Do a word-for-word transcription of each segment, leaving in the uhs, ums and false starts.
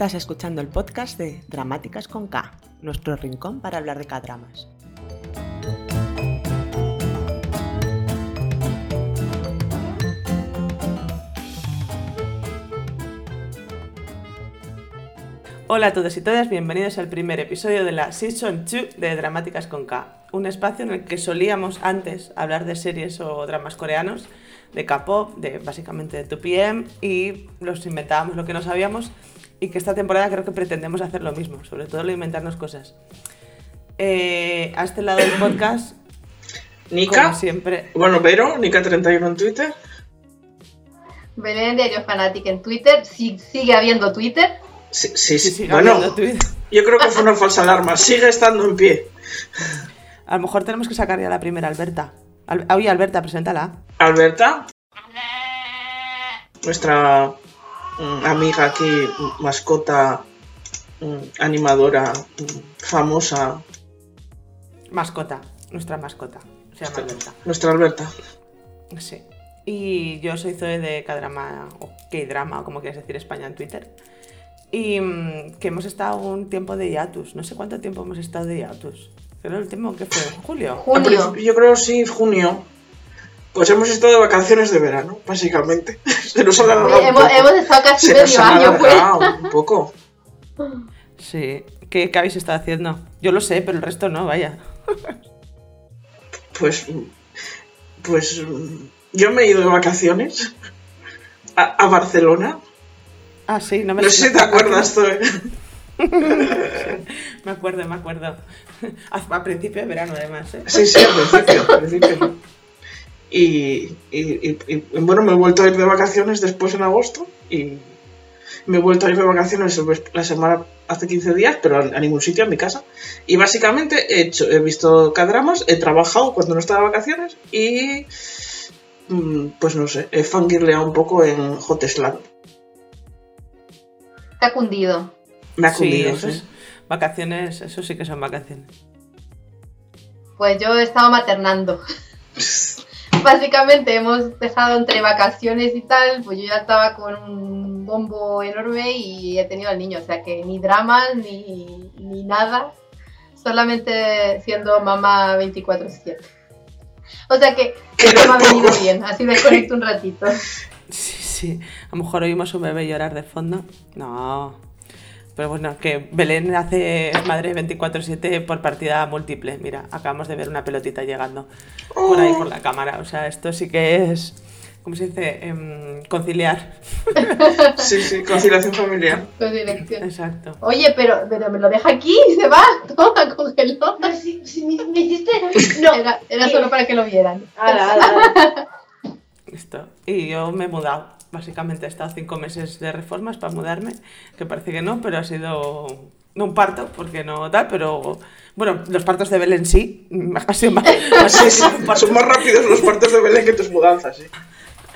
Estás escuchando el podcast de Dramáticas con K, nuestro rincón para hablar de K-dramas. Hola a todos y todas, bienvenidos al primer episodio de la Season dos de Dramáticas con K, un espacio en el que solíamos antes hablar de series o dramas coreanos, de K-pop, de básicamente de two P M, y los inventábamos lo que no sabíamos, y que esta temporada creo que pretendemos hacer lo mismo, sobre todo lo inventarnos cosas. Eh, a este lado del podcast, Nika, como siempre... Bueno, pero, Nika treinta y uno en Twitter. Belén, Diario Fanatic en Twitter, si, sigue habiendo Twitter... Sí, sí, sí, sí. Bueno, yo creo que fue una falsa alarma. Sigue estando en pie. A lo mejor tenemos que sacar ya la primera, Alberta. Al- Oye, Alberta, preséntala. Alberta, nuestra um, amiga aquí, mascota, um, animadora, um, famosa. Mascota, nuestra mascota. Se llama Alberta. Nuestra Alberta. Sí. Y yo soy Zoe de K-drama, o K-drama, o como quieras decir, España en Twitter. Y que hemos estado un tiempo de hiatus. No sé cuánto tiempo hemos estado de hiatus. Pero el último que fue, ¿julio? Junio. Yo creo sí, junio. Pues hemos estado de vacaciones de verano, básicamente. Se nos ha alargado. Hemos, hemos estado casi Se medio año, pues. Un poco. Sí. ¿Qué, ¿Qué habéis estado haciendo? Yo lo sé, pero el resto no, vaya. Pues. Pues. Yo me he ido de vacaciones a, a Barcelona. Ah, sí, no me no sé si te acuerdas, Zoe. Me acuerdo, me acuerdo. A, a principio de verano, además, ¿eh? Sí, sí, al principio. Al principio. Y, y, y, y bueno, me he vuelto a ir de vacaciones después en agosto y me he vuelto a ir de vacaciones la semana hace quince días, pero a, a ningún sitio, en mi casa. Y básicamente he, hecho, he visto K-dramas, he trabajado cuando no estaba de vacaciones y, pues no sé, he fangirleado un poco en Hotland. Te ha cundido. Me ha cundido, sí. ¿Sí? Vacaciones, eso sí que son vacaciones. Pues yo he estado maternando. Básicamente hemos dejado entre vacaciones y tal, pues yo ya estaba con un bombo enorme y he tenido al niño, o sea que ni dramas, ni, ni nada, solamente siendo mamá veinticuatro siete. O sea que esto me ha venido bien, así me desconecto un ratito. Sí, sí. A lo mejor oímos un bebé llorar de fondo. No. Pero bueno, que Belén hace madre veinticuatro siete por partida múltiple. Mira, acabamos de ver una pelotita llegando por ahí por la cámara. O sea, esto sí que es, ¿cómo se dice? Eh, conciliar. Sí, sí, conciliación familiar. Conciliación. Exacto. Oye, pero, pero me lo deja aquí y se va. Toma, cógelo. No, si, si me hiciste... No. Era, era solo para que lo vieran. Ala, ala, ala. Esto. Y yo me he mudado. Básicamente he estado cinco meses de reformas para mudarme, que parece que no, pero ha sido no un parto, porque no tal, pero bueno, los partos de Belén sí, ha sido más, más sí, sí, son más rápidos los partos de Belén que tus mudanzas, ¿eh?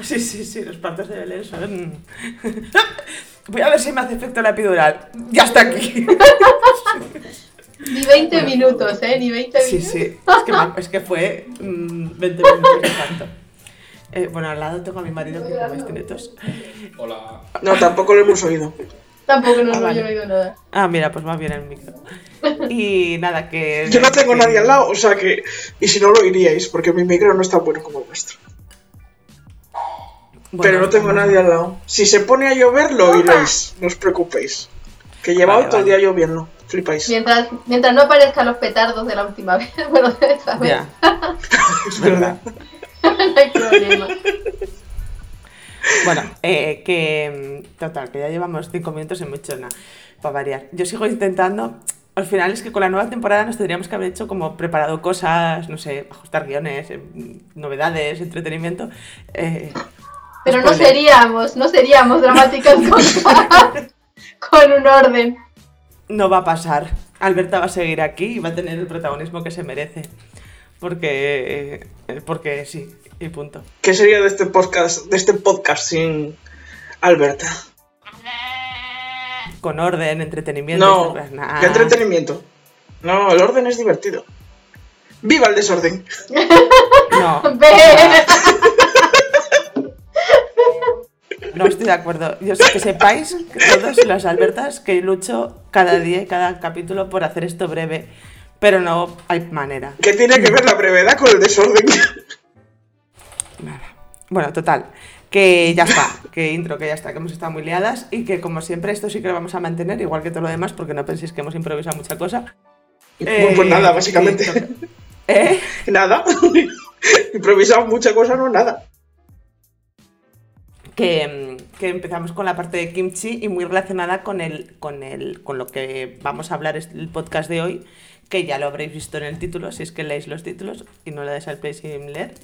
Sí, sí, sí, los partos de Belén son... Voy a ver si me hace efecto la epidural, ya está aquí. Ni veinte bueno, minutos, ¿eh? Ni veinte sí, minutos. Sí, sí, es que, es que fue mmm, veinte minutos de parto. Eh, bueno, al lado tengo a mi marido no, que tiene no. Tinetos. Hola. No, tampoco lo hemos oído. Tampoco no ah, vale. Lo he oído nada. Ah, mira, pues más bien el micro. Y nada, que... Yo no tengo nadie al lado, o sea que... Y si no lo oiríais, porque mi micro no es tan bueno como el vuestro. Bueno, pero no tengo nadie al lado. Si se pone a llover, lo oiréis, no os preocupéis. Que lleva vale, todo vale. El día lloviendo, flipáis. Mientras, mientras no aparezcan los petardos de la última vez, bueno, de esta vez. Ya. Es verdad. No hay problema. Bueno, eh, que total, que ya llevamos cinco minutos en Mechona, para variar. Yo sigo intentando, al final es que con la nueva temporada nos tendríamos que haber hecho como preparado cosas, no sé, ajustar guiones, eh, novedades, entretenimiento. Eh, Pero no de... seríamos, no seríamos dramáticas con, con un orden. No va a pasar. Alberta va a seguir aquí y va a tener el protagonismo que se merece. Porque, porque sí, y punto. ¿Qué sería de este podcast, de este podcast sin Alberta? Con orden, entretenimiento. No, nah. ¿Qué entretenimiento? No, el orden es divertido. ¡Viva el desorden! No. No estoy de acuerdo. Yo sé que sepáis, todos los Albertas, que lucho cada día y cada capítulo por hacer esto breve, pero no hay manera. ¿Qué tiene que ver la brevedad con el desorden? Nada. Bueno, total. Que ya está, que intro, que ya está, que hemos estado muy liadas y que, como siempre, esto sí que lo vamos a mantener, igual que todo lo demás, porque no penséis que hemos improvisado mucha cosa. Eh, pues nada, básicamente. Sí, ¿Eh? Nada. Improvisado mucha cosa, no nada. Que, que empezamos con la parte de kimchi y muy relacionada con, el, con, el, con lo que vamos a hablar el podcast de hoy, que ya lo habréis visto en el título, si es que leéis los títulos y no le dais al play sin leer.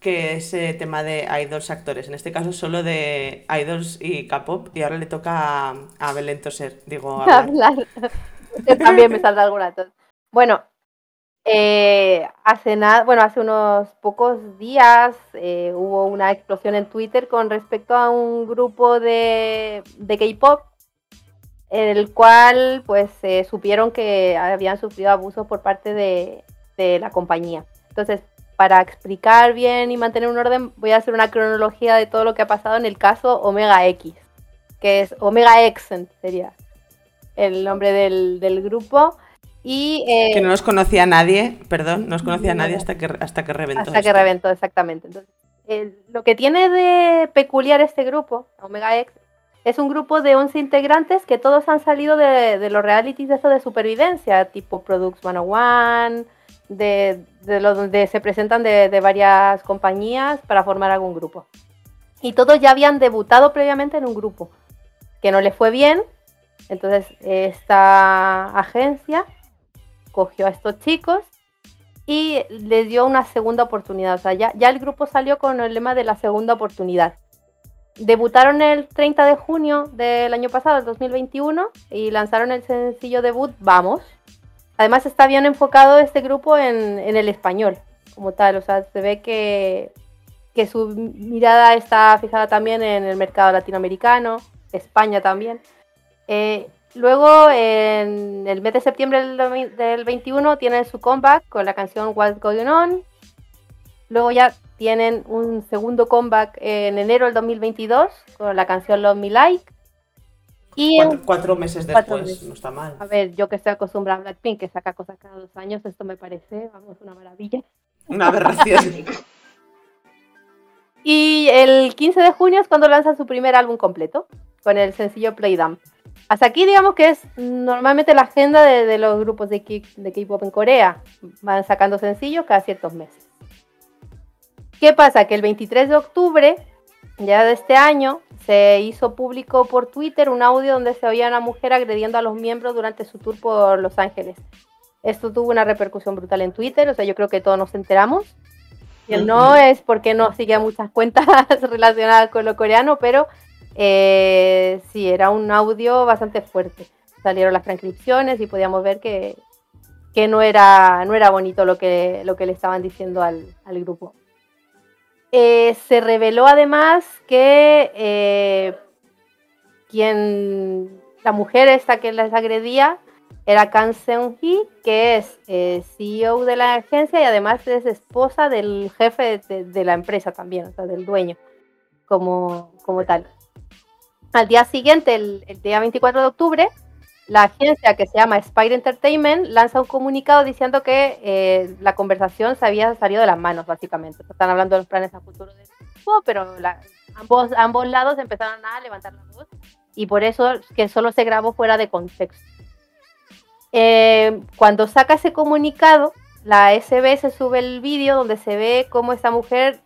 Que es eh, tema de idols actores, en este caso solo de idols y K-pop, y ahora le toca a, a Belén toser, digo a hablar. También me salta alguna tos. Bueno, eh, hace nada, bueno, hace unos pocos días eh, hubo una explosión en Twitter con respecto a un grupo de, de K-pop, en el cual pues eh, supieron que habían sufrido abusos por parte de, de la compañía. Entonces, para explicar bien y mantener un orden, voy a hacer una cronología de todo lo que ha pasado en el caso Omega X, que es Omega X, sería el nombre del, del grupo. Y, eh, que no nos conocía nadie, perdón, no nos conocía nadie hasta que, hasta que reventó. Hasta esto. que reventó, exactamente. Entonces, eh, lo que tiene de peculiar este grupo, Omega X, es un grupo de once integrantes que todos han salido de, de los realities de, de supervivencia, tipo Produce ciento uno... De, de los donde se presentan de, de varias compañías para formar algún grupo. Y todos ya habían debutado previamente en un grupo que no les fue bien. Entonces esta agencia cogió a estos chicos y les dio una segunda oportunidad. O sea, ya, ya el grupo salió con el lema de la segunda oportunidad. Debutaron el treinta de junio del año pasado, el dos mil veintiuno, y lanzaron el sencillo debut Vamos. Además está bien enfocado este grupo en, en el español como tal, o sea, se ve que, que su mirada está fijada también en el mercado latinoamericano, España también. Eh, luego en el mes de septiembre del, del veintiuno tienen su comeback con la canción What's Going On. Luego ya tienen un segundo comeback en enero del dos mil veintidós con la canción Love Me Like. Y cuatro, cuatro meses cuatro después, meses. No está mal. A ver, yo que estoy acostumbrada a Blackpink, que saca cosas cada dos años, esto me parece, vamos, una maravilla. Una aberración. Y el quince de junio es cuando lanzan su primer álbum completo, con el sencillo Play Dumb. Hasta aquí, digamos que es normalmente la agenda de, de los grupos de K-pop en Corea. Van sacando sencillos cada ciertos meses. ¿Qué pasa? Que el veintitrés de octubre ya de este año se hizo público por Twitter un audio donde se oía a una mujer agrediendo a los miembros durante su tour por Los Ángeles. Esto tuvo una repercusión brutal en Twitter, o sea, yo creo que todos nos enteramos. Y el no es porque no sigue muchas cuentas relacionadas con lo coreano, pero eh, sí, era un audio bastante fuerte. Salieron las transcripciones y podíamos ver que, que no, era, no era bonito lo que, lo que le estaban diciendo al, al grupo. Eh, se reveló además que eh, quien la mujer esta que les agredía era Kang Seung-hee, que es eh, C E O de la agencia y además es esposa del jefe de, de la empresa también, o sea, del dueño como, como tal. Al día siguiente, el, el día veinticuatro de octubre, la agencia que se llama Spider Entertainment lanza un comunicado diciendo que eh, la conversación se había salido de las manos, básicamente. Están hablando de los planes a futuro del grupo, pero la, ambos, ambos lados empezaron a levantar la voz y por eso que solo se grabó fuera de contexto. Eh, cuando saca ese comunicado, la S B S sube el vídeo donde se ve cómo esta mujer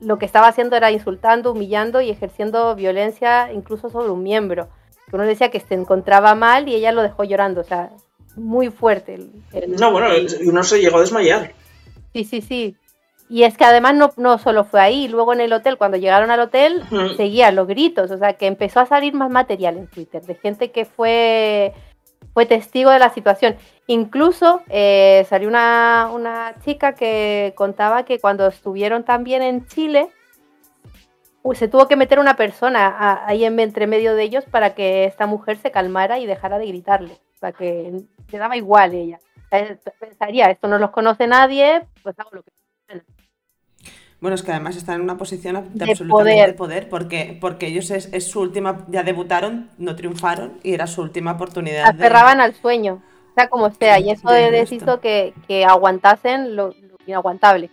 lo que estaba haciendo era insultando, humillando y ejerciendo violencia incluso sobre un miembro. Que uno decía que se encontraba mal y ella lo dejó llorando, o sea, muy fuerte. El, el... No, bueno, uno se llegó a desmayar. Sí, sí, sí. Y es que además no, no solo fue ahí, luego en el hotel, cuando llegaron al hotel, mm. seguían los gritos, o sea, que empezó a salir más material en Twitter, de gente que fue, fue testigo de la situación. Incluso eh, salió una, una chica que contaba que cuando estuvieron también en Chile, Uy, se tuvo que meter una persona ahí en entre medio de ellos para que esta mujer se calmara y dejara de gritarle. O sea, que le daba igual ella. Pensaría, esto no los conoce nadie, pues hago lo que quiera. Bueno, es que además están en una posición de, de absolutamente poder, poder porque, porque ellos es, es su última, ya debutaron, no triunfaron y era su última oportunidad. Se aferraban de... al sueño, o sea, como sea, y eso de les hizo que, que aguantasen lo, lo inaguantable.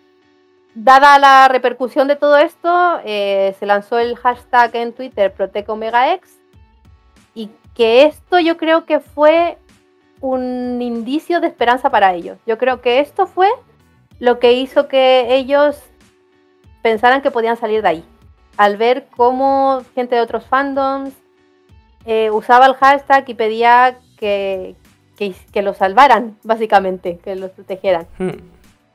Dada la repercusión de todo esto, eh, se lanzó el hashtag en Twitter ProtecOmegaX, y que esto yo creo que fue un indicio de esperanza para ellos. Yo creo que esto fue lo que hizo que ellos pensaran que podían salir de ahí, al ver cómo gente de otros fandoms eh, usaba el hashtag y pedía que, que, que los salvaran, básicamente, que los protegieran. Hmm.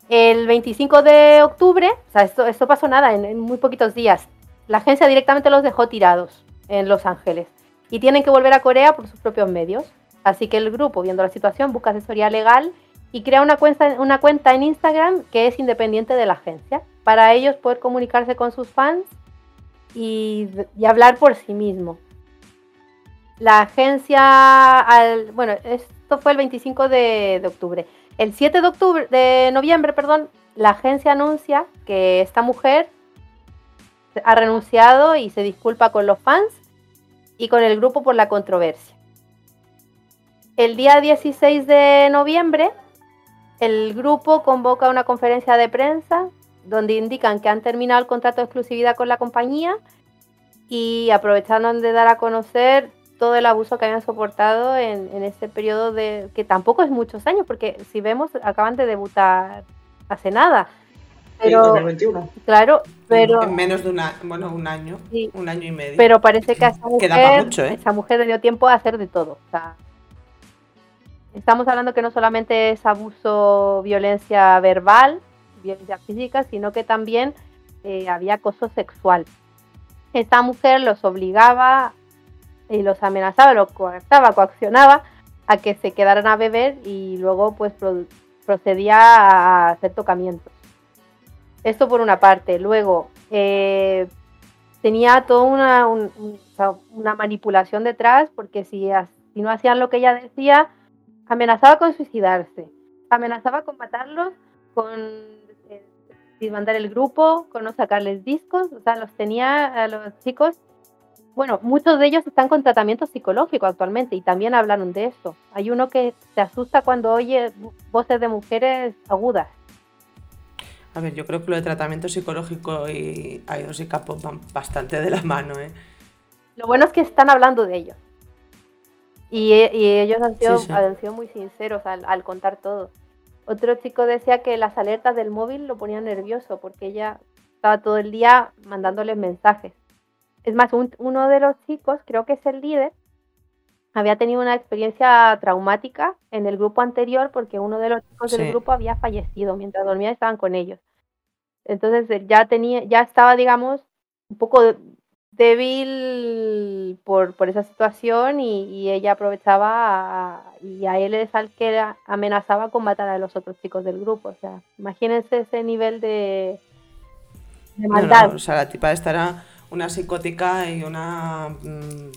El veinticinco de octubre, o sea, esto, esto pasó nada, en, en muy poquitos días, la agencia directamente los dejó tirados en Los Ángeles y tienen que volver a Corea por sus propios medios. Así que el grupo, viendo la situación, busca asesoría legal y crea una cuenta, una cuenta en Instagram que es independiente de la agencia, para ellos poder comunicarse con sus fans y, y hablar por sí mismo. La agencia, al, bueno, esto fue el veinticinco de octubre. El siete de octubre, de noviembre, perdón, la agencia anuncia que esta mujer ha renunciado y se disculpa con los fans y con el grupo por la controversia. El día dieciséis de noviembre, el grupo convoca una conferencia de prensa donde indican que han terminado el contrato de exclusividad con la compañía y aprovecharon de dar a conocer todo el abuso que habían soportado en, en este periodo de, que tampoco es muchos años, porque si vemos, acaban de debutar hace nada. Pero, en dos mil veintiuno. Claro, pero... En menos de una, bueno, un año, sí, un año y medio. Pero parece que a esa mujer, mucho, ¿eh? esa mujer le dio tiempo a hacer de todo, o sea... Estamos hablando que no solamente es abuso, violencia verbal, violencia física, sino que también eh, había acoso sexual. Esta mujer los obligaba y los amenazaba, los coactaba, coaccionaba a que se quedaran a beber y luego pues pro- procedía a hacer tocamientos. Esto por una parte. Luego eh, tenía toda una, un, una manipulación detrás, porque si, si no hacían lo que ella decía... Amenazaba con suicidarse, amenazaba con matarlos, con eh, desbandar el grupo, con no sacarles discos, o sea, los tenía a los chicos. Bueno, muchos de ellos están con tratamiento psicológico actualmente y también hablaron de eso. Hay uno que se asusta cuando oye voces de mujeres agudas. A ver, yo creo que lo de tratamiento psicológico y I U y K-pop van bastante de la mano, ¿eh? Lo bueno es que están hablando de ello. Y, y ellos han sido, sí, sí. han sido muy sinceros al, al contar todo. Otro chico decía que las alertas del móvil lo ponían nervioso porque ella estaba todo el día mandándoles mensajes. Es más, un, uno de los chicos, creo que es el líder, había tenido una experiencia traumática en el grupo anterior porque uno de los chicos sí. del grupo había fallecido. Mientras dormía estaban con ellos. Entonces ya tenía, ya estaba, digamos, un poco... de, débil por, por esa situación y, y ella aprovechaba a, y a él es al que amenazaba con matar a los otros chicos del grupo. O sea, imagínense ese nivel de, de maldad. No, no, o sea, la tipa esta era una psicótica y una...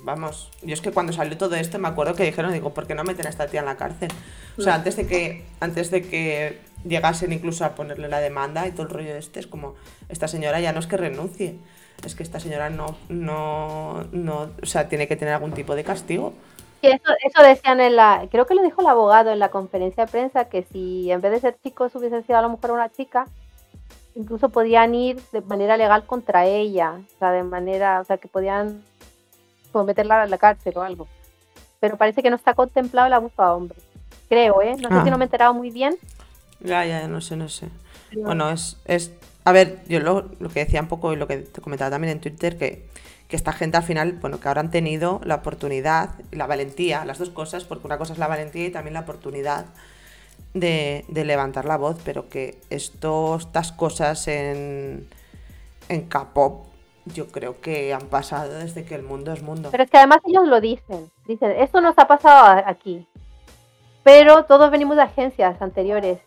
Vamos, yo es que cuando salió todo esto me acuerdo que dijeron, digo, ¿por qué no meten a esta tía en la cárcel? O sea, antes de que antes de que llegasen incluso a ponerle la demanda y todo el rollo este, es como, esta señora ya no es que renuncie. Es que esta señora no, no, no, o sea, tiene que tener algún tipo de castigo. Sí, eso, eso decían en la, creo que lo dijo el abogado en la conferencia de prensa, que si en vez de ser chicos hubiesen sido a lo mejor una chica, incluso podían ir de manera legal contra ella, o sea, de manera, o sea, que podían pues, meterla a la cárcel o algo. Pero parece que no está contemplado el abuso a hombres, creo, ¿eh? No ah. sé si no me he enterado muy bien. Ya, ya, no sé, no sé. Pero... Bueno, es... es... A ver, yo lo, lo que decía un poco y lo que te comentaba también en Twitter, que, que esta gente al final, bueno, que ahora han tenido la oportunidad, la valentía, las dos cosas, porque una cosa es la valentía y también la oportunidad de, de levantar la voz, pero que esto, estas cosas en, en K-pop yo creo que han pasado desde que el mundo es mundo. Pero es que además ellos lo dicen, dicen, esto nos ha pasado aquí, pero todos venimos de agencias anteriores.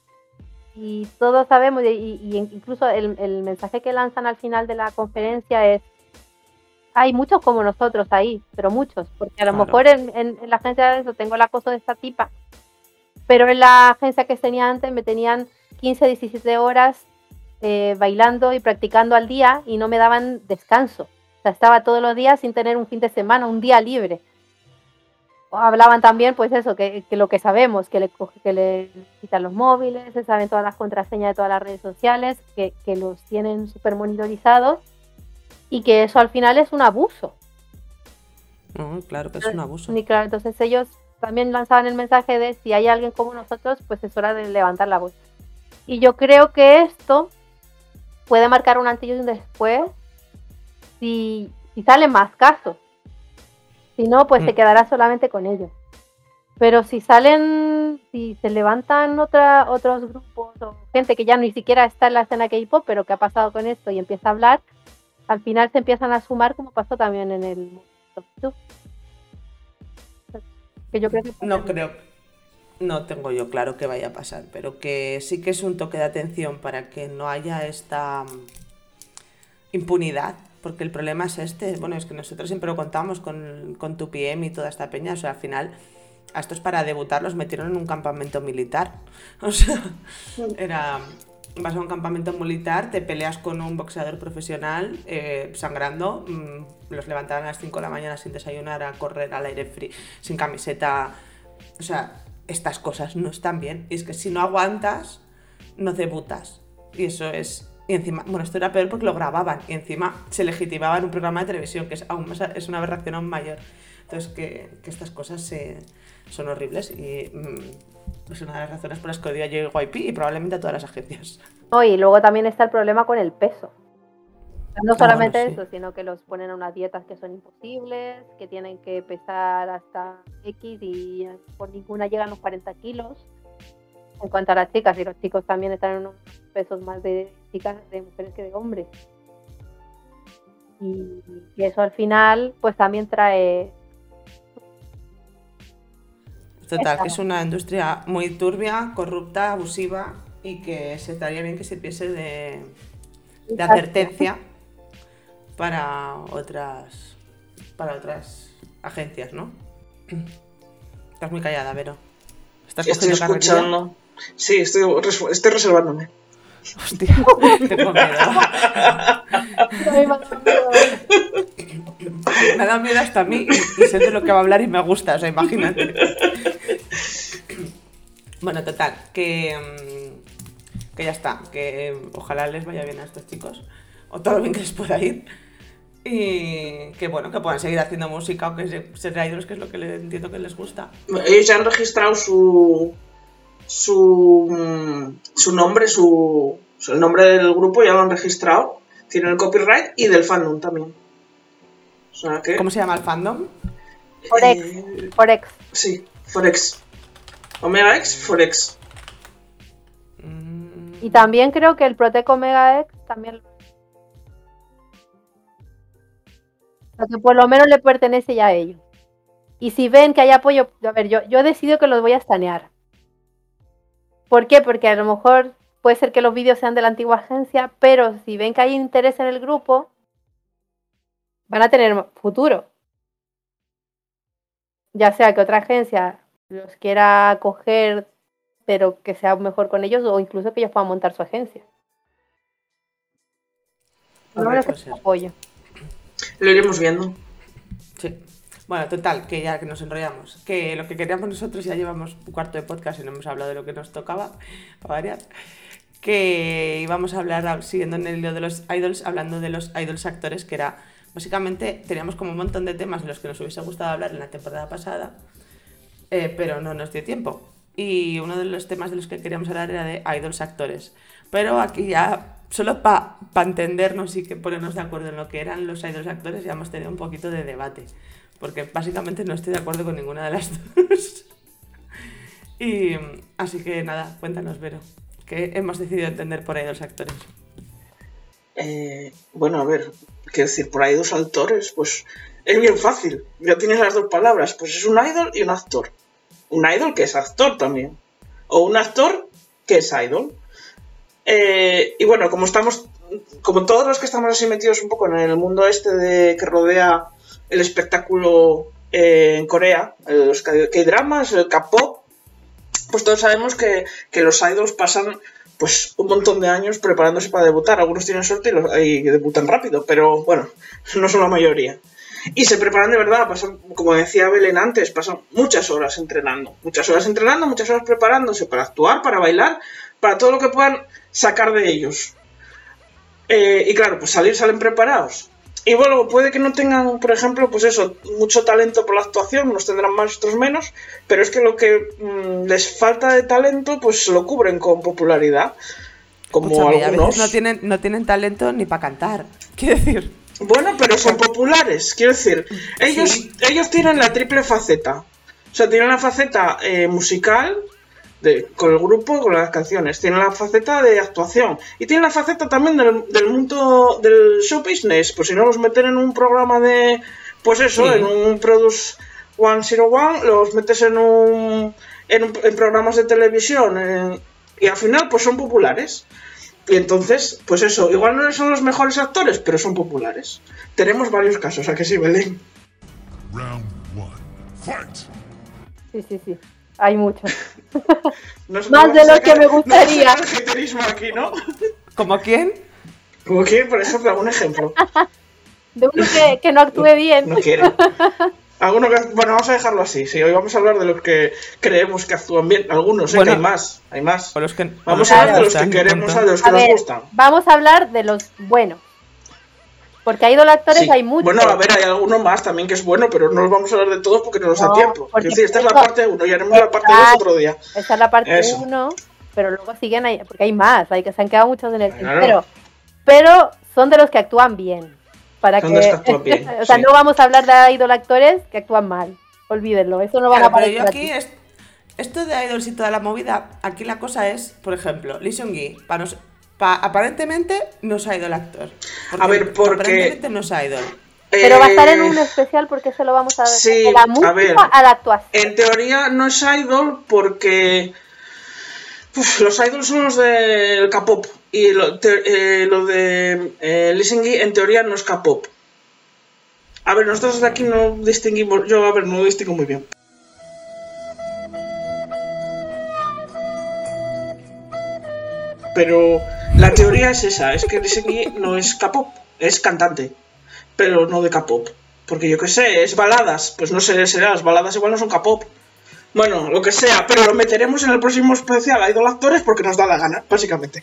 Y todos sabemos, y, y incluso el, el mensaje que lanzan al final de la conferencia es, hay muchos como nosotros ahí, pero muchos, porque a lo claro. mejor en, en, en la agencia de eso tengo el acoso de esta tipa, pero en la agencia que tenía antes me tenían quince, diecisiete horas eh, bailando y practicando al día y no me daban descanso. O sea, estaba todos los días sin tener un fin de semana, un día libre. Hablaban también, pues eso, que, que lo que sabemos, que le, que le quitan los móviles, se saben todas las contraseñas de todas las redes sociales, que, que los tienen súper monitorizados y que eso al final es un abuso. No, claro que es un abuso. Y claro, entonces ellos también lanzaban el mensaje de si hay alguien como nosotros, pues es hora de levantar la voz. Y yo creo que esto puede marcar un antes y un después si, si salen más casos. Si no, pues mm. se quedará solamente con ellos. Pero si salen, si se levantan otra, otros grupos o gente que ya ni siquiera está en la escena K-pop, pero que ha pasado con esto y empieza a hablar, al final se empiezan a sumar, como pasó también en el Top. Que yo creo que no creo, no tengo yo claro que vaya a pasar, pero que sí que es un toque de atención para que no haya esta impunidad. Porque el problema es este, bueno, es que nosotros siempre lo contamos con, con two P M y toda esta peña, o sea, al final, a estos para debutar los metieron en un campamento militar, o sea, era, vas a un campamento militar, te peleas con un boxeador profesional, eh, sangrando, los levantaban a las cinco de la mañana sin desayunar, a correr al aire frío, sin camiseta, o sea, estas cosas no están bien, y es que si no aguantas, no debutas, y eso es... Y encima, bueno, esto era peor porque lo grababan y encima se legitimaba en un programa de televisión, que es aún más, es una aberración aún mayor. Entonces, que, que estas cosas eh, son horribles y mm, es una de las razones por las que odio a J Y P y probablemente a todas las agencias. No, y luego también está el problema con el peso. No solamente ah, bueno, sí. eso, sino que los ponen a unas dietas que son imposibles, que tienen que pesar hasta X y por ninguna llegan los cuarenta kilos. En cuanto a las chicas, y los chicos también están en unos pesos más de chicas, de mujeres que de hombres. Y, y eso al final, pues también trae... Total, esta. Que es una industria muy turbia, corrupta, abusiva, y que se estaría bien que sirviese de, de advertencia para otras, para otras agencias, ¿no? Estás muy callada, Vero. ¿Estás cogiendo escuchando? Sí, estoy, estoy reservándome. Hostia, tengo miedo. Me ha dado miedo hasta a mí y, y sé de lo que va a hablar y me gusta, o sea, imagínate. Bueno, total, que, que ya está, que ojalá les vaya bien a estos chicos, o todo lo bien que les pueda ir, y que bueno, que puedan seguir haciendo música o que se, ser idols, que es lo que le, entiendo que les gusta. Ellos ya han registrado su... Su, su nombre, su, su el nombre del grupo ya lo han registrado, tienen el copyright y del fandom también. O sea que, ¿cómo se llama el fandom? Forex. Eh, Forex. Sí, Forex. Omega X, Forex. Y también creo que el ProtecOmegaX también. Lo que por lo menos le pertenece ya a ellos. Y si ven que hay apoyo, a ver, yo, yo decido que los voy a estanear. ¿Por qué? Porque a lo mejor puede ser que los vídeos sean de la antigua agencia, pero si ven que hay interés en el grupo, van a tener futuro. Ya sea que otra agencia los quiera coger, pero que sea mejor con ellos, o incluso que ellos puedan montar su agencia. No, no es que apoyo. Lo iremos viendo. Sí. Bueno, total, que ya que nos enrollamos, que lo que queríamos nosotros, ya llevamos un cuarto de podcast y no hemos hablado de lo que nos tocaba, para variar, que íbamos a hablar, siguiendo en el hilo de los idols, hablando de los idols actores, que era, básicamente, teníamos como un montón de temas de los que nos hubiese gustado hablar en la temporada pasada, eh, pero no nos dio tiempo. Y uno de los temas de los que queríamos hablar era de idols actores, pero aquí ya... Solo para pa entendernos y que ponernos de acuerdo en lo que eran los idols actores ya hemos tenido un poquito de debate, porque básicamente no estoy de acuerdo con ninguna de las dos. Y así que nada, cuéntanos, Vero, ¿qué hemos decidido entender por idols actores? Eh, bueno, a ver, ¿qué decir por idols actores? Pues es bien fácil, ya tienes las dos palabras, pues es un idol y un actor. Un idol que es actor también, o un actor que es idol. Eh, y bueno, como estamos, como todos los que estamos así metidos un poco en el mundo este de que rodea el espectáculo eh, en Corea, los K-dramas, el K-pop, pues todos sabemos que, que los idols pasan pues un montón de años preparándose para debutar. Algunos tienen suerte y, los, y debutan rápido, pero bueno, no son la mayoría. Y se preparan de verdad, pasan, como decía Belén antes, pasan muchas horas entrenando, muchas horas entrenando, muchas horas preparándose para actuar, para bailar, para todo lo que puedan sacar de ellos. Eh, y claro, pues salir salen preparados. Y bueno, puede que no tengan, por ejemplo, pues eso, mucho talento por la actuación, unos tendrán más, otros menos, pero es que lo que mmm, les falta de talento, pues lo cubren con popularidad, como Escúchame, algunos. A veces no tienen, no tienen talento ni para cantar, quiero decir. Bueno, pero son populares, quiero decir, ellos, sí. ellos tienen la triple faceta, o sea, tienen la faceta eh, musical, de, con el grupo, con las canciones, tienen la faceta de actuación y tienen la faceta también del, del mundo del show business, pues si no los meten en un programa de, pues eso, sí. en un Produce ciento uno, los metes en un, en, un, en programas de televisión eh, y al final pues son populares. Y entonces, pues eso, igual no son los mejores actores, pero son populares. Tenemos varios casos, ¿a que sí, Belén? Sí, sí, sí. Hay muchos. Nos Más de lo que me gustaría. No aquí, ¿no? ¿Como quién? ¿Como quién? Por ejemplo, algún ejemplo. De uno que, que no actúe bien. No quiere. Alguno que, bueno, vamos a dejarlo así, sí, hoy vamos a hablar de los que creemos que actúan bien, algunos, bueno, eh, que hay más, hay más. Los que, vamos a hablar de los que queremos, a de los que a nos ver, gustan. Vamos a hablar de los buenos, porque hay idolatores, sí. hay muchos. Bueno, a ver, hay alguno más también que es bueno, pero no los vamos a hablar de todos porque no nos no, da tiempo. Porque es decir, esta es la parte uno y haremos la parte dos otro día. Esta es la parte uno, pero luego siguen ahí, porque hay más, hay que se han quedado muchos en el claro. pero, pero son de los que actúan bien. Para que... bien, o sea, sí. no vamos a hablar de idolactores que actúan mal. Olvídenlo, eso no va claro, a aparecer. Pero yo aquí, es, esto de idols y toda la movida, aquí la cosa es, por ejemplo, Lee Seung-gi, para nos, pa, aparentemente no es idol actor. Porque, a ver, porque... Aparentemente no es idol. Eh... Pero va a estar en un especial porque se lo vamos a ver. Sí, de la música a, ver, a la actuación. En teoría no es idol porque... Uf, los idols son los del K-pop. Y lo, te, eh, lo de eh, Lee Seung-gi en teoría no es K-pop. A ver, nosotros desde aquí no distinguimos. Yo, a ver, no lo distingo muy bien. Pero la teoría es esa: es que Lee Seung-gi no es K-pop, es cantante, pero no de K-pop. Porque yo qué sé, es baladas. Pues no sé, será, las baladas igual no son K-pop. Bueno, lo que sea, pero lo meteremos en el próximo especial a Idol Actores porque nos da la gana, básicamente.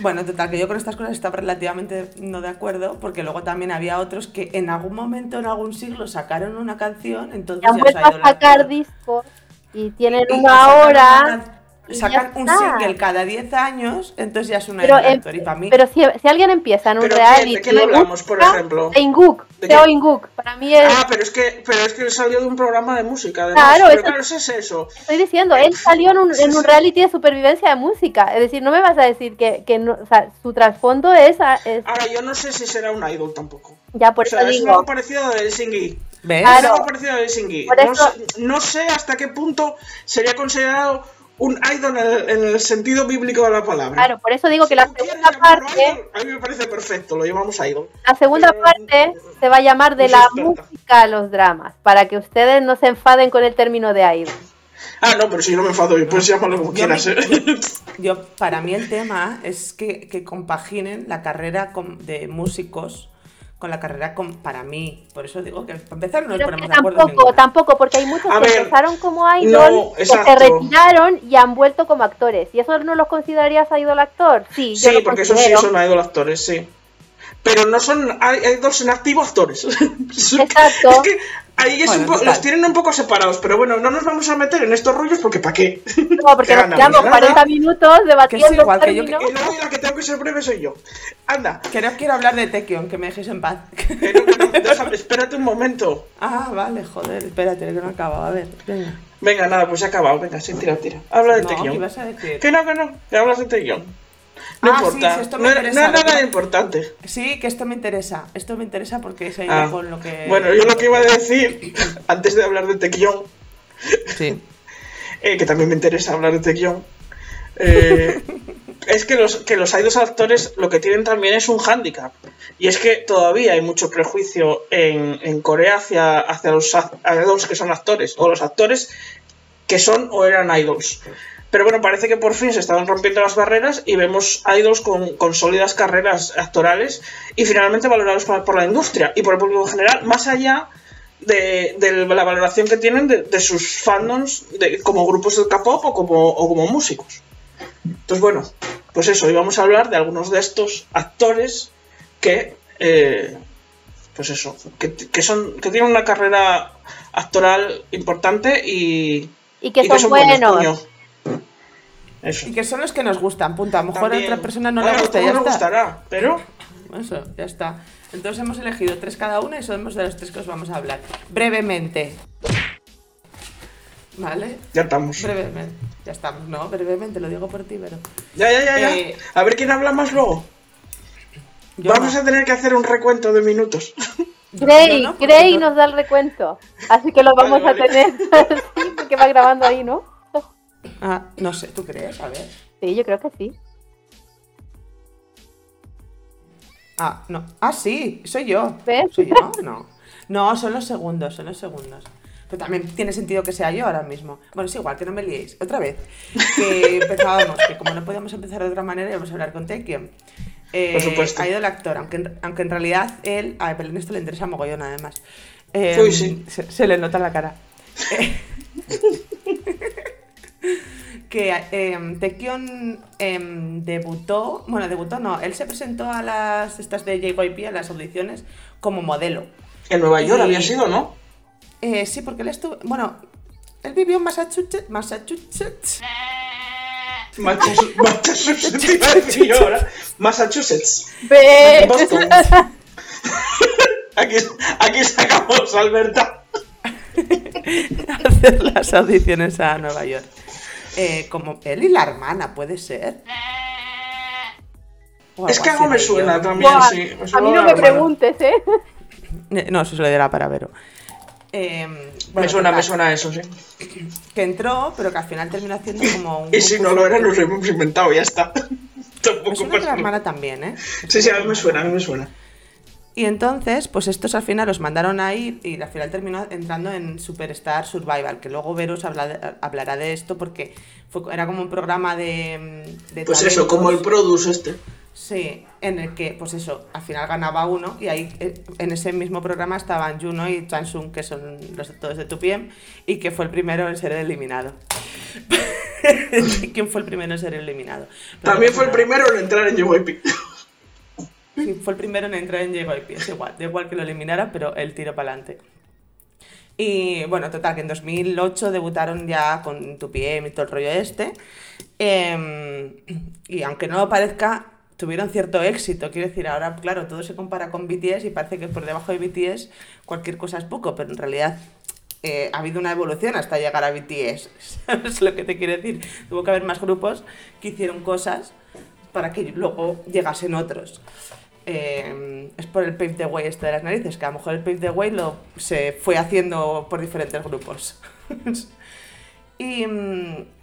Bueno, total, que yo con estas cosas estaba relativamente no de acuerdo, porque luego también había otros que en algún momento, en algún siglo, sacaron una canción, entonces ya se ha ido a sacar discos y tienen una hora... Sacan un single cada diez años, entonces ya es una Idol Actor, y para mí... Pero si, si alguien empieza en un reality... ¿De qué no hablamos, por ejemplo? De Inguk, Seo Inguk, para mí es... Ah, pero es que pero es que salió de un programa de música, además. Claro, pero eso, claro, eso es eso. Estoy diciendo, él salió en un, sí, en un reality de supervivencia de música, es decir, no me vas a decir que... que no, o sea, su trasfondo es, es... Ahora, yo no sé si será un idol tampoco. Ya, por o sea, eso digo... es algo parecido a Lee Seung-gi. ¿Ves? Es algo parecido a Lee Seung-gi. No, eso... no sé hasta qué punto sería considerado... un idol en el, en el sentido bíblico de la palabra. Claro, por eso digo si que la segunda parte... Idol, a mí me parece perfecto, lo llamamos idol. La segunda pero, parte se va a llamar de no la música a los dramas, para que ustedes no se enfaden con el término de idol. Ah, no, pero si yo no me enfado, pues llámalo como yo quieras. Me, ¿eh? Yo, para mí el tema es que, que compaginen la carrera con, de músicos con la carrera con, para mí. Por eso digo que para empezar no pero nos ponemos de acuerdo. Tampoco, tampoco, porque hay muchos a que ver, empezaron como idol, no, que se retiraron y han vuelto como actores. ¿Y eso no los considerarías idol actor? Sí, sí yo porque esos sí son idol actores, sí. Pero no son idols en activo actores. Exacto. Es que ahí es bueno, un po- los tienen un poco separados, pero bueno, no nos vamos a meter en estos rollos porque ¿para qué? No, porque nos quedamos cuarenta minutos debatiendo. Que es igual, que yo que... Y luego la que tengo que ser breve soy yo. Anda. Que no quiero hablar de Taekyung, que me dejéis en paz. Pero, bueno, déjame, espérate un momento. Ah, vale, joder, espérate, que no acaba, a ver, venga. Venga, nada, pues se ha acabado, venga, sí, tira, tira. Habla de no, Taekyung. ¿Qué vas a decir? Que no, que no, que hablas de Taekyung. No ah, importa, sí, sí, esto me no, interesa, no era nada importante. Sí, que esto me interesa, esto me interesa porque es ahí ah, con lo que... Bueno, yo lo que iba a decir, antes de hablar de Taekyung, sí. eh, que también me interesa hablar de Taekyung, eh, es que los, que los idols actores lo que tienen también es un hándicap, y es que todavía hay mucho prejuicio en, en Corea hacia, hacia los idols que son actores, o los actores que son o eran idols. Pero bueno, parece que por fin se estaban rompiendo las barreras y vemos idols con, con sólidas carreras actorales y finalmente valorados por, por la industria y por el público en general, más allá de, de la valoración que tienen de, de sus fandoms de, como grupos de K-pop o como, o como músicos. Entonces bueno, pues eso, hoy vamos a hablar de algunos de estos actores que... Eh, pues eso, que, que son que tienen una carrera actoral importante y, y, que, y son que son buenos. buenos eso. Y que son los que nos gustan, punto. A lo mejor También. a otra persona no bueno, le gusta, ya está. gustará, pero... Eso, ya está. Entonces hemos elegido tres cada una y somos de los tres que os vamos a hablar. Brevemente. ¿Vale? Ya estamos. Brevemente. Ya estamos, ¿no? Brevemente, lo digo por ti, pero... Ya, ya, ya, ya. Eh... A ver quién habla más luego. Yo Vamos no. a tener que hacer un recuento de minutos. Gray, no, Gray no. nos da el recuento. Así que lo vamos vale, vale. a tener sí, porque va grabando ahí, ¿no? Ah, no sé, ¿tú crees? A ver. Sí, yo creo que sí. Ah, no. Ah, sí, soy yo. ¿Ves? ¿Soy yo? No. No, son los segundos, son los segundos. Pero también tiene sentido que sea yo ahora mismo. Bueno, es igual, que no me liéis. Otra vez. Que empezábamos, que como no podíamos empezar de otra manera, íbamos a hablar con Taekyung. Eh, Por supuesto. Ha ido el actor, aunque en, aunque en realidad él... A Belén esto le interesa mogollón, además. Eh, Uy, sí. se, se le nota la cara. Eh, que eh, Taekyung eh, debutó... Bueno, debutó no. Él se presentó a las estas de J Y P, a las audiciones, como modelo. En Nueva York y, había sido, ¿no? Eh, sí, porque él estuvo... Bueno, él vivió en Massachusetts... Massachusetts... Massachusetts, Massachusetts. Boston. Aquí, aquí sacamos Alberta. Hacer las audiciones a Nueva York. Eh, como él y la hermana, puede ser. Es que algo me suena también. Buah, sí. Me suena a mí no me preguntes, ¿eh? No, eso se lo dirá para Vero. Eh, bueno, me suena, me suena eso, sí. Que entró, pero que al final terminó haciendo como un... Y si no lo era, nos lo hemos inventado, ya está. Tampoco me suena que la hermana también, ¿eh? Sí, sí, a mí me suena, a mí me suena. Y entonces, pues estos al final los mandaron a ir y al final terminó entrando en Superstar Survival, que luego Veros habla, hablará de esto porque fue, era como un programa de... de pues talentos, eso, como el Produce este. Sí, en el que, pues eso, al final ganaba uno y ahí en ese mismo programa estaban Juno y Chansung, que son los todos de two P M, y que fue el primero en ser eliminado. ¿Quién fue el primero en ser eliminado? Pero También fue el primero en entrar en J Y P. Sí, fue el primero en entrar en J Y P, es igual, da igual que lo eliminara, pero él tiró para adelante. Y bueno, total, que en dos mil ocho debutaron ya con two P M y todo el rollo este, eh, y aunque no lo parezca... Tuvieron cierto éxito, quiero decir, ahora, claro, todo se compara con B T S y parece que por debajo de B T S cualquier cosa es poco, pero en realidad eh, ha habido una evolución hasta llegar a B T S, ¿sabes lo que te quiero decir? Tuvo que haber más grupos que hicieron cosas para que luego llegasen otros. Eh, es por el Pave the Way esto de las narices, que a lo mejor el Pave the Way lo, se fue haciendo por diferentes grupos. y...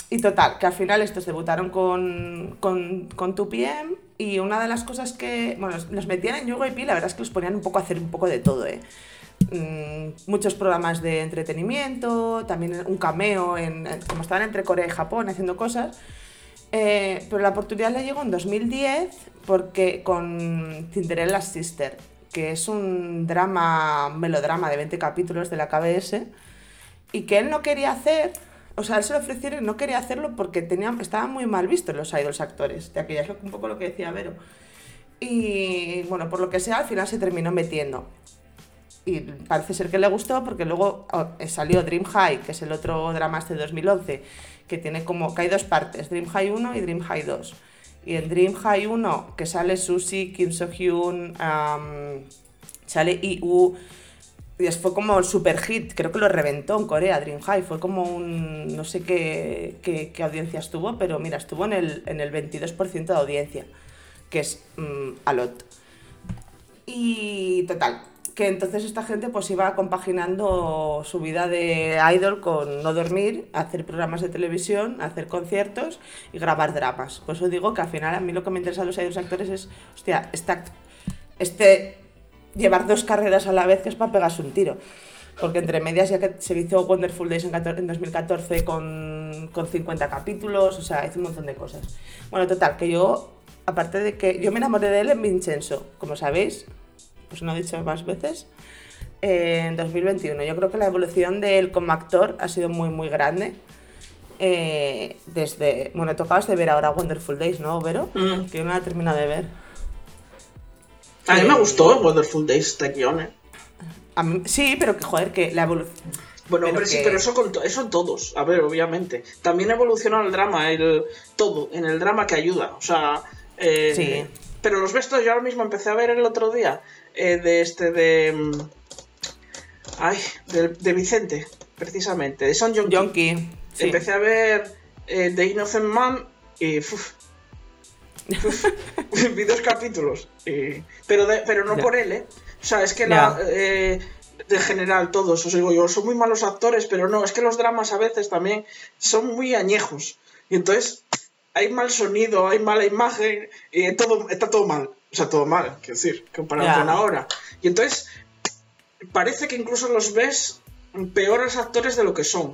Y total, que al final estos debutaron con, con, con two P M y una de las cosas que... Bueno, los metían en J Y P, la verdad es que los ponían un poco a hacer un poco de todo, ¿eh? Mm, muchos programas de entretenimiento, también un cameo, en, como estaban entre Corea y Japón haciendo cosas. Eh, pero la oportunidad le llegó en dos mil diez porque con Cinderella's Sister, que es un drama, un melodrama de veinte capítulos de la K B S y que él no quería hacer... O sea, él se lo ofrecieron y no quería hacerlo porque tenía, estaban muy mal vistos los idols actores de aquella, es un poco lo que decía Vero. Y bueno, por lo que sea, al final se terminó metiendo. Y parece ser que le gustó porque luego salió Dream High, que es el otro drama este de dos mil once, que tiene como, que hay dos partes, Dream High uno y Dream High dos. Y en Dream High uno, que sale Suzy, Kim So-hyun, um, sale I U... Y fue como el super hit, creo que lo reventó en Corea, Dream High, fue como un... no sé qué, qué, qué audiencia estuvo, pero mira, estuvo en el, en el veintidós por ciento de audiencia, que es um, a lot. Y total, que entonces esta gente pues iba compaginando su vida de idol con no dormir, hacer programas de televisión, hacer conciertos y grabar dramas. Por eso digo que al final a mí lo que me interesa a los idols actores es, hostia, esta, este... llevar dos carreras a la vez, que es para pegarse un tiro. porque entre medias ya que se hizo Wonderful Days en dos mil catorce con, con cincuenta capítulos, o sea, hizo un montón de cosas. Bueno, total, que yo, aparte de que yo me enamoré de él en Vincenzo, como sabéis, pues no he dicho más veces, eh, en dos mil veintiuno. Yo creo que la evolución de él como actor ha sido muy, muy grande. Eh, desde, bueno, tocabas de ver ahora Wonderful Days, ¿no, Vero? Mm. Que yo no la he terminado de ver. A mí eh, me gustó Wonderful Days, este guion, ¿eh? A mí, sí, pero que joder, que la evolución. Bueno, pero hombre, que... sí, pero eso con to- eso todos. A ver, obviamente. También evoluciona el drama, el todo, en el drama que ayuda. O sea, eh, sí. Pero los bestos yo ahora mismo empecé a ver el otro día. Eh, de este de. Ay, de, de Vicente, precisamente. De Son Joong-ki. Sí. Empecé a ver eh, The Innocent Man y. Uf, uf, vi dos capítulos. Y, pero, de, pero no, no por él, ¿eh? O sea, es que la, no. eh, de general todos, os digo yo, son muy malos actores, pero no, es que los dramas a veces también son muy añejos. Y entonces hay mal sonido, hay mala imagen, y todo, está todo mal. O sea, todo mal, quiero decir, comparado con ahora. Y entonces parece que incluso los ves peores actores de lo que son.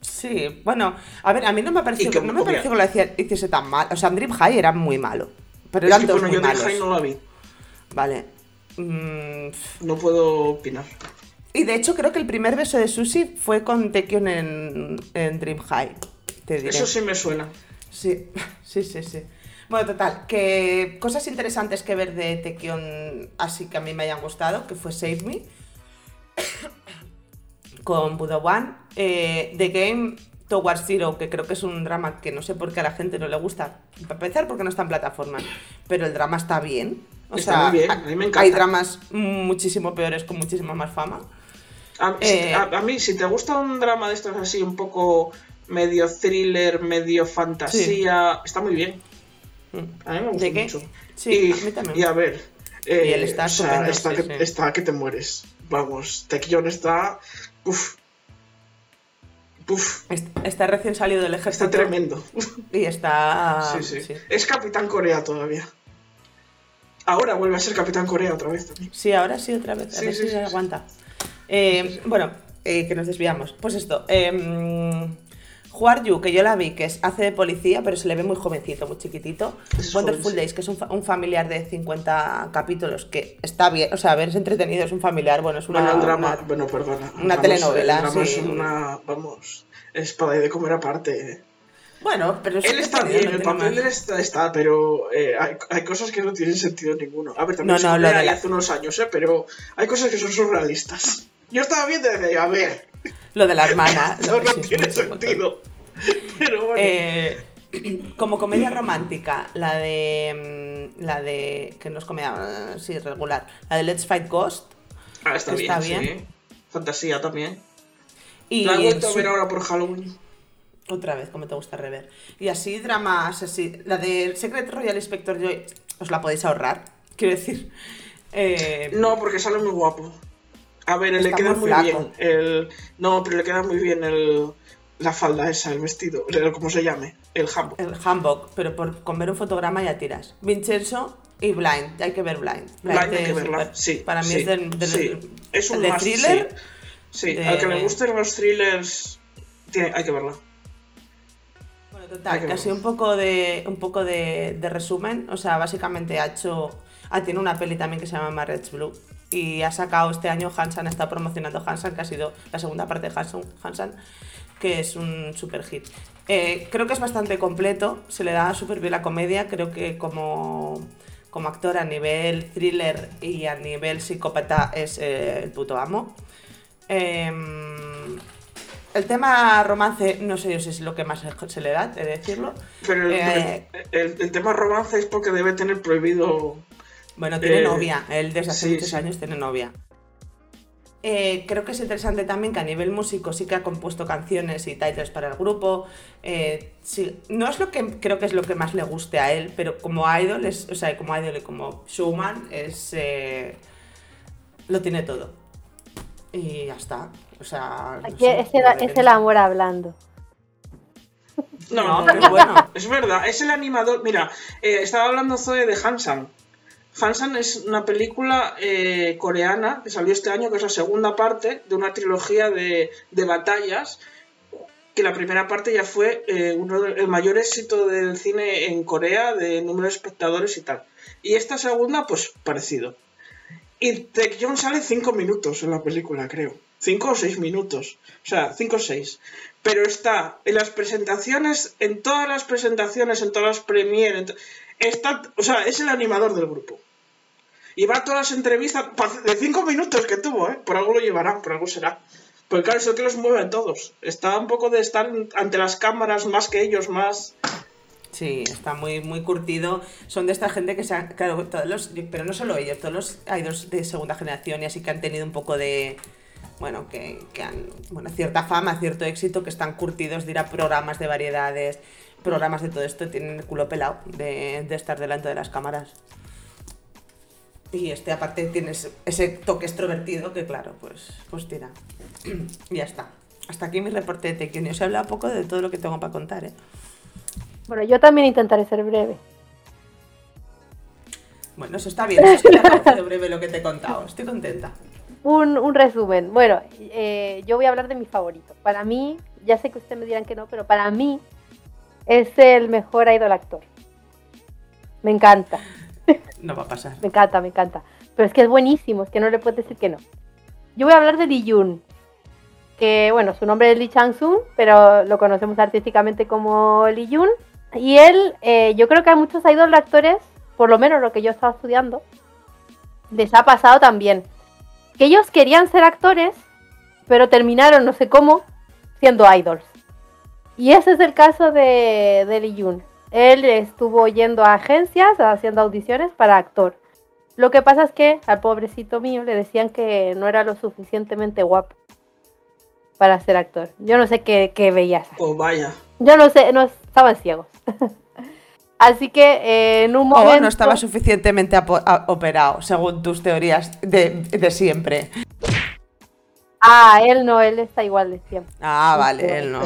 Sí, bueno, a ver, a mí no me pareció que, no me pareció que lo hiciese tan mal. O sea, Dream High era muy malo, pero eran todos muy malos. Yo Dream High no la vi. Vale. No puedo opinar. Y de hecho creo que el primer beso de Suzy fue con Taekyun en, en Dream High, te diré. Eso sí me suena. Sí, sí, sí, sí. Bueno, total, que cosas interesantes que ver de Taekyun así que a mí me hayan gustado, que fue Save Me con Budowan, eh, The Game Towards Zero, que creo que es un drama que no sé por qué a la gente no le gusta, para empezar porque no está en plataforma, pero el drama está bien. O está sea, muy bien, a mí me encanta. Hay dramas muchísimo peores con muchísima más fama. A, eh, a, a mí, si te gusta un drama de estos así, un poco medio thriller, medio fantasía, sí. Está muy bien. A mí me gusta mucho. Sí, y, a mí también. Y a ver, eh, y él está, o sea, está, sí, que, sí. Está que te mueres. Vamos, Taekyun está. Uf. Uf. Está recién salido del ejército. Está tremendo. Y está. Sí, sí. Sí. Es Capitán Corea todavía. Ahora vuelve a ser Capitán Corea otra vez también. Sí, ahora sí, otra vez. A sí, ver sí, si sí, se aguanta. Sí. Eh, sí, sí. Bueno, eh, que nos desviamos. Pues esto. Eh, Hwaryu, que yo la vi, que es, hace de policía, pero se le ve muy jovencito, muy chiquitito. Es Wonderful joven, sí. Days, que es un, un familiar de cincuenta capítulos, que está bien. O sea, a ver, es entretenido, es un familiar. Bueno, es una. Bueno, un drama, una, bueno, perdona. Una vamos, telenovela. Vamos, sí. Una. Vamos. Es para ir de comer aparte, ¿eh? Bueno, pero... Él está bien, el papel está, está, pero eh, hay, hay cosas que no tienen sentido ninguno. A ver, también no, no, lo de la... hace unos años, ¿eh? Pero hay cosas que son surrealistas. Yo estaba viendo y decía, a ver... Lo de la hermana. No, no sí, tiene sentido. Pero bueno... Eh, como comedia romántica, la de... La de... Que no es comedia... Sí, regular. La de Let's Fight Ghost. Ah, está bien, está bien, sí. Fantasía también. Y la he vuelto a ver ahora por Halloween. Otra vez, como te gusta rever. Y así, dramas así. La de Secret Royal Inspector Joy, os la podéis ahorrar, quiero decir. Eh... No, porque sale muy guapo. A ver, le queda muy, muy bien. El... No, pero le queda muy bien el... la falda esa, el vestido, el, ¿cómo se llame? El hanbok. El hanbok, pero por con ver un fotograma ya tiras. Vincenzo y Blind, hay que ver Blind. Blind, Blind hay que verla, super. Sí. Para mí sí, es del, del, sí. Es un de más, thriller. Sí, sí. De... al que le gusten los thrillers, tiene... hay que verla. Total, casi un poco de un poco de, de resumen, o sea, básicamente ha hecho, ah, tiene una peli también que se llama Marriage Blue y ha sacado este año Hansan, ha estado promocionando Hansan, que ha sido la segunda parte de Hansan, Hansan que es un super hit. Eh, creo que es bastante completo, se le da súper bien la comedia, creo que como, como actor a nivel thriller y a nivel psicópata es eh, el puto amo. Eh, El tema romance, no sé yo si es lo que más se le da, he de decirlo. Pero el, eh, el, el tema romance es porque debe tener prohibido... Bueno, tiene eh, novia, él desde hace sí, muchos sí. años tiene novia. Eh, creo que es interesante también que a nivel músico sí que ha compuesto canciones y titles para el grupo. Eh, sí, no es lo que creo que es lo que más le guste a él, pero como idol, es, o sea, como idol y como showman, es, eh, lo tiene todo. Y ya está. O sea, no sé, es, el, es el amor hablando. No, no, pero bueno. Es verdad, es el animador. Mira, eh, estaba hablando Zoe de Hansan. Hansan es una película eh, coreana que salió este año, que es la segunda parte de una trilogía de, de batallas, que la primera parte ya fue eh, uno de, el mayor éxito del cine en Corea, de número de espectadores y tal. Y esta segunda, pues, parecido. Y Taecyeon sale cinco minutos en la película, creo. cinco o seis minutos. O sea, cinco o seis. Pero está en las presentaciones, en todas las presentaciones, en todas las premieres. Está, o sea, es el animador del grupo. Y va a todas las entrevistas de cinco minutos que tuvo, ¿eh? Por algo lo llevarán, por algo será. Porque claro, eso que los mueve a todos. Está un poco de estar ante las cámaras más que ellos, más... Sí, está muy muy curtido. Son de esta gente que se han... Claro, todos los, pero no solo ellos, todos los idols de segunda generación y así que han tenido un poco de... Bueno, que, que han... Bueno, cierta fama, cierto éxito, que están curtidos de ir a programas de variedades, programas de todo esto, tienen el culo pelado de, de estar delante de las cámaras. Y este, aparte, tiene ese toque extrovertido que, claro, pues, pues tira. Y ya está. Hasta aquí mi reporte de Taecyeon. Os he hablado poco de todo lo que tengo para contar, ¿eh? Bueno, yo también intentaré ser breve. Bueno, eso está bien, eso es que te breve lo que te he contado, estoy contenta. Un, un resumen. Bueno, eh, yo voy a hablar de mi favorito. Para mí, ya sé que ustedes me dirán que no, pero para mí es el mejor idol actor. Me encanta. No va a pasar. Me encanta, me encanta. Pero es que es buenísimo, es que no le puedes decir que no. Yo voy a hablar de Lee Jun. Que, bueno, su nombre es Lee Chansung, pero lo conocemos artísticamente como Lee Jun. Y él, eh, yo creo que a muchos idol actores, por lo menos lo que yo estaba estudiando, les ha pasado también. Que ellos querían ser actores, pero terminaron, no sé cómo, siendo idols. Y ese es el caso de, de Lee Jun. Él estuvo yendo a agencias, haciendo audiciones para actor. Lo que pasa es que al pobrecito mío le decían que no era lo suficientemente guapo para ser actor. Yo no sé qué, qué veías. Oh, vaya. Yo no sé, no estaban ciegos. Así que eh, en un momento... O no estaba suficientemente apo- a- operado, según tus teorías de, de siempre. Ah, él no, él está igual de siempre. Ah, vale, él no.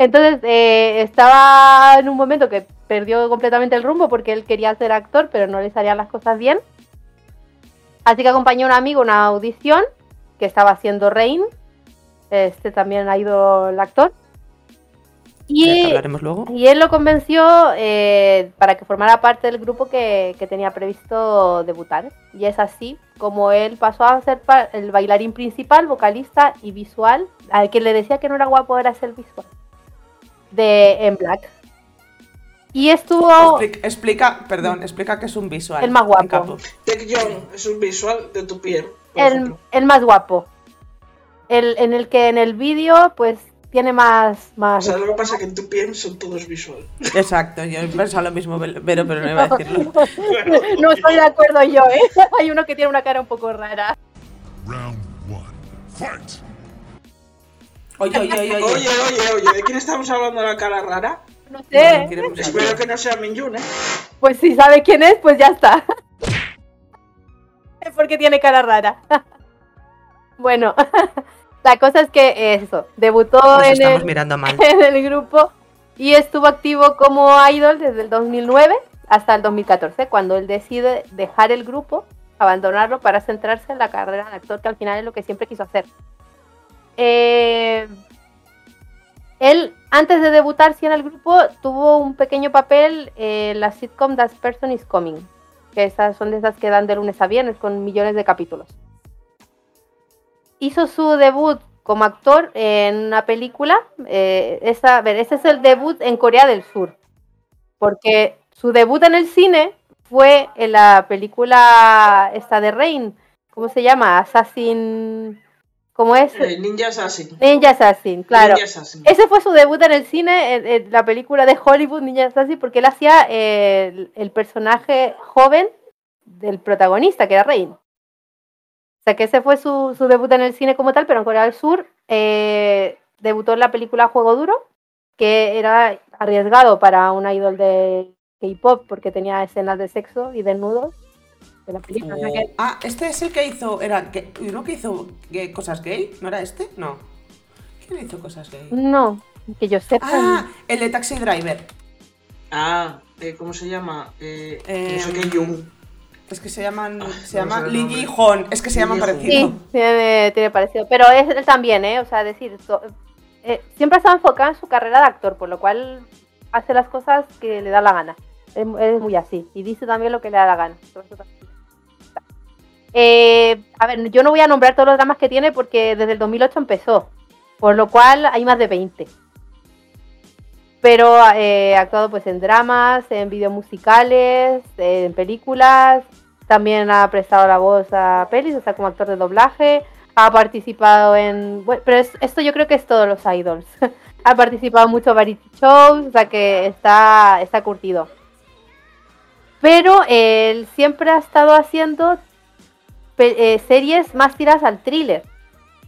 Entonces eh, estaba en un momento que perdió completamente el rumbo porque él quería ser actor, pero no le salían las cosas bien. Así que acompañó a un amigo a una audición que estaba haciendo Rain. Este también ha ido el actor. Y, hablaremos luego. Y él lo convenció eh, para que formara parte del grupo que, que tenía previsto debutar. Y es así como él pasó a ser pa- el bailarín principal, vocalista y visual. Al que le decía que no era guapo era ser visual. De En Black. Y estuvo... Explica, explica, perdón, explica que es un visual. El más guapo. Taecyeon es un visual de tu pe eme. El, el más guapo. El, en el que en el vídeo, pues... Tiene más, más... O sea, lo que pasa es que en tu pe eme son todos visual. Exacto, yo he pensado lo mismo, Vero, pero no iba a decirlo. No estoy de acuerdo yo, ¿eh? Hay uno que tiene una cara un poco rara. Round one, fight. Oye, oye, oye, oye. Oye, oye, oye, ¿de quién estamos hablando de la cara rara? No sé. No, no Espero que no sea Minyun, ¿eh? Pues si sabe quién es, pues ya está. Es porque tiene cara rara. Bueno... La cosa es que eso, debutó en el, en el grupo y estuvo activo como idol desde el dos mil nueve hasta el dos mil catorce, cuando él decide dejar el grupo, abandonarlo para centrarse en la carrera de actor, que al final es lo que siempre quiso hacer. Eh, él, antes de debutar sí, en el grupo, tuvo un pequeño papel en eh, la sitcom That Person Is Coming, que esas son de esas que dan de lunes a viernes con millones de capítulos. Hizo su debut como actor en una película. Eh, esa, a ver, ese es el debut en Corea del Sur. Porque su debut en el cine fue en la película esta de Rain. ¿Cómo se llama? Assassin... ¿Cómo es? Eh, Ninja Assassin. Ninja Assassin, claro. Ninja Assassin. Ese fue su debut en el cine, en, en la película de Hollywood Ninja Assassin, porque él hacía eh, el, el personaje joven del protagonista, que era Rain. O sea, que ese fue su, su debut en el cine como tal, pero en Corea del Sur eh, debutó en la película Juego Duro, que era arriesgado para un idol de K-pop porque tenía escenas de sexo y desnudos de la película. Oh. O sea que... Ah, este es el que hizo, era que, uno que hizo que, cosas gay, ¿no era este? No. ¿Quién hizo cosas gay? No, que yo sepa. Ah, y... el de Taxi Driver. Ah, eh, ¿cómo se llama? Eh, eh... No sé qué, Jung. Es que se llaman, ah, se no llama Lee Gi-hun, es que se llaman parecido. Sí, tiene, tiene parecido, pero es él también, ¿eh? O sea, decir, so, eh, siempre ha estado enfocado en su carrera de actor, por lo cual hace las cosas que le da la gana. Es, es muy así, y dice también lo que le da la gana. Eh, a ver, yo no voy a nombrar todos los dramas que tiene porque desde el dos mil ocho empezó, por lo cual hay más de veinte. Pero ha eh, actuado pues en dramas, en videos musicales, eh, en películas, también ha prestado la voz a pelis, o sea, como actor de doblaje, ha participado en... Bueno, pero es, esto yo creo que es todos los idols. Ha participado en muchos variety shows, o sea que está, está curtido. Pero eh, él siempre ha estado haciendo pe- eh, series más tiradas al thriller.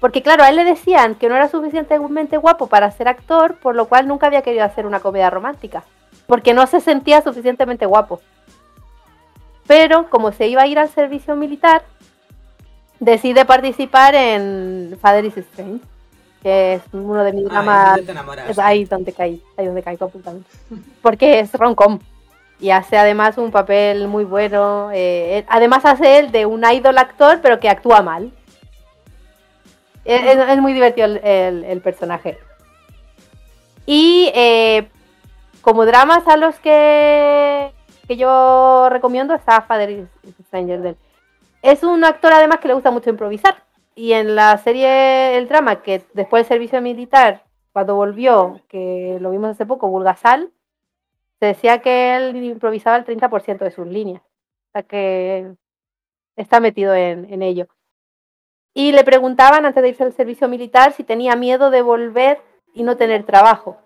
Porque claro, a él le decían que no era suficientemente guapo para ser actor, por lo cual nunca había querido hacer una comedia romántica, porque no se sentía suficientemente guapo. Pero como se iba a ir al servicio militar, decide participar en Father is Strange, que es uno de mis dramas. Es ahí donde caí, ahí donde caí completamente. Porque es rom-com y hace además un papel muy bueno. Eh, además hace él de un idol actor, pero que actúa mal. Es, es muy divertido el, el, el personaje. Y eh, como dramas a los que, que yo recomiendo está Father is Stranger. Es un actor además que le gusta mucho improvisar. Y en la serie, el drama, que después del servicio militar, cuando volvió, que lo vimos hace poco, Bulgasal, se decía que él improvisaba el treinta por ciento de sus líneas. O sea que está metido en, en ello. Y le preguntaban antes de irse al servicio militar si tenía miedo de volver y no tener trabajo.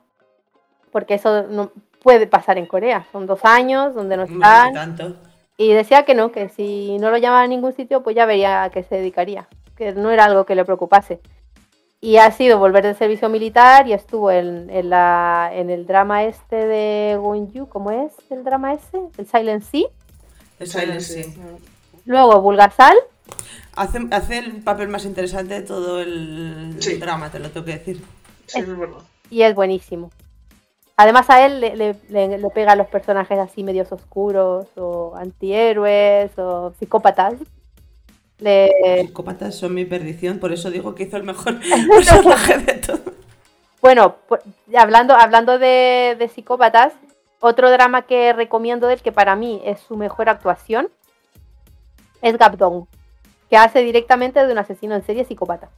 Porque eso no puede pasar en Corea. Son dos años donde no están. Tanto. Y decía que no, que si no lo llamaban a ningún sitio, pues ya vería a qué se dedicaría. Que no era algo que le preocupase. Y ha sido volver del servicio militar y estuvo en, en, la, en el drama este de Wonju. ¿Cómo es el drama ese? ¿El Silent Sea? El Silent Sea. Luego Bulgasal. Hace, hace el papel más interesante de todo el, sí. el drama, te lo tengo que decir. Sí, es, es verdad. Y es buenísimo. Además a él le, le, le, le pega a los personajes así medios oscuros, o antihéroes, o psicópatas. Le... Los psicópatas son mi perdición, por eso digo que hizo el mejor personaje de todo. Bueno, pues, hablando, hablando de, de psicópatas, otro drama que recomiendo del que para mí es su mejor actuación es Gapdong, que hace directamente de un asesino en serie psicópata.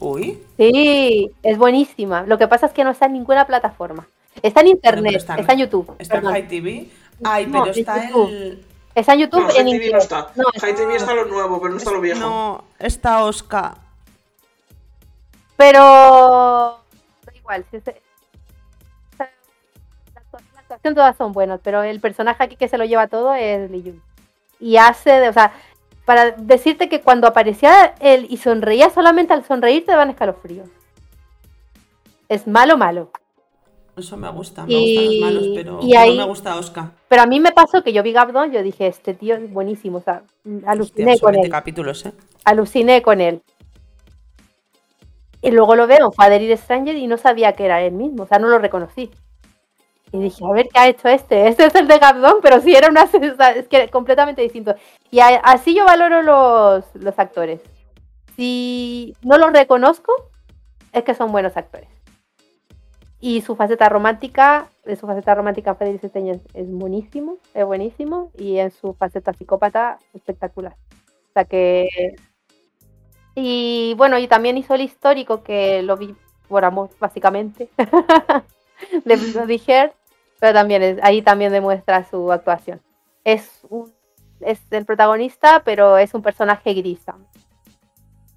Uy. Sí, es buenísima. Lo que pasa es que no está en ninguna plataforma. Está en internet, no, está, en, está en YouTube. Está perdón. en High T V. Ay, no, pero está en el... Está en YouTube. No, en High T V no está. No, High T V está lo nuevo, pero no está lo viejo. No, está Oscar. Pero igual, si se... las actuaciones todas son buenas, pero el personaje aquí que se lo lleva todo es Lee Jung. Y hace, de, o sea, para decirte que cuando aparecía él y sonreía, solamente al sonreír te daban escalofríos. Es malo, malo. Eso me gusta, me y, gustan los malos, pero y ahí, no me gusta Oscar. Pero a mí me pasó que yo vi Gapdong, yo dije, este tío es buenísimo, o sea, aluciné Hostia, con él. Capítulos, ¿eh? Aluciné con él. Y luego lo veo, Father is Stranger, y no sabía que era él mismo, o sea, no lo reconocí. Y dije, a ver, ¿qué ha hecho este? Este es el de Gapdong, pero sí era una... Es que completamente distinto. Y a, así yo valoro los, los actores. Si no los reconozco, es que son buenos actores. Y su faceta romántica, en su faceta romántica Federico Esteñez es buenísimo, es buenísimo. Y en su faceta psicópata, espectacular. O sea que... Y bueno, y también hizo el histórico, que lo vi por amor, básicamente. De Bloody Hair, pero también es, ahí también demuestra su actuación. Es un, es el protagonista, pero es un personaje gris,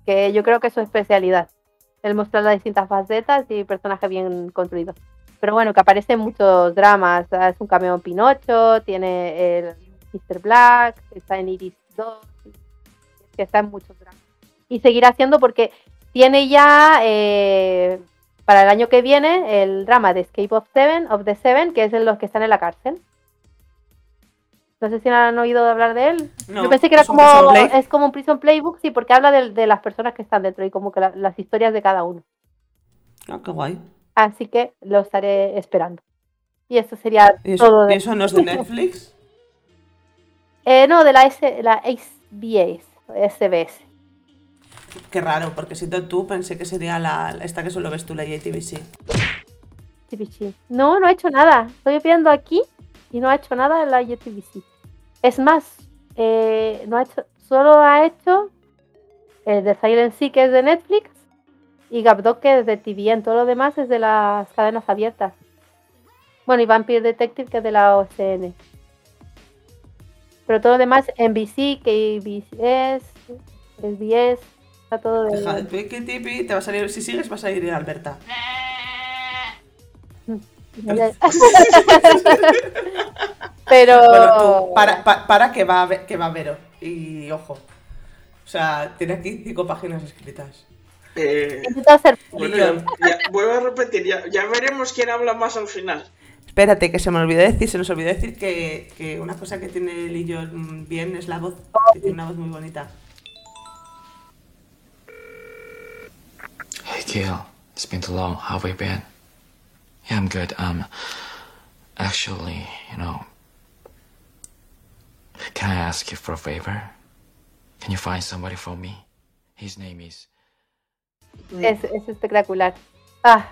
que yo creo que es su especialidad, el mostrar las distintas facetas y personajes bien construidos. Pero bueno, que aparece en muchos dramas, es un cameo en Pinocho, tiene el mister Black, está en Iris dos, que está en muchos dramas. Y seguirá haciendo porque tiene ya... Eh, para el año que viene, el drama de Escape of, Seven, of the Seven, que es en los que están en la cárcel. No sé si han oído hablar de él. No, yo pensé que era como es como un Prison Playbook, sí, porque habla de, de las personas que están dentro y como que la, las historias de cada uno. Ah, qué guay. Así que lo estaré esperando. Y esto sería ¿Y eso, todo. De... ¿Y eso no es de Netflix? Eh, no, de la, S, la H B S. S B S. Qué raro, porque si tú pensé que sería la, esta que solo ves tú, la J T B C. J T B C. No, no ha hecho nada. Estoy viendo aquí y no ha hecho nada la J T B C. Es más, eh, no ha hecho, solo ha hecho el de Silent Sea, que es de Netflix, y Gapdog, que es de T V N. Todo lo demás es de las cadenas abiertas. Bueno, y Vampire Detective, que es de la O C N. Pero todo lo demás, N B C, K B S, S B S, está todo de... Deja de T V, te va a salir, si sigues vas a ir a Alberta. Pero... Bueno, tú, para, para, para que va, que va Vero, y ojo. O sea, tiene aquí cinco páginas escritas. Eh, bueno, ya, ya, vuelvo a repetir, ya, ya veremos quién habla más al final. Espérate, que se me olvidó decir, se nos olvidó decir que, que una cosa que tiene Lillo bien es la voz, que tiene una voz muy bonita. Hey Gail, it's been too long, how have we been? Yeah, I'm good, um, actually, you know, can I ask you for a favor? Can you find somebody for me? His name is... Es, es espectacular. Ah,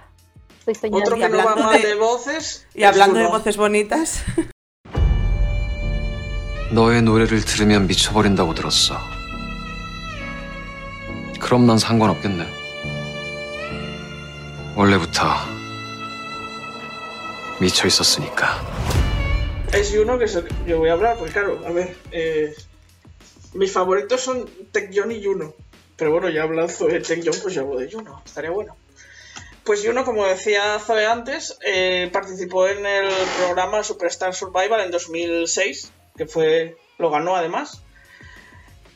estoy soñando. Otro que no va mal de voces. Y hablando de voces bonitas. 너의 노래를 들으면 미쳐버린다고 들었어. 그럼 난 상관없겠네. 원래부터 미쳐 있었으니까. Es uno que se, yo voy a hablar, pues claro, a ver, eh, mis favoritos son Taecyeon y Juno. Pero bueno, ya hablando de Taecyeon, pues ya hablo de Juno, estaría bueno. Pues Juno, como decía Zoe antes, eh, participó en el programa Superstar Survival en dos mil seis, que fue, lo ganó además.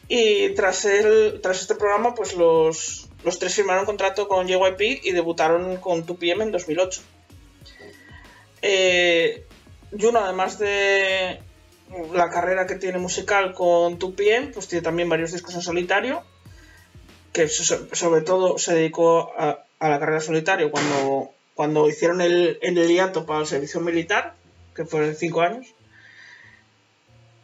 Y tras, el, tras este programa, pues los, los tres firmaron contrato con J Y P y debutaron con two P M en dos mil ocho. Eh, Juno, además de la carrera que tiene musical con two P M, pues tiene también varios discos en solitario, que sobre todo se dedicó a, a la carrera solitaria cuando, cuando hicieron el, el hiato para el servicio militar, que fue de cinco años.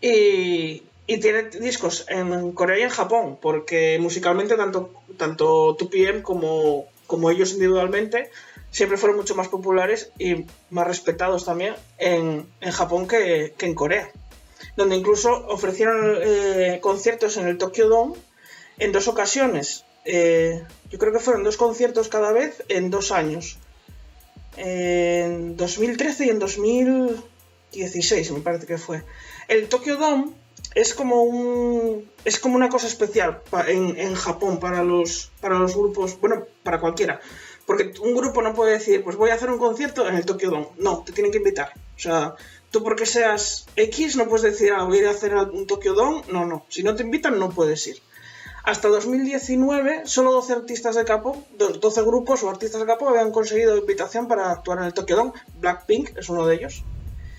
Y, y tiene discos en Corea y en Japón, porque musicalmente tanto, tanto two P M como, como ellos individualmente siempre fueron mucho más populares y más respetados también en, en Japón que, que en Corea, donde incluso ofrecieron eh, conciertos en el Tokyo Dome en dos ocasiones, eh, yo creo que fueron dos conciertos cada vez en dos años, en dos mil trece y en dos mil dieciséis me parece que fue. El Tokyo Dome es como un es como una cosa especial en, en Japón para los para los grupos, bueno, para cualquiera, porque un grupo no puede decir, pues voy a hacer un concierto en el Tokyo Dome, no, te tienen que invitar, o sea, tú porque seas X no puedes decir, ah, voy a ir a hacer un Tokyo Dome, no, no, si no te invitan no puedes ir. Hasta dos mil diecinueve, solo doce artistas de K-pop, doce grupos o artistas de K-pop habían conseguido invitación para actuar en el Tokyo Dome. Blackpink es uno de ellos.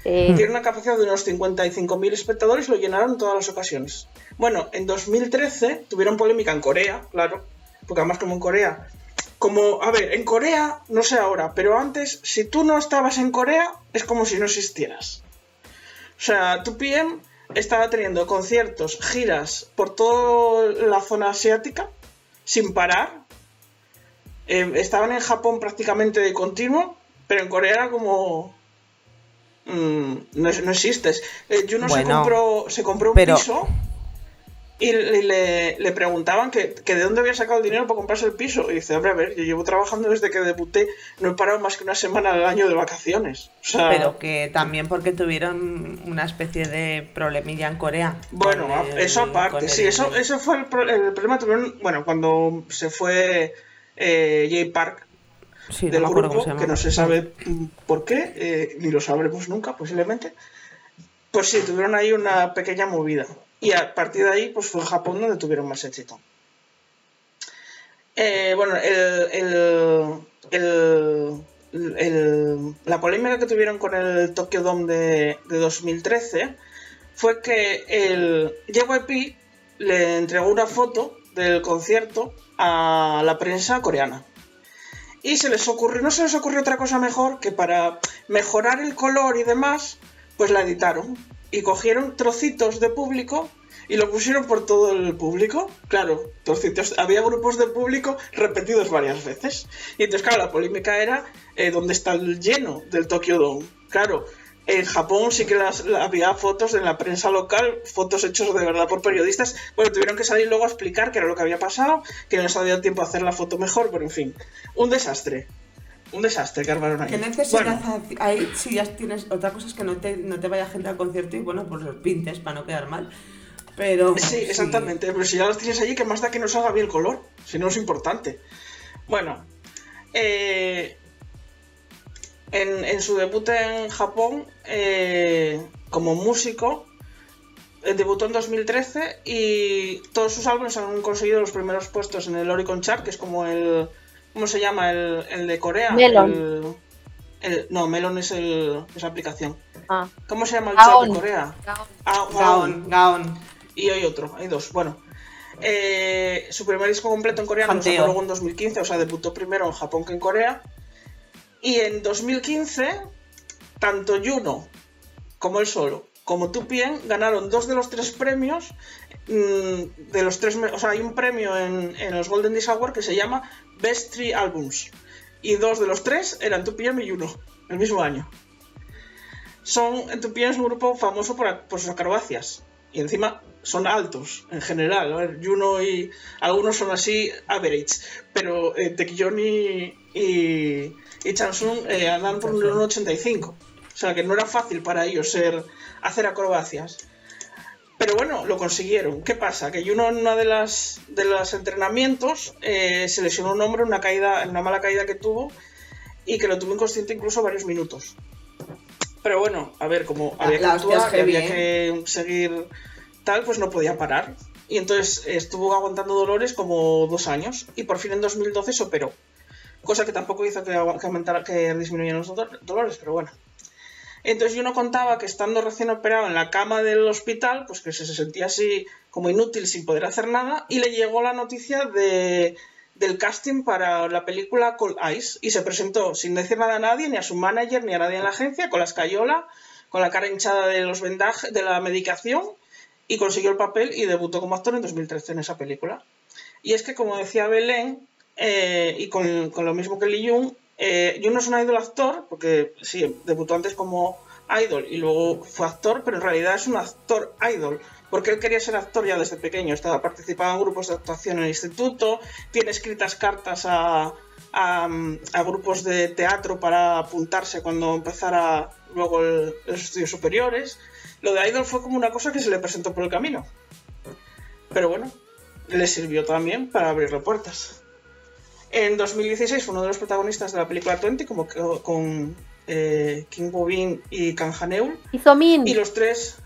Eh. Tiene una capacidad de unos cincuenta y cinco mil espectadores y lo llenaron en todas las ocasiones. Bueno, en dos mil trece tuvieron polémica en Corea, claro, porque además como en Corea... Como, a ver, en Corea, no sé ahora, pero antes, si tú no estabas en Corea, es como si no existieras. O sea, two P M... estaba teniendo conciertos, giras por toda la zona asiática sin parar, eh, estaban en Japón prácticamente de continuo, pero en Corea era como mmm, no, no existes. eh, Juno bueno, se compró, se compró un pero... piso y le, le, le preguntaban que, que de dónde había sacado el dinero para comprarse el piso y dice, hombre, a ver, yo llevo trabajando desde que debuté, no he parado más que una semana al año de vacaciones, o sea, pero que también porque tuvieron una especie de problemilla en Corea. Bueno, el, eso aparte, sí, el... eso eso fue el, pro, el problema tuvieron, bueno, cuando se fue eh, Jay Park sí, del no grupo, que no se sabe por qué, eh, ni lo sabremos nunca posiblemente, pues sí, tuvieron ahí una pequeña movida. Y a partir de ahí, pues fue en Japón donde tuvieron más éxito. Eh, bueno, el, el, el, el, la polémica que tuvieron con el Tokyo Dome de, de dos mil trece fue que el J Y P le entregó una foto del concierto a la prensa coreana. Y se les ocurrió, no se les ocurrió otra cosa mejor que para mejorar el color y demás, pues la editaron. y cogieron trocitos de público y lo pusieron por todo el público. Claro, trocitos, había grupos de público repetidos varias veces. Y entonces, claro, la polémica era eh, dónde está el lleno del Tokyo Dome. Claro, en Japón sí que las, había fotos en la prensa local, fotos hechas de verdad por periodistas. Bueno, tuvieron que salir luego a explicar qué era lo que había pasado, que no les había dado tiempo a hacer la foto mejor, pero en fin, un desastre. Un desastre que armaron ahí. ¿Qué necesidad bueno. hay si ya tienes? Otra cosa es que no te, no te vaya gente al concierto y bueno, pues los pintes para no quedar mal. Pero sí, exactamente. Sí. Pero si ya los tienes allí, que más da que no salga bien el color. Si no es importante. Bueno, eh, en, en su debut en Japón, eh, como músico, eh, debutó en dos mil trece y todos sus álbumes han conseguido los primeros puestos en el Oricon Chart, que es como el. ¿Cómo se llama? El, el de Corea. Melon. El, el, no, Melon es el, esa aplicación. Ah. ¿Cómo se llama el Gaon. Chat de Corea? Gaon. Ah, Gaon. Gaon. Y hay otro, hay dos. Bueno. Eh, su primer disco completo en Corea lo sacó luego en dos mil quince, o sea, debutó primero en Japón que en Corea. Y en dos mil quince, tanto Juno como él solo, como two P M, ganaron dos de los tres premios. De los tres, o sea, hay un premio en, en los Golden Disc Award que se llama Best Three Albums y dos de los tres eran two P M y uno el mismo año. Son two P M es un grupo famoso por, por sus acrobacias y encima son altos en general. A ver, Juno y algunos son así average, pero eh, Taekyon y, y, y Chansung eh, andan por un uno ochenta y cinco, o sea que no era fácil para ellos ser, hacer acrobacias. Pero bueno, lo consiguieron. ¿Qué pasa? Que Juno en uno de las de los entrenamientos eh, se lesionó un hombro en una caída, en una mala caída que tuvo y que lo tuvo inconsciente incluso varios minutos. Pero bueno, a ver, como había que actuar, heavy, había que seguir tal, pues no podía parar. Y entonces estuvo aguantando dolores como dos años y por fin en dos mil doce se operó. Cosa que tampoco hizo que, que, aumentara, que disminuyeran los dolores, pero bueno. Entonces Juno contaba que estando recién operado en la cama del hospital, pues que se sentía así como inútil sin poder hacer nada y le llegó la noticia de, del casting para la película Cold Eyes y se presentó sin decir nada a nadie, ni a su manager, ni a nadie en la agencia, con la escayola, con la cara hinchada de los vendajes, de la medicación y consiguió el papel y debutó como actor en dos mil trece en esa película. Y es que como decía Belén, eh, y con, con lo mismo que Lee Jung, Eh, Juno es un idol actor, porque sí, debutó antes como idol y luego fue actor, pero en realidad es un actor idol, porque él quería ser actor ya desde pequeño, estaba participaba en grupos de actuación en el instituto, tiene escritas cartas a, a, a grupos de teatro para apuntarse cuando empezara luego el, los estudios superiores. Lo de idol fue como una cosa que se le presentó por el camino, pero bueno, le sirvió también para abrirle puertas. En dos mil dieciséis fue uno de los protagonistas de la película veinte, como que, con eh, Kim Bo-bin y Kang Han-eul. Y So-min. Y los tres.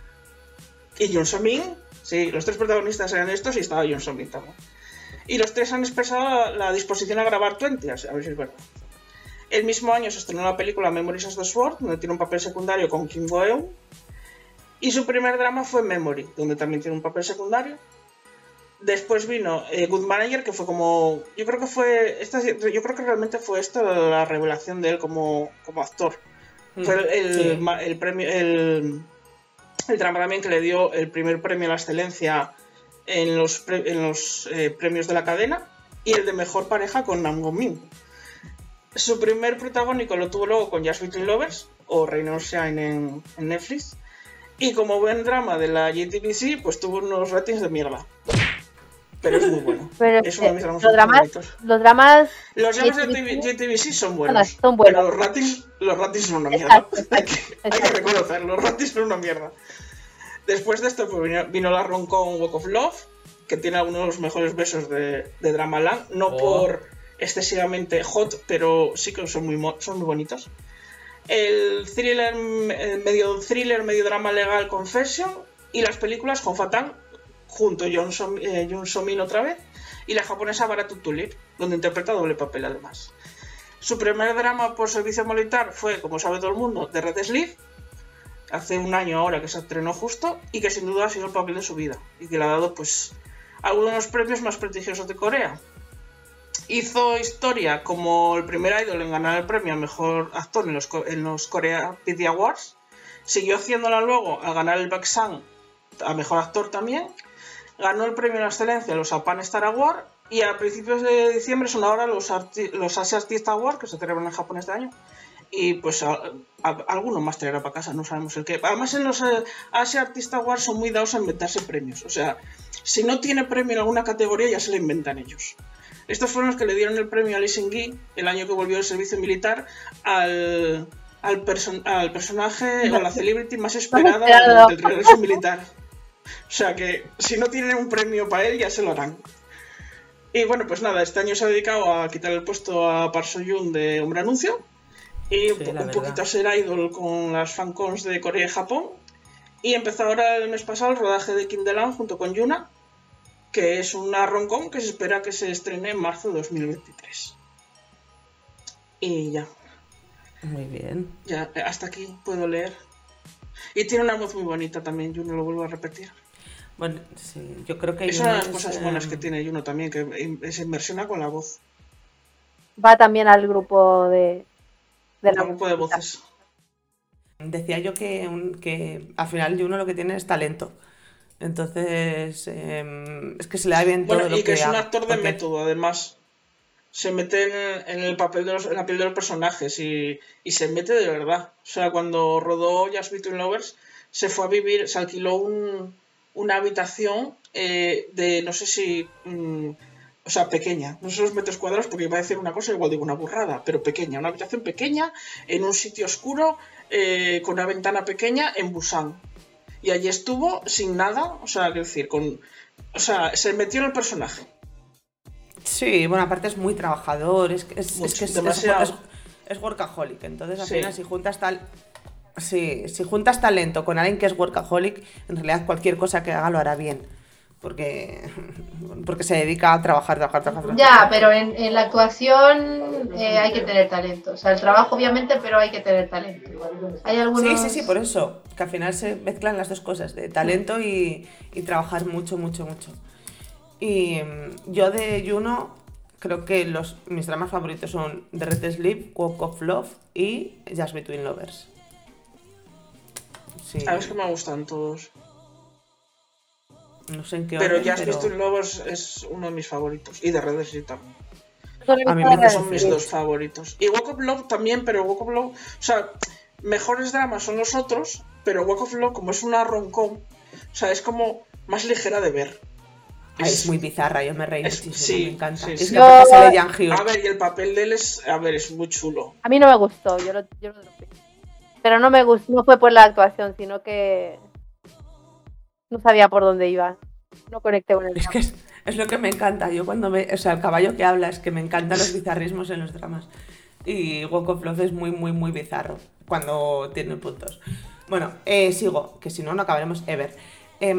Y Yoon So-min. Sí, los tres protagonistas eran estos y estaba Yoon So-min también. Y los tres han expresado la disposición a grabar veinte, a ver si es verdad. El mismo año se estrenó la película Memories of the Sword, donde tiene un papel secundario con Kim Bo-eun. Y su primer drama fue Memory, donde también tiene un papel secundario. Después vino eh, Good Manager, que fue como. Yo creo que fue. Esta, yo creo que realmente fue esta la revelación de él como, como actor. Mm, fue el, el, sí. el, el premio. El, el drama también que le dio el primer premio a la excelencia en los, pre, en los eh, premios de la cadena. Y el de mejor pareja con Nam Gon-min. Su primer protagónico lo tuvo luego con Just Between Lovers, o Rain or Shine en, en Netflix. Y como buen drama de la J T B C, pues tuvo unos ratings de mierda. Pero es muy bueno. Pero, es uno de mis dramas los, dramas, los dramas los dramas de J T B C son buenos. No, son buenos. Pero los ratings, los ratings son una mierda. Exacto, exacto, hay, que, hay que reconocer, los ratings son una mierda. Después de esto pues, vino, vino la Roncon Walk of Love, que tiene algunos de los mejores besos de, de Dramaland. No oh. por excesivamente hot, pero sí que son muy, son muy bonitos. El thriller, el medio thriller, medio drama legal Confession y las películas con Fatang junto a Yoon So-min eh, otra vez, y la japonesa Baratu Tulip, donde interpreta doble papel además. Su primer drama por servicio militar fue, como sabe todo el mundo, The Red Sleeve, hace un año ahora que se estrenó justo, y que sin duda ha sido el papel de su vida, y que le ha dado pues algunos de los premios más prestigiosos de Corea. Hizo historia como el primer idol en ganar el premio a Mejor Actor en los, en los Korea P D Awards, Siguió haciéndola luego al ganar el Baeksan a Mejor Actor también. Ganó el premio a la excelencia los Japan Star Award. Y a principios de diciembre son ahora los, los Asia Artist Awards que se celebran en Japón este año. Y pues a, a, algunos más traerá para casa, no sabemos el qué. Además en los eh, Asia Artist Awards son muy dados a inventarse premios. O sea, si no tiene premio en alguna categoría ya se lo inventan ellos. Estos fueron los que le dieron el premio a Lee Seung-gi el año que volvió del servicio militar al, al, person, al personaje o la celebrity más esperada del regreso militar. O sea que si no tienen un premio para él ya se lo harán. Y bueno, pues nada, este año se ha dedicado a quitar el puesto a Park So-hyun de Hombre Anuncio. Y sí, un poquito verdad. A ser idol con las fancons de Corea y Japón. Y empezó ahora el mes pasado el rodaje de Kim Delan junto con Yuna, que es una rom-com que se espera que se estrene en marzo de dos mil veintitrés. Y ya. Muy bien. Ya, hasta aquí puedo leer. Y tiene una voz muy bonita también, Juno, lo vuelvo a repetir. Bueno, sí, yo creo que... Es una de las cosas buenas que tiene Juno también, que se inmersiona con la voz. Va también al grupo de... del grupo de voces. Decía yo que, un, que al final Juno lo que tiene es talento. Entonces, eh, es que se le da bien todo bueno, lo que... Bueno, y que es un actor de porque... método, además. Se mete en, en el papel de los, en la piel de los personajes y, y se mete de verdad. O sea, cuando rodó Just Between Lovers, se fue a vivir, se alquiló un, una habitación eh, de, no sé si... Mm, o sea, pequeña, no sé los metros cuadrados porque iba a decir una cosa, igual digo una burrada, pero pequeña, una habitación pequeña, en un sitio oscuro, eh, con una ventana pequeña en Busan. Y allí estuvo sin nada, o sea, quiero decir, con, o sea, se metió en el personaje. Sí, bueno, aparte es muy trabajador, es que es, Mucho, es, que es, es, es, es workaholic, entonces al sí. final si juntas tal... Sí, si juntas talento con alguien que es workaholic, en realidad cualquier cosa que haga lo hará bien. Porque, porque se dedica a trabajar, trabajar, trabajar. Ya, pero en, en la actuación eh, hay que tener talento. O sea, el trabajo obviamente, pero hay que tener talento. Hay algunos... Sí, sí, sí, por eso. Que al final se mezclan las dos cosas, de talento y, y trabajar mucho, mucho, mucho. Y yo de Juno creo que los, mis dramas favoritos son The Red Sleep, Walk of Love y Just Between Lovers. Sí. A ver, es que me gustan todos. No sé en qué pero orden, ya has pero... visto en Lobos es uno de mis favoritos. Y de redes y también. A mí me son mis dos favoritos. Y Walk of Love también, pero Walk of Love... O sea, mejores dramas son los otros, pero Walk of Love, como es una rom-com, o sea, es como más ligera de ver. Ay, es, es muy bizarra, yo me reí es, muchísimo, sí, me encanta. Sí, es sí. que no, sale Yang Hyuk. A ver, y el papel de él es... A ver, es muy chulo. A mí no me gustó, yo lo, yo lo dropé. Pero no me gustó, no fue por la actuación, sino que... No sabía por dónde iba, no conecté con el drama. Es que es, es lo que me encanta, yo cuando me... O sea, el caballo que habla es que me encantan los bizarrismos en los dramas. Y Walk of Love es muy, muy, muy bizarro cuando tiene puntos. Bueno, eh, sigo, que si no, no acabaremos ever. Eh,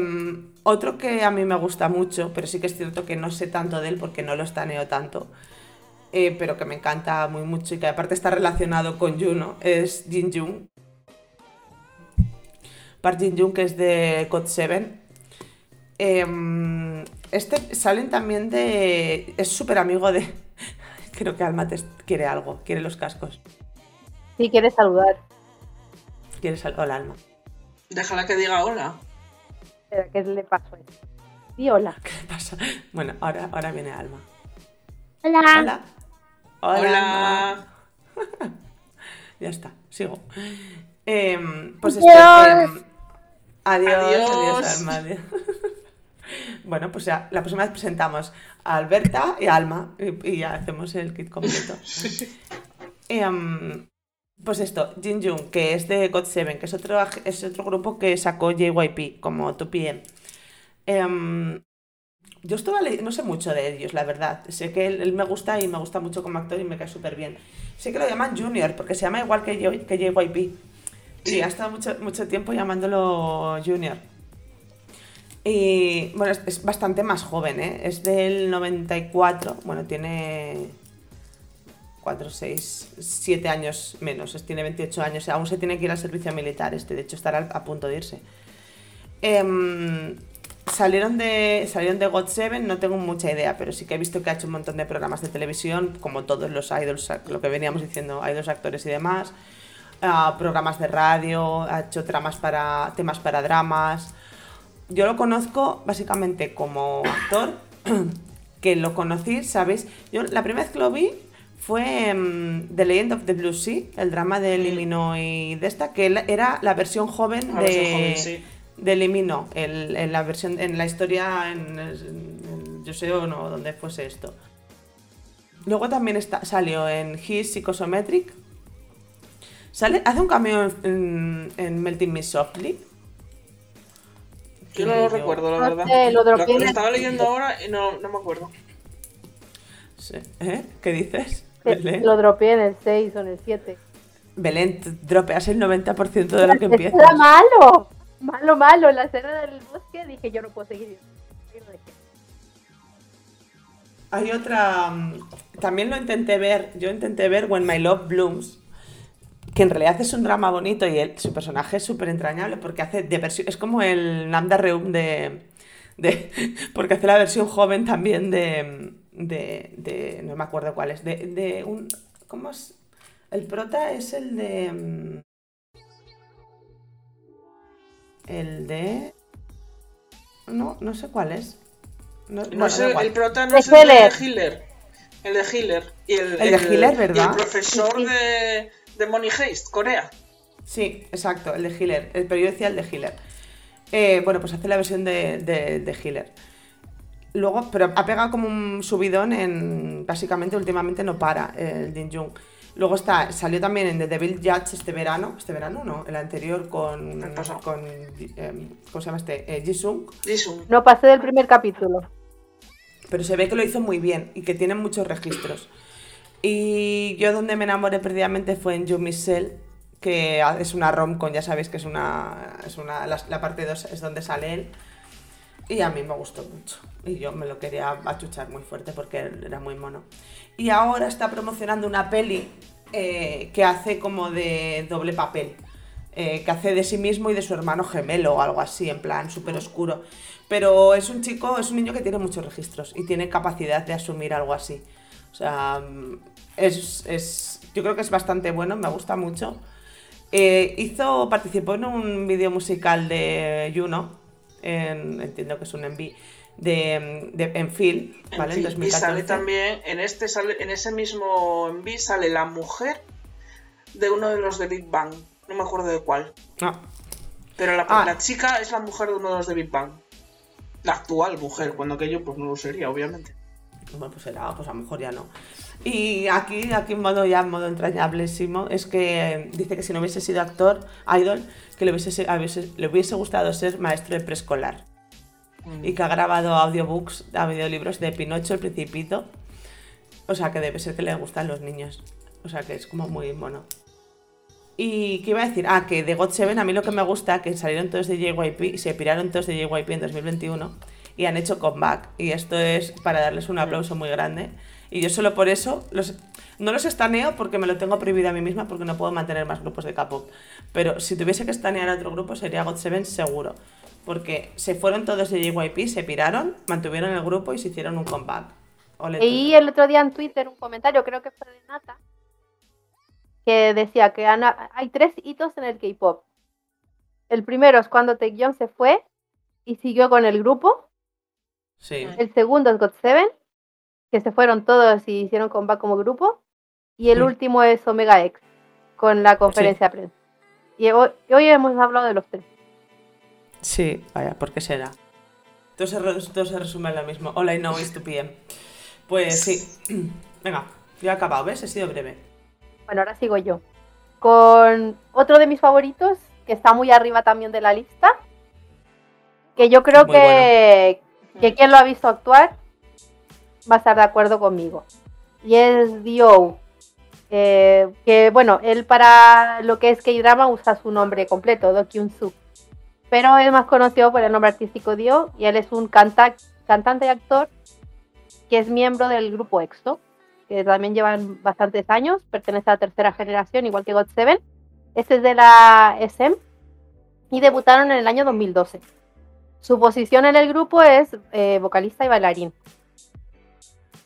otro que a mí me gusta mucho, pero sí que es cierto que no sé tanto de él porque no lo estaneo tanto, eh, pero que me encanta muy mucho y que aparte está relacionado con Juno, es Jin Jung. Park Jin-jung, que es de G O T siete. Eh, este salen también de... Es súper amigo de... Creo que Alma te quiere algo, quiere los cascos. Sí, quiere saludar. Quiere saludar. Hola, Alma. Déjala que diga hola. Pero, ¿qué le pasó? Sí, hola. ¿Qué le pasa? Bueno, ahora, ahora viene Alma. Hola. Hola. Hola. Hola. Alma. Ya está, sigo. Eh, pues esto... Eh, Adiós, adiós, adiós, Alma. Adiós. Bueno, pues ya, la próxima vez presentamos a Alberta y a Alma y, y ya hacemos el kit completo. eh, pues esto, Jin Jung, que es de G O T siete, que es otro, es otro grupo que sacó J Y P, como two P M. Eh, yo estuve leyendo, no sé mucho de ellos, la verdad. Sé que él, él me gusta y me gusta mucho como actor y me cae súper bien. Sé que lo llaman Junior, porque se llama igual que, yo, que J Y P. Sí, ha estado mucho, mucho tiempo llamándolo Junior. Y bueno, es, es bastante más joven, ¿eh? Es del noventa y cuatro, bueno, tiene cuatro, seis, siete años menos, tiene veintiocho años, aún se tiene que ir al servicio militar, este, de hecho estará a punto de irse. Eh, salieron de, salieron de G O T siete, no tengo mucha idea, pero sí que he visto que ha hecho un montón de programas de televisión, como todos los idols, lo que veníamos diciendo, idols, actores y demás. uh, programas de radio, ha hecho tramas para, temas para dramas. Yo lo conozco básicamente como actor, que lo conocí, ¿sabéis? Yo la primera vez que lo vi fue um, The Legend of the Blue Sea, el drama de Limino y de esta, que era la versión joven la de, versión joven, sí. de Limino, el, en la versión, en la historia, en, en, yo sé o no, donde fuese esto. Luego también está, salió en His Psychosometric, sale, hace un cameo en, en Melting Me Softly. Yo no lo recuerdo, la verdad. No sé, lo, lo, lo estaba leyendo ahora y no, no me acuerdo. Sí. ¿Eh? ¿Qué dices? Que lo dropeé en el seis o en el siete. Belén, dropeas el noventa por ciento de lo que empiezas. ¡Era malo! Malo, malo. La escena del bosque, dije, yo no puedo seguir. Hay otra... También lo intenté ver. Yo intenté ver When My Love Blooms, que en realidad es un drama bonito y él, su personaje es súper entrañable porque hace de versión... Es como el Namda Reum de, de... Porque hace la versión joven también de... De, de no me acuerdo cuál es, de, de un... ¿Cómo es? El prota es el de... El de... No, no sé cuál es. No, no bueno, sé, el prota no es el de Hitler. El de Hitler. Y el, el, el de Hitler, ¿verdad? Y el profesor de... de Money Heist, Corea. Sí, exacto, el de Hiller, el pero yo decía el de Hiller. Eh, bueno, pues hace la versión de, de, de Hiller. Luego, pero ha pegado como un subidón en... Básicamente, últimamente no para el Jin Jung. Luego está, salió también en The Devil Judge este verano, este verano no, el anterior con... El pasado. Con eh, ¿Cómo se llama este? Eh, Jisung. Jisung. No pasé del primer capítulo. Pero se ve que lo hizo muy bien y que tiene muchos registros. Y yo donde me enamoré perdidamente fue en You Michelle, que es una rom con, ya sabéis que es una... Es una la, la parte dos es donde sale él. Y a mí me gustó mucho. Y yo me lo quería achuchar muy fuerte porque era muy mono. Y ahora está promocionando una peli eh, que hace como de doble papel. Eh, que hace de sí mismo y de su hermano gemelo o algo así, en plan súper oscuro. Pero es un chico, es un niño que tiene muchos registros y tiene capacidad de asumir algo así. O sea, es, es, yo creo que es bastante bueno, me gusta mucho. Eh, hizo, participó en un vídeo musical de Juno, en, entiendo que es un M V, de, de, en Phil, ¿vale? En dos mil catorce. Y sale también, en, este, sale, en ese mismo M V sale la mujer de uno de los de Big Bang, no me acuerdo de cuál. Ah. Pero la, ah. la chica es la mujer de uno de los de Big Bang. La actual mujer, cuando aquello pues no lo sería, obviamente. Bueno, pues era, pues a lo mejor ya no. Y aquí, aquí en modo ya, en modo entrañablísimo, es que dice que si no hubiese sido actor, idol, que le hubiese, hubiese, le hubiese gustado ser maestro de preescolar. Mm. Y que ha grabado audiobooks, audiolibros de Pinocho, El Principito. O sea, que debe ser que le gustan los niños. O sea, que es como muy mono. ¿Y qué iba a decir? Ah, que de G O T siete a mí lo que me gusta, que salieron todos de J Y P y se piraron todos de J Y P en dos mil veintiuno. Y han hecho comeback, y esto es para darles un aplauso muy grande. Y yo solo por eso, los, no los estaneo porque me lo tengo prohibido a mí misma porque no puedo mantener más grupos de K-pop. Pero si tuviese que estanear a otro grupo sería G O T siete seguro. Porque se fueron todos de J Y P, se piraron, mantuvieron el grupo y se hicieron un comeback. Leí el otro día en Twitter un comentario, creo que fue de Nata, que decía que han, hay tres hitos en el K-pop. El primero es cuando Taecyeon se fue y siguió con el grupo. Sí. El segundo es G O T siete, que se fueron todos y hicieron comeback como grupo. Y el sí. último es Omega X, con la conferencia sí. de prensa. Y hoy, hoy hemos hablado de los tres. Sí, vaya, ¿por qué será? Todo se, todo se resume en lo mismo. All I know is two P M. Pues sí. Venga, yo he acabado, ¿ves? He sido breve. Bueno, ahora sigo yo. Con otro de mis favoritos, que está muy arriba también de la lista. Que yo creo muy que... Bueno. Que quien lo ha visto actuar va a estar de acuerdo conmigo. Y es D O Eh, que bueno, él para lo que es K-drama usa su nombre completo, Do Kyun-soo. Pero es más conocido por el nombre artístico D O Y él es un canta- cantante y actor que es miembro del grupo EXO. Que también llevan bastantes años. Pertenece a la tercera generación, igual que G O T siete. Este es de la S M. Y debutaron en el año dos mil doce. Su posición en el grupo es eh, vocalista y bailarín.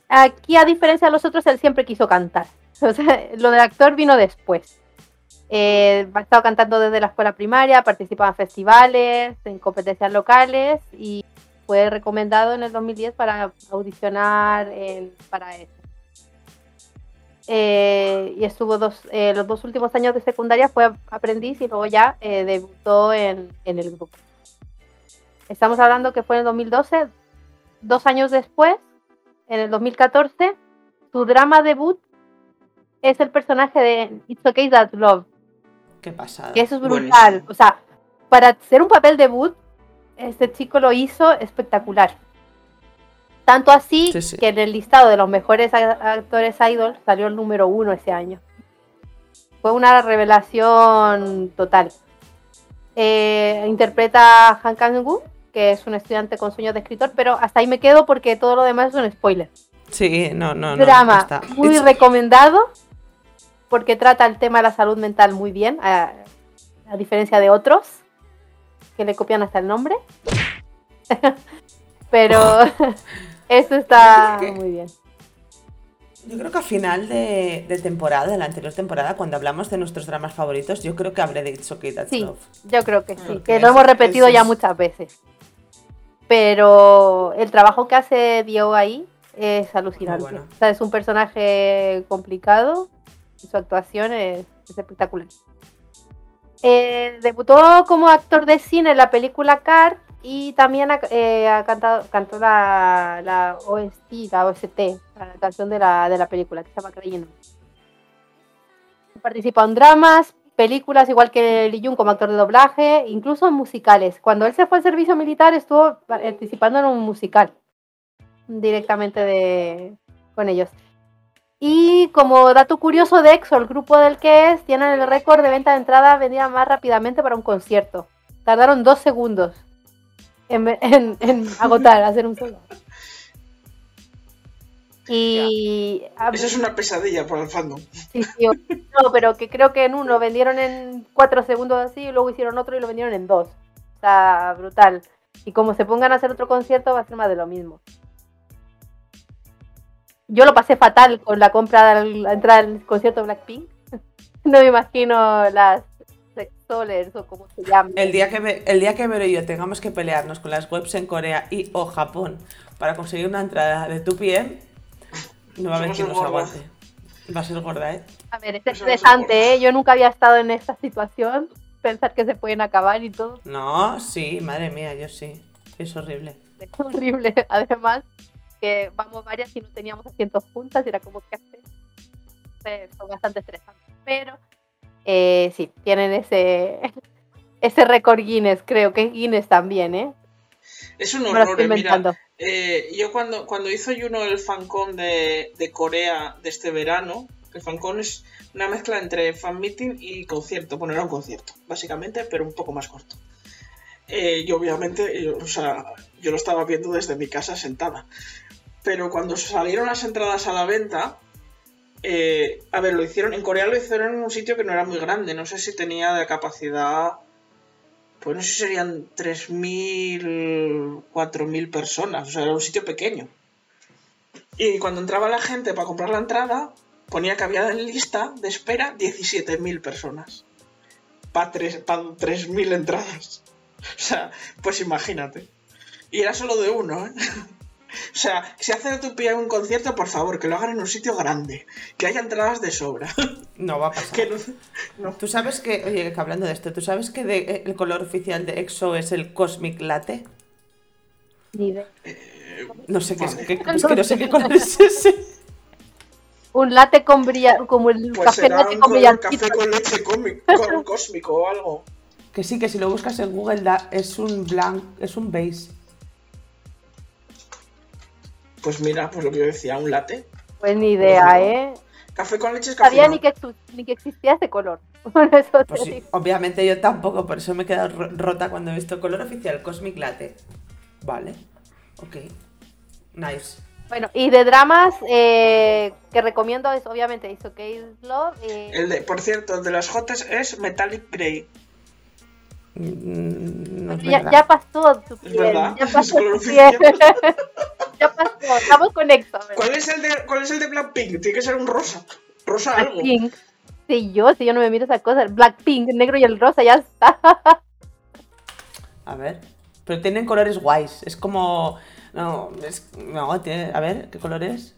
Aquí, a diferencia de los otros, él siempre quiso cantar. O sea, lo del actor vino después. Eh, ha estado cantando desde la escuela primaria, participa en festivales, en competencias locales y fue recomendado en el dos mil diez para audicionar en, para eso. Eh, y estuvo dos, eh, los dos últimos años de secundaria fue aprendiz y luego ya eh, debutó en, en el grupo. Estamos hablando que fue en el dos mil doce, dos años después, en el dos mil catorce, su drama debut es el personaje de It's Okay That's Love. Qué pasada. Que eso es brutal. Buenísimo. O sea, para hacer un papel debut, este chico lo hizo espectacular. Tanto así sí, sí. que en el listado de los mejores actores idol salió el número uno ese año. Fue una revelación total. Eh, interpreta a Han Kang-woo, que es un estudiante con sueños de escritor, pero hasta ahí me quedo porque todo lo demás es un spoiler. Sí, no, no, no. Drama está. Muy It's... recomendado porque trata el tema de la salud mental muy bien, a, a diferencia de otros que le copian hasta el nombre. Pero eso está es que, muy bien. Yo creo que a final de, de temporada, de la anterior temporada, cuando hablamos de nuestros dramas favoritos, yo creo que hablé de It's Okay That's sí, Love. Yo creo que sí, porque que lo hemos repetido es... ya muchas veces. Pero el trabajo que hace Dio ahí es alucinante. Bueno. O sea, es un personaje complicado y su actuación es, es espectacular. Eh, debutó como actor de cine en la película Cars y también ha, eh, ha cantado cantó la, la O S T, la O S T, la canción de la, de la película que se llama Rain. Participó en dramas, películas, igual que Lee Jung como actor de doblaje, incluso en musicales. Cuando él se fue al servicio militar estuvo participando en un musical directamente de con ellos. Y como dato curioso de EXO, el grupo del que es, tienen el récord de venta de entradas vendida más rápidamente para un concierto. Tardaron dos segundos en, en, en agotar, hacer un solo. Y a, eso es una pesadilla para el fandom. Sí, sí, no, pero que creo que en uno vendieron en cuatro segundos así y luego hicieron otro y lo vendieron en dos. O sea, brutal. Y como se pongan a hacer otro concierto va a ser más de lo mismo. Yo lo pasé fatal con la compra de la entrada al concierto de Blackpink. No me imagino las sexolers o como se llaman. El día que me, el día que Vero y yo tengamos que pelearnos con las webs en Corea y o Japón para conseguir una entrada de two P M, no va a haber quien nos aguante. Va a ser gorda, ¿eh? A ver, es interesante, ¿eh? Yo nunca había estado en esta situación. Pensar que se pueden acabar y todo. No, sí, madre mía, yo sí. Es horrible. Es horrible, además... que vamos varias y no teníamos asientos juntas, era como que hacer, son bastante estresantes, pero eh, sí, tienen ese ese récord Guinness, creo que Guinness también, ¿eh? Es un horror, mira, eh, yo cuando, cuando hizo Juno el fancon de, de Corea de este verano, el fancon es una mezcla entre fan meeting y concierto, bueno, era un concierto, básicamente, pero un poco más corto. Eh, y obviamente, yo, o sea, yo lo estaba viendo desde mi casa sentada. Pero cuando salieron las entradas a la venta, eh, a ver, lo hicieron, en Corea lo hicieron en un sitio que no era muy grande. No sé si tenía de capacidad, pues no sé si serían tres mil, cuatro mil personas. O sea, era un sitio pequeño. Y cuando entraba la gente para comprar la entrada, ponía que había en lista de espera diecisiete mil personas. Para tres mil entradas. O sea, pues imagínate. Y era solo de uno, ¿eh? O sea, si hace de tu pie un concierto, por favor, que lo hagan en un sitio grande. Que haya entradas de sobra. No va a pasar. Que no, no. Tú sabes que, oye, que hablando de esto, ¿tú sabes que de, el color oficial de EXO es el Cosmic Latte? Ni idea. Eh, no sé vale. qué es, que, es que no sé qué color es ese. Un latte con brillante, como el pues café latte con brillante. Café con leche cómic, con cósmico o algo. Que sí, que si lo buscas en Google da, es un blanc, es un beige. Pues mira, pues lo que yo decía, un latte. Pues ni idea, pues ¿eh? Café con leche es café. Sabía no. ni, que, ni que existía ese color. Eso pues sí, obviamente yo tampoco, por eso me he quedado rota cuando he visto color oficial, Cosmic Latte. Vale, ok, nice. Bueno, y de dramas eh, que recomiendo es obviamente It's Okay It's Love. Eh... El de, por cierto, el de las Jotes es Metallic Grey. No ya, ya pasó tu piel, ¿verdad? Ya pasó tu piel. Ya pasó, estamos con EXO. ¿Cuál es el de, cuál es el de Blackpink? Tiene que ser un rosa, rosa Black algo. Pink. sé yo si yo no me miro esas cosas? Blackpink, el negro y el rosa, ya está. A ver, pero tienen colores guays, es como... No, es... no tiene... a ver, ¿qué color es?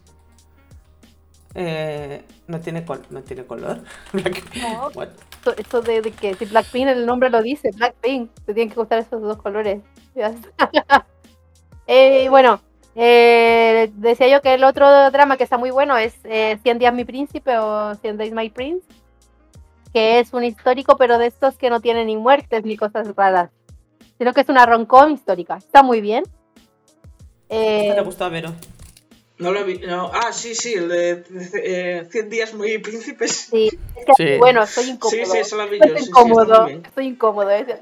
Eh, no tiene col... no tiene color. No, esto, esto de, de que si Blackpink, el nombre lo dice, Blackpink, te tienen que gustar esos dos colores. eh, bueno, eh, decía yo que el otro drama que está muy bueno es eh, cien días mi príncipe o cien days my prince, que es un histórico, pero de estos que no tienen ni muertes ni cosas raras, sino que es una rom-com histórica. Está muy bien. Eh, ¿Te gusta, Vero? No lo vi, no. Ah, sí, sí, el de, de, de eh, cien días muy príncipes. Sí, es que sí. Bueno, estoy incómodo. Sí, sí, eso lo vi yo. Estoy sí, incómodo, sí, estoy incómodo. ¿eh?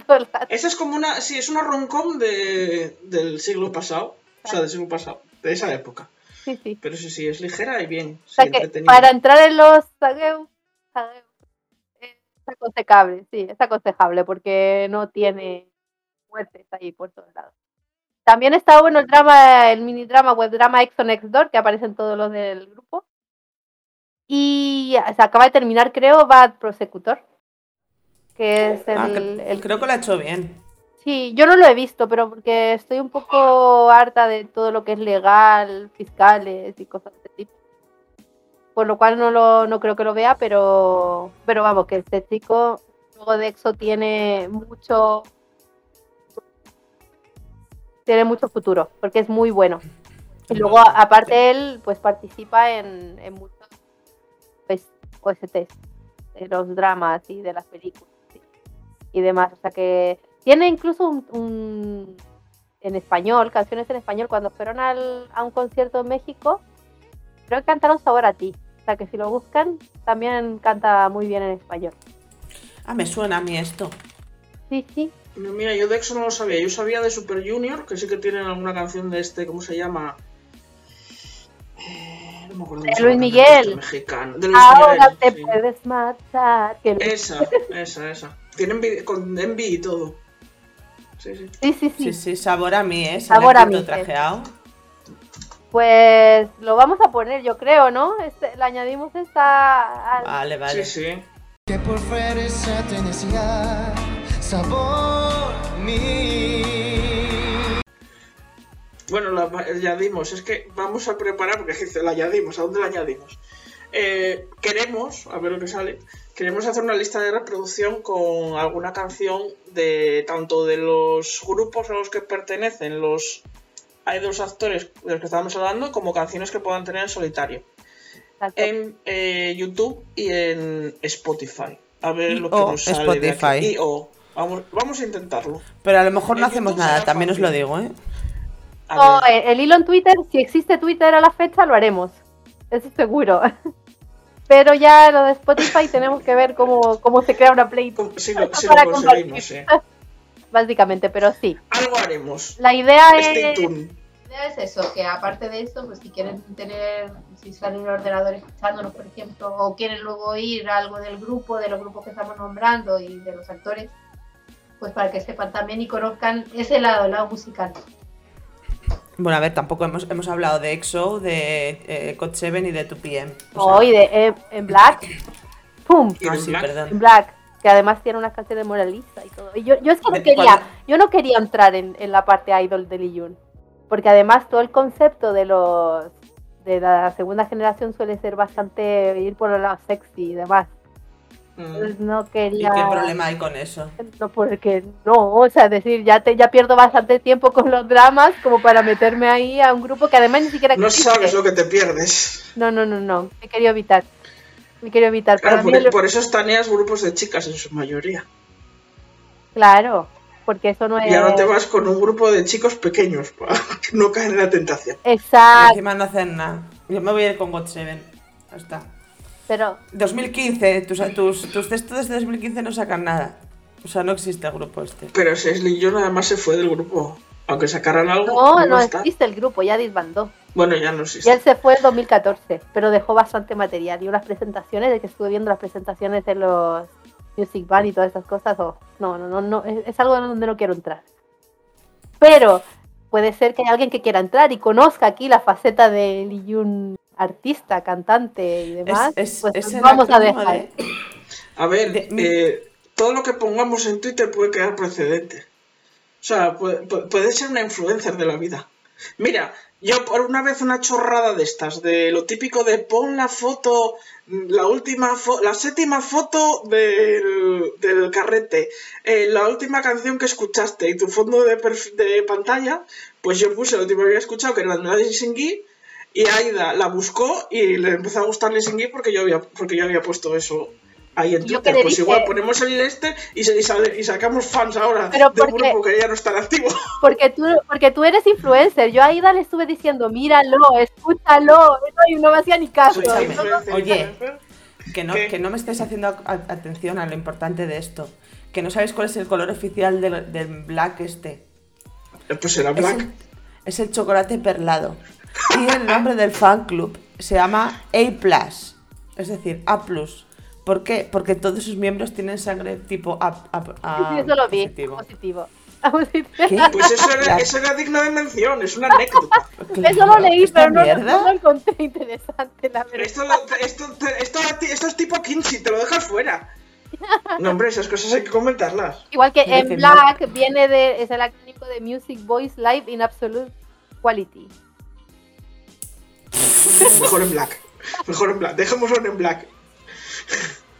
Esa es como una, sí, es una rom-com de, del siglo pasado, o sea, del siglo pasado, de esa época. Sí, sí. Pero sí, sí, es ligera y bien, o sea, sí, entretenida. Para entrar en los sagueos, es aconsejable, sí, es aconsejable, porque no tiene muertes ahí por todos lados. También está bueno el drama, el mini drama web drama EXO Next Door, que aparecen todos los del grupo. Y o se acaba de terminar, creo, Bad Prosecutor. Que es el, ah, que, el. Creo que lo ha hecho bien. Sí, yo no lo he visto, pero porque estoy un poco harta de todo lo que es legal, fiscales y cosas de ese tipo. Por lo cual no lo, no creo que lo vea, pero. Pero vamos, que este chico, luego de EXO, tiene mucho. Tiene mucho futuro, porque es muy bueno. Y luego, aparte, él pues participa en, en muchos pues, O S Ts, de los dramas y de las películas y, y demás. O sea que tiene incluso un, un en español, canciones en español. Cuando fueron al, a un concierto en México, creo que cantaron Sabor a ti. O sea que si lo buscan, también canta muy bien en español. Ah, me suena a mí esto. Sí, sí. No, mira, yo de EXO no lo sabía. Yo sabía de Super Junior, que sí que tienen alguna canción de este, ¿cómo se llama? Eh, no me acuerdo. De Luis Miguel. Mexicano. De Luis Ahora Miguel, te sí. puedes matar. Esa, esa, esa. Tienen con Envy y todo. Sí, sí. Sí, sí, sí. Sí, sí, sabor a mí, ¿eh? Sabor a mí. Trajeado. Pues lo vamos a poner, yo creo, ¿no? Este, le añadimos esta. Al... Vale, vale. Sí, sí. Que por fuera esa tenacidad. Sabor mí. Bueno, la añadimos, es que vamos a preparar, porque la añadimos, ¿a dónde la añadimos? Eh, queremos, a ver lo que sale, queremos hacer una lista de reproducción con alguna canción de tanto de los grupos a los que pertenecen los idols actores de los que estábamos hablando, como canciones que puedan tener en solitario. Exacto. En eh, YouTube y en Spotify. A ver y lo que o nos sale Spotify. De aquí. Y o Vamos, vamos a intentarlo. Pero a lo mejor no hacemos nada, también os lo digo, ¿eh? Oh, el hilo en Twitter, si existe Twitter a la fecha, lo haremos. Eso es seguro. Pero ya lo de Spotify tenemos que ver cómo, cómo se crea una playlist. Sí, lo, sí para lo conseguimos, sí. Básicamente, pero sí. Algo haremos. La idea es, la idea es eso, que aparte de eso, pues si quieren tener, si están en un ordenador escuchándonos, por ejemplo, o quieren luego ir a algo del grupo, de los grupos que estamos nombrando y de los actores, pues para que sepan también y conozcan ese lado, el lado musical. Bueno, a ver, tampoco hemos, hemos hablado de EXO, de eh, got seven y de two P M. O oh, sea... y de eh, en Black. ¡Pum! Ah, sí, Black? Perdón. En Black, que además tiene unas canciones moralistas y todo. Y yo, yo es que no quería, yo no quería entrar en, en la parte idol de Lee Jun, porque además todo el concepto de los de la segunda generación suele ser bastante ir por el lado sexy y demás. Pues no quería... ¿Y qué problema hay con eso? No, porque no, o sea, es decir, ya te ya pierdo bastante tiempo con los dramas como para meterme ahí a un grupo que además ni siquiera... No existe. Sabes lo que te pierdes. No, no, no, no, me quería evitar, me quería evitar. Claro, para por, mí el... por eso estaneas grupos de chicas en su mayoría. Claro, porque eso no es... Y ahora te vas con un grupo de chicos pequeños para que no caen en la tentación. Exacto. Y encima no hacen nada, yo me voy a ir con got seven, ya está. Pero... dos mil quince, tus, tus, tus textos de dos mil quince no sacan nada. O sea, no existe el grupo este. Pero si es Lee Jun, además se fue del grupo. Aunque sacaran algo. No, no, no existe el grupo, ya disbandó. Bueno, ya no existe. Y él se fue en dos mil catorce, pero dejó bastante material. Y unas presentaciones, de que estuve viendo las presentaciones de los Music Band y todas esas cosas. Oh, no, no, no, no es, es algo donde no quiero entrar. Pero puede ser que haya alguien que quiera entrar y conozca aquí la faceta de Lee Jun. Artista, cantante y demás, es, pues es vamos a dejar. De... A ver, de, eh, mi... todo lo que pongamos en Twitter puede crear precedentes. O sea, puede, puede ser una influencer de la vida. Mira, yo por una vez una chorrada de estas, de lo típico de pon la foto, la última fo la séptima foto del, del carrete, eh, la última canción que escuchaste y tu fondo de, de pantalla, pues yo puse la última que había escuchado, que era la de Lee Seung-gi, y Aida la buscó y le empezó a gustar Lee Seung-gi porque yo había, porque yo había puesto eso ahí en Twitter. Pues dije... igual ponemos el este y, se, y, sale, y sacamos fans ahora pero de un grupo que ya no está activo. Porque tú, porque tú eres influencer. Yo a Aida le estuve diciendo, míralo, escúchalo. Y no me hacía ni caso. Entonces... Oye, que no, que no me estés haciendo a, a, atención a lo importante de esto. Que no sabéis cuál es el color oficial del, del black este. Pues será black. Es el, es el chocolate perlado. Tiene el nombre del fan club. Se llama A+. Es decir, A+. ¿Por qué? Porque todos sus miembros tienen sangre tipo A, A, A, eso lo vi, positivo. positivo. ¿Qué? Pues eso era, eso era digno de mención, es una anécdota. Claro, eso lo leí, pero no, no lo encontré interesante, la verdad. Esto, lo, esto, esto, esto es tipo Kinsey, te lo dejas fuera. No, hombre, esas cosas hay que comentarlas. Igual que en Black viene de, es el acrónimo de Music Voice Live in Absolute Quality. Mejor en Black, mejor en Black, dejémoslo en Black.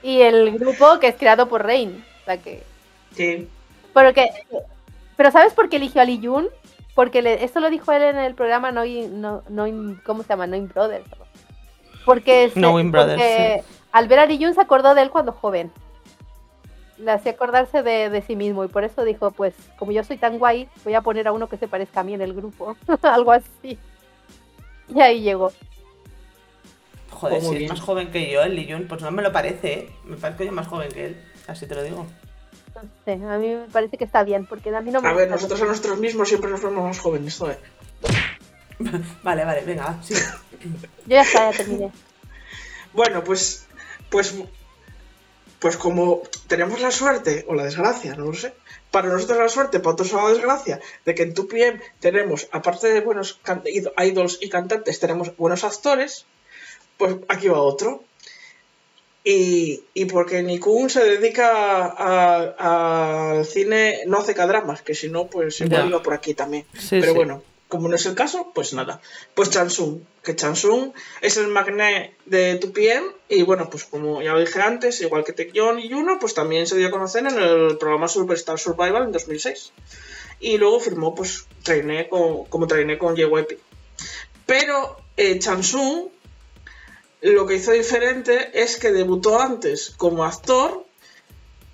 Y el grupo que es creado por Rain, o sea que... Sí. Porque, pero ¿sabes por qué eligió a Lee Jun? Porque le, esto lo dijo él en el programa No In, no, no in ¿cómo se llama? No In Brothers. Porque, no se, in Brothers, porque sí. Al ver a Lee Jun se acordó de él cuando joven. Le hacía acordarse de, de sí mismo y por eso dijo, pues como yo soy tan guay, voy a poner a uno que se parezca a mí en el grupo. Algo así. Y ahí llegó. Joder, si es más joven que yo, el Lee Jun, pues no me lo parece, ¿eh? Me parece yo más joven que él, así te lo digo. No sé, a mí me parece que está bien, porque a mí no me... A ver, nosotros a nosotros mismos siempre nos vemos más jóvenes, joder. Vale, vale, venga, sí. Yo ya está, ya terminé. Bueno, pues, pues, pues como tenemos la suerte, o la desgracia, no lo sé, para nosotros la suerte, para otros la desgracia, de que en dos P M tenemos, aparte de buenos can- idols y cantantes, tenemos buenos actores... Pues aquí va otro. Y, y porque Nikun se dedica al cine, no hace K-dramas, que si no, pues igual iba por aquí también. Sí, pero sí. Bueno, como no es el caso, pues nada. Pues Chansung, que Chansung es el magné de dos P M. Y bueno, pues como ya lo dije antes, igual que Taecyeon y Juno, pues también se dio a conocer en el programa Superstar Survival en dos mil seis. Y luego firmó, pues, trainé con, como trainé con J Y P. Pero eh, Chansung... Lo que hizo diferente es que debutó antes como actor,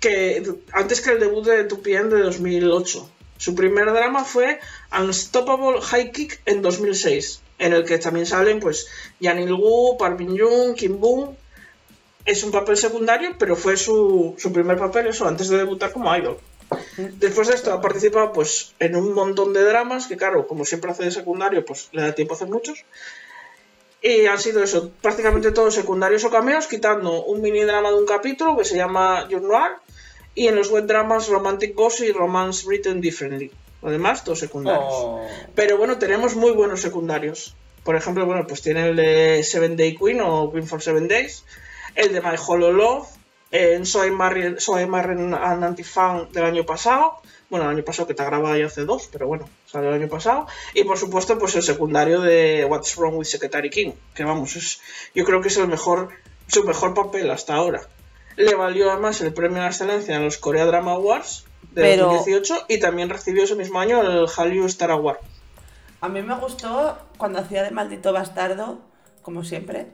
que antes que el debut de dos P M de dos mil ocho. Su primer drama fue Unstoppable High Kick en dos mil seis, en el que también salen pues Yan Il-woo, Park Min-young, Kim Boom. Es un papel secundario, pero fue su, su primer papel, eso, antes de debutar como idol. Después de esto ha participado pues, en un montón de dramas, que claro, como siempre hace de secundario, pues le da tiempo a hacer muchos. Y han sido eso, prácticamente todos secundarios o cameos, quitando un mini drama de un capítulo que se llama Your Noir, y en los web dramas Romantic Gossip y Romance Written Differently. Además, todos secundarios. Oh. Pero bueno, tenemos muy buenos secundarios. Por ejemplo, bueno, pues tiene el de Seven Day Queen o Queen for Seven Days, el de My Hollow Love, en So I Married an Anti-Fan del año pasado. Bueno, el año pasado que te grababa ya hace dos, pero bueno, salió el año pasado. Y por supuesto, pues el secundario de What's Wrong with Secretary Kim, que vamos, es, yo creo que es el mejor, su mejor papel hasta ahora. Le valió además el premio a la excelencia en los Korea Drama Awards de pero... dos mil dieciocho y también recibió ese mismo año el Hallyu Star Award. A mí me gustó cuando hacía de maldito bastardo, como siempre.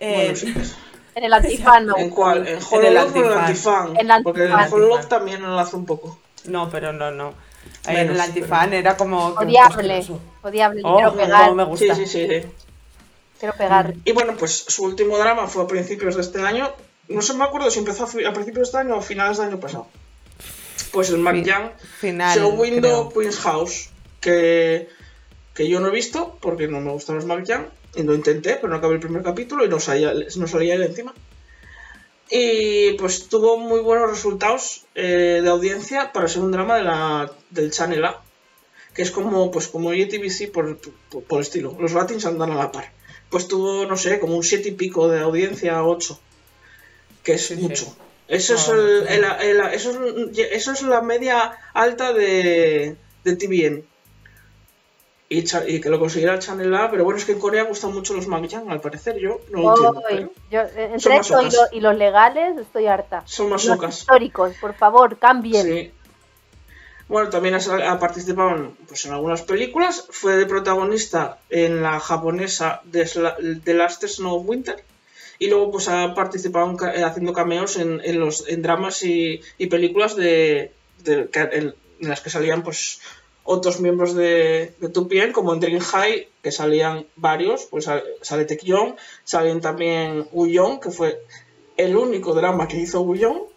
Eh... Bueno, sí, pues. En el antifan, ¿no? ¿En cuál? ¿En Hololove o en el antifan? Porque en Hololove también lo hace un poco. No, pero no, no. Menos, el antifan pero... era como... Odiable, odiable, oh, quiero pegar. No, me gusta. Sí, sí, sí. Quiero pegar. Y bueno, pues su último drama fue a principios de este año. No se me acuerdo si empezó a, a principios de este año o a finales del año pasado. Pues el Mark Yang, Show Window, Queen's House, que, que yo no he visto porque no me gustan los Mark Yang. Y lo intenté, pero no acabé el primer capítulo y no salía, no salía él encima. Y pues tuvo muy buenos resultados eh, de audiencia para ser un drama de la, del Channel A, que es como pues como E T V C por, por, por estilo. Los ratings andan a la par. Pues tuvo, no sé, como un siete y pico de audiencia, ocho, que es sí, mucho. Sí. Eso, no, es el, el, el, el, eso, es, eso es la media alta de, de T V N. Y, cha, y que lo consiguiera el Channel A, pero bueno, es que en Corea gustan mucho los Mangyang, al parecer, yo no lo entiendo. Pero yo, entre esto y, lo, y los legales estoy harta. Son masocas. Históricos, por favor, cambien. Sí. Bueno, también ha, ha participado pues, en algunas películas, fue de protagonista en la japonesa de The Last Snow of Winter, y luego pues ha participado en, haciendo cameos en, en, los, en dramas y, y películas de, de en, en las que salían pues... otros miembros de, de two P M, como en Dream High, que salían varios, pues sale, sale Taekyon, salen también Uyong, que fue el único drama que hizo Uyong,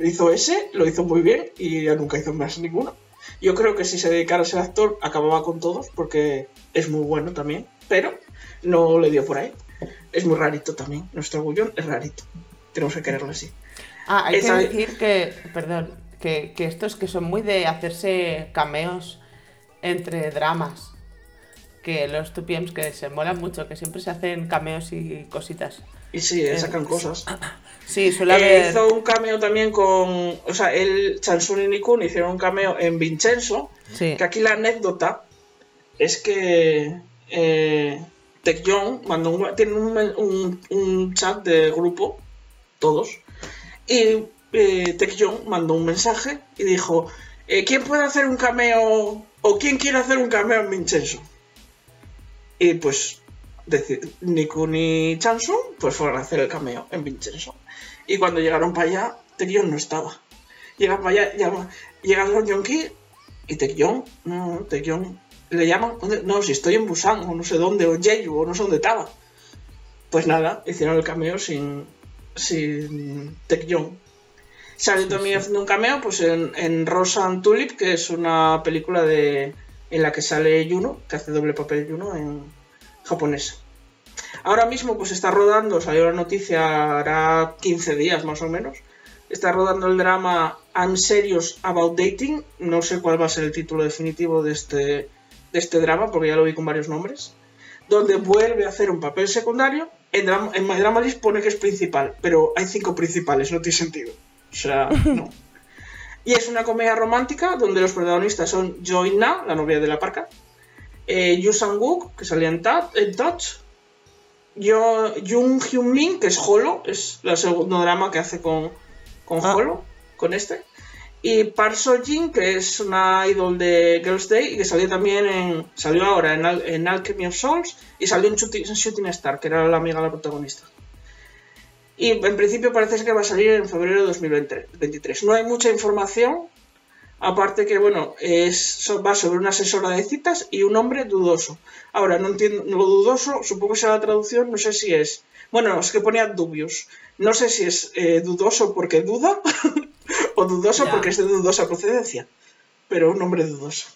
hizo ese, lo hizo muy bien y ya nunca hizo más ninguno. Yo creo que si se dedicara a ser actor acababa con todos, porque es muy bueno también, pero no le dio por ahí. Es muy rarito también, nuestro Uyong es rarito, tenemos que quererlo así. Ah, hay esa... que decir que, perdón, que, que estos que son muy de hacerse cameos entre dramas, que los two P Ms que se molan mucho, que siempre se hacen cameos y cositas. Y sí, eh, sacan cosas. Sí, suele haber... Eh, hizo un cameo también con... O sea, él, Chansung y Nikun hicieron un cameo en Vincenzo, sí. Que aquí la anécdota es que eh, Taekyon mandó un, tiene un, un, un chat de grupo, todos, y eh, Taekyon mandó un mensaje y dijo, eh, ¿quién puede hacer un cameo... ¿O quién quiere hacer un cameo en Vincenzo? Y pues, Nikun y Chansung pues fueron a hacer el cameo en Vincenzo. Y cuando llegaron para allá, Taekyon no estaba. Llegan para allá, llaman, llegan los Yonki y Taekyon, no, Taekyon, le llaman, no, si estoy en Busan o no sé dónde, o Jeju o no sé dónde estaba. Pues nada, hicieron el cameo sin, sin Taekyon. Sale también haciendo un cameo pues en, en Rose and Tulip, que es una película de en la que sale Juno, que hace doble papel Juno en japonesa. Ahora mismo pues está rodando, salió la noticia, hará quince días más o menos, está rodando el drama I'm Serious About Dating, no sé cuál va a ser el título definitivo de este, de este drama, porque ya lo vi con varios nombres, donde vuelve a hacer un papel secundario, en, drama, en My Drama List pone que es principal, pero hay cinco principales, no tiene sentido. O sea, no. Y es una comedia romántica donde los protagonistas son Joy Na, la novia de la parca, eh, Yoo Sang-wook, que salía en, ta- en Touch, Yo- Jung Hyun Min, que es Holo, es el segundo drama que hace con, con ah. Holo, con este, y Park So-jin, que es una idol de Girls' Day y que salió también en, salió ahora en, Al- en Alchemy of Souls y salió en Shooting, en Shooting Star, que era la amiga de la protagonista. Y en principio parece que va a salir en febrero de dos mil veintitrés. No hay mucha información, aparte que, bueno, es, va sobre una asesora de citas y un hombre dudoso. Ahora, no entiendo lo dudoso, supongo que sea la traducción, no sé si es... Bueno, es que ponía dubious. No sé si es eh, dudoso porque duda o dudoso ya. Porque es de dudosa procedencia. Pero un hombre dudoso.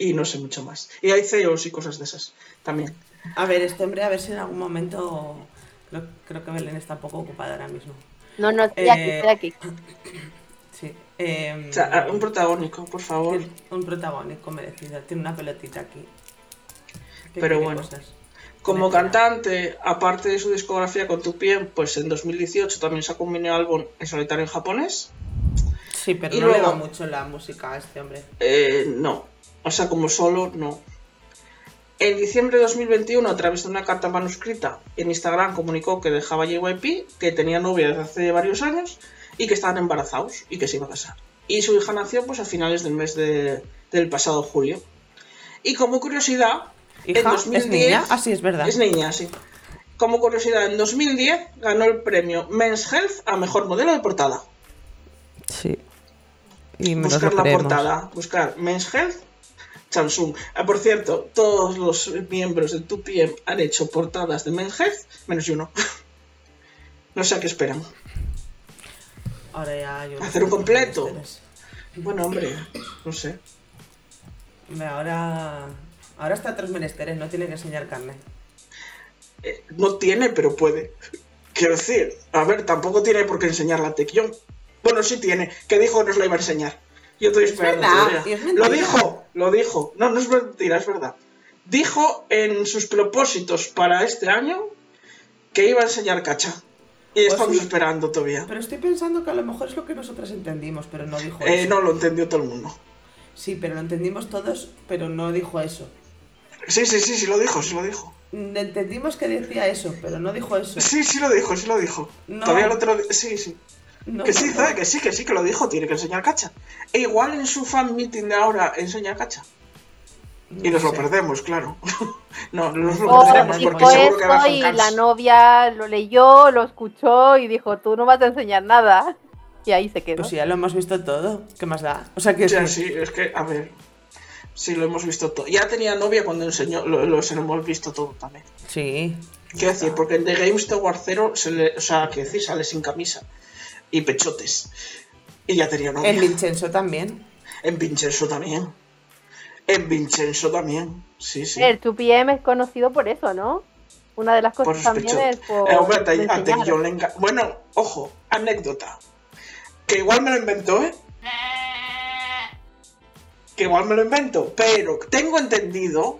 Y no sé mucho más. Y hay C E Os y cosas de esas también. A ver, este hombre, a ver si en algún momento... Creo que Belén está un poco ocupada ahora mismo. No, no, estoy aquí, eh, estoy aquí. Sí. Eh, o sea, un protagónico, por favor. Un protagónico merecido. Tiene una pelotita aquí. Pero bueno, cosas? Como Mereciera. Cantante, aparte de su discografía con two P M, pues en dos mil dieciocho también sacó un mini álbum en solitario en japonés. Sí, pero y no luego, le va mucho la música a este hombre. Eh, no. O sea, como solo, no. En diciembre de dos mil veintiuno, a través de una carta manuscrita en Instagram, comunicó que dejaba J Y P, que tenía novia desde hace varios años y que estaban embarazados y que se iba a casar. Y su hija nació pues, a finales del mes de, del pasado julio. Y como curiosidad, ¿hija? En dos mil diez... ¿Es niña? Ah, sí, es verdad. Es niña, sí. Como curiosidad, en dos mil diez ganó el premio Men's Health a Mejor Modelo de Portada. Sí. Y me buscar la creemos. Portada, buscar Men's Health... Chansung. Ah, por cierto, todos los miembros de two P M han hecho portadas de Men's Health, menos uno. No sé a qué esperan. Ahora ya yo hacer un completo. Bueno, hombre, no sé. Ahora, ahora está a tres menesteres, no tiene que enseñar carne. Eh, no tiene, pero puede. Quiero decir, a ver, tampoco tiene por qué enseñar la Taekyon. Bueno, sí tiene, que dijo que nos la iba a enseñar. Yo estoy esperando. Es verdad, es lo dijo, lo dijo. No, no es mentira, es verdad. Dijo en sus propósitos para este año que iba a enseñar cacha. Y estamos sí. esperando todavía. Pero estoy pensando que a lo mejor es lo que nosotras entendimos, pero no dijo eh, eso. No, lo entendió todo el mundo. Sí, pero lo entendimos todos, pero no dijo eso. Sí, sí, sí, sí lo dijo, sí lo dijo. Entendimos que decía eso, pero no dijo eso. Sí, sí lo dijo, sí lo dijo. No. Todavía el otro... Sí, sí. No, que sí, no, no. que sí, que sí, que lo dijo, tiene que enseñar cacha. E igual en su fan meeting de ahora enseña cacha. No y nos sé. Lo perdemos, claro. No, nos lo oh, perdemos y porque seguro que va a y la novia lo leyó, lo escuchó y dijo, tú no vas a enseñar nada. Y ahí se quedó. Pues ya lo hemos visto todo, ¿qué más da? O sea que... Ya, sí, sí, es que, a ver... Sí, lo hemos visto todo. Ya tenía novia cuando enseñó, lo, lo hemos visto todo también. Sí. Quiero decir, porque en The Games de War Zero, se le, o sea, quiero decir, sale sin camisa y pechotes. Y ya tenía novia. En Vincenzo también. En Vincenzo también. En Vincenzo también, sí, sí. El two P M es conocido por eso, ¿no? Una de las cosas por también pechotes. Es por... Eh, hombre, te, antes que yo le enga... Bueno, ojo, anécdota. Que igual me lo inventó, ¿eh? Que igual me lo invento, pero tengo entendido,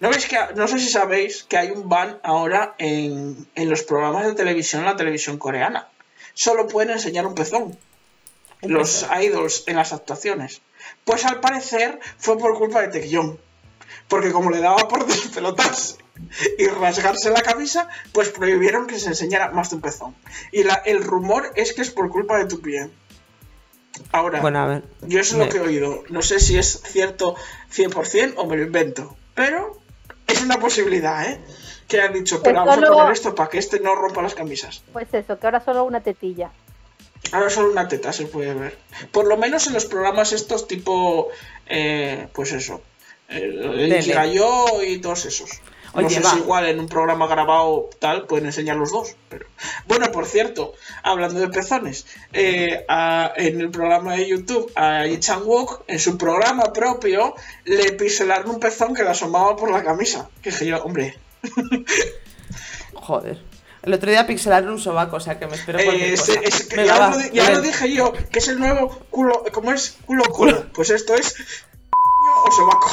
no veis que no sé si sabéis que hay un ban ahora en, en los programas de televisión, la televisión coreana. Solo pueden enseñar un pezón los idols en las actuaciones. Pues al parecer fue por culpa de Taecyeon, porque como le daba por despelotarse y rasgarse la camisa, pues prohibieron que se enseñara más de un pezón. Y la, el rumor es que es por culpa de two P M. Ahora, bueno, a ver, yo eso es me... lo que he oído. No sé si es cierto cien por ciento o me lo invento, pero es una posibilidad, ¿eh? Que han dicho, pero pues vamos solo... a poner esto para que este no rompa las camisas. Pues eso, que ahora solo una tetilla. Ahora solo una teta se puede ver. Por lo menos en los programas estos tipo, eh, pues eso, el Gigayo y todos esos. No Oye, sé va. si igual en un programa grabado tal pueden enseñar los dos. Pero... Bueno, por cierto, hablando de pezones, eh, a, en el programa de YouTube, a Lee Chang-wook, en su programa propio, le piselaron un pezón que le asomaba por la camisa. Que dije yo, hombre. Joder. El otro día pixelaron un sobaco, o sea que me espero cualquier eh, cosa. Es, es que Venga, ya, lo, ya lo dije yo, que es el nuevo culo. ¿Cómo es? Culo culo. Pues esto es o sobaco.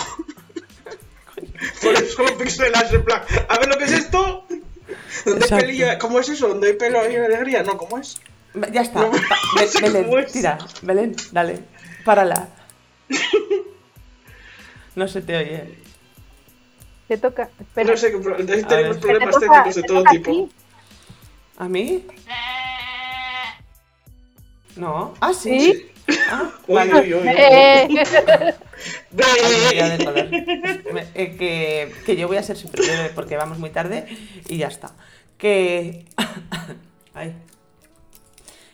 Por eso pixelas en plan, a ver lo que es esto. ¿Dónde hay pelilla? ¿Cómo es eso? ¿Dónde hay pelo hay alegría? No, ¿cómo es? Ya está. No, Be- no Belén, es. Tira. Belén, dale. Párala. No se te oye. Te toca. Espera. No sé, tenemos problemas te toca, técnicos de todo tipo. Aquí. ¿A mí? No. Ah, sí. ¿Sí? Ah, bueno, uy, uy, uy, uy. Eh. Me, eh, que, que yo voy a ser súper breve porque vamos muy tarde y ya está. Que ay.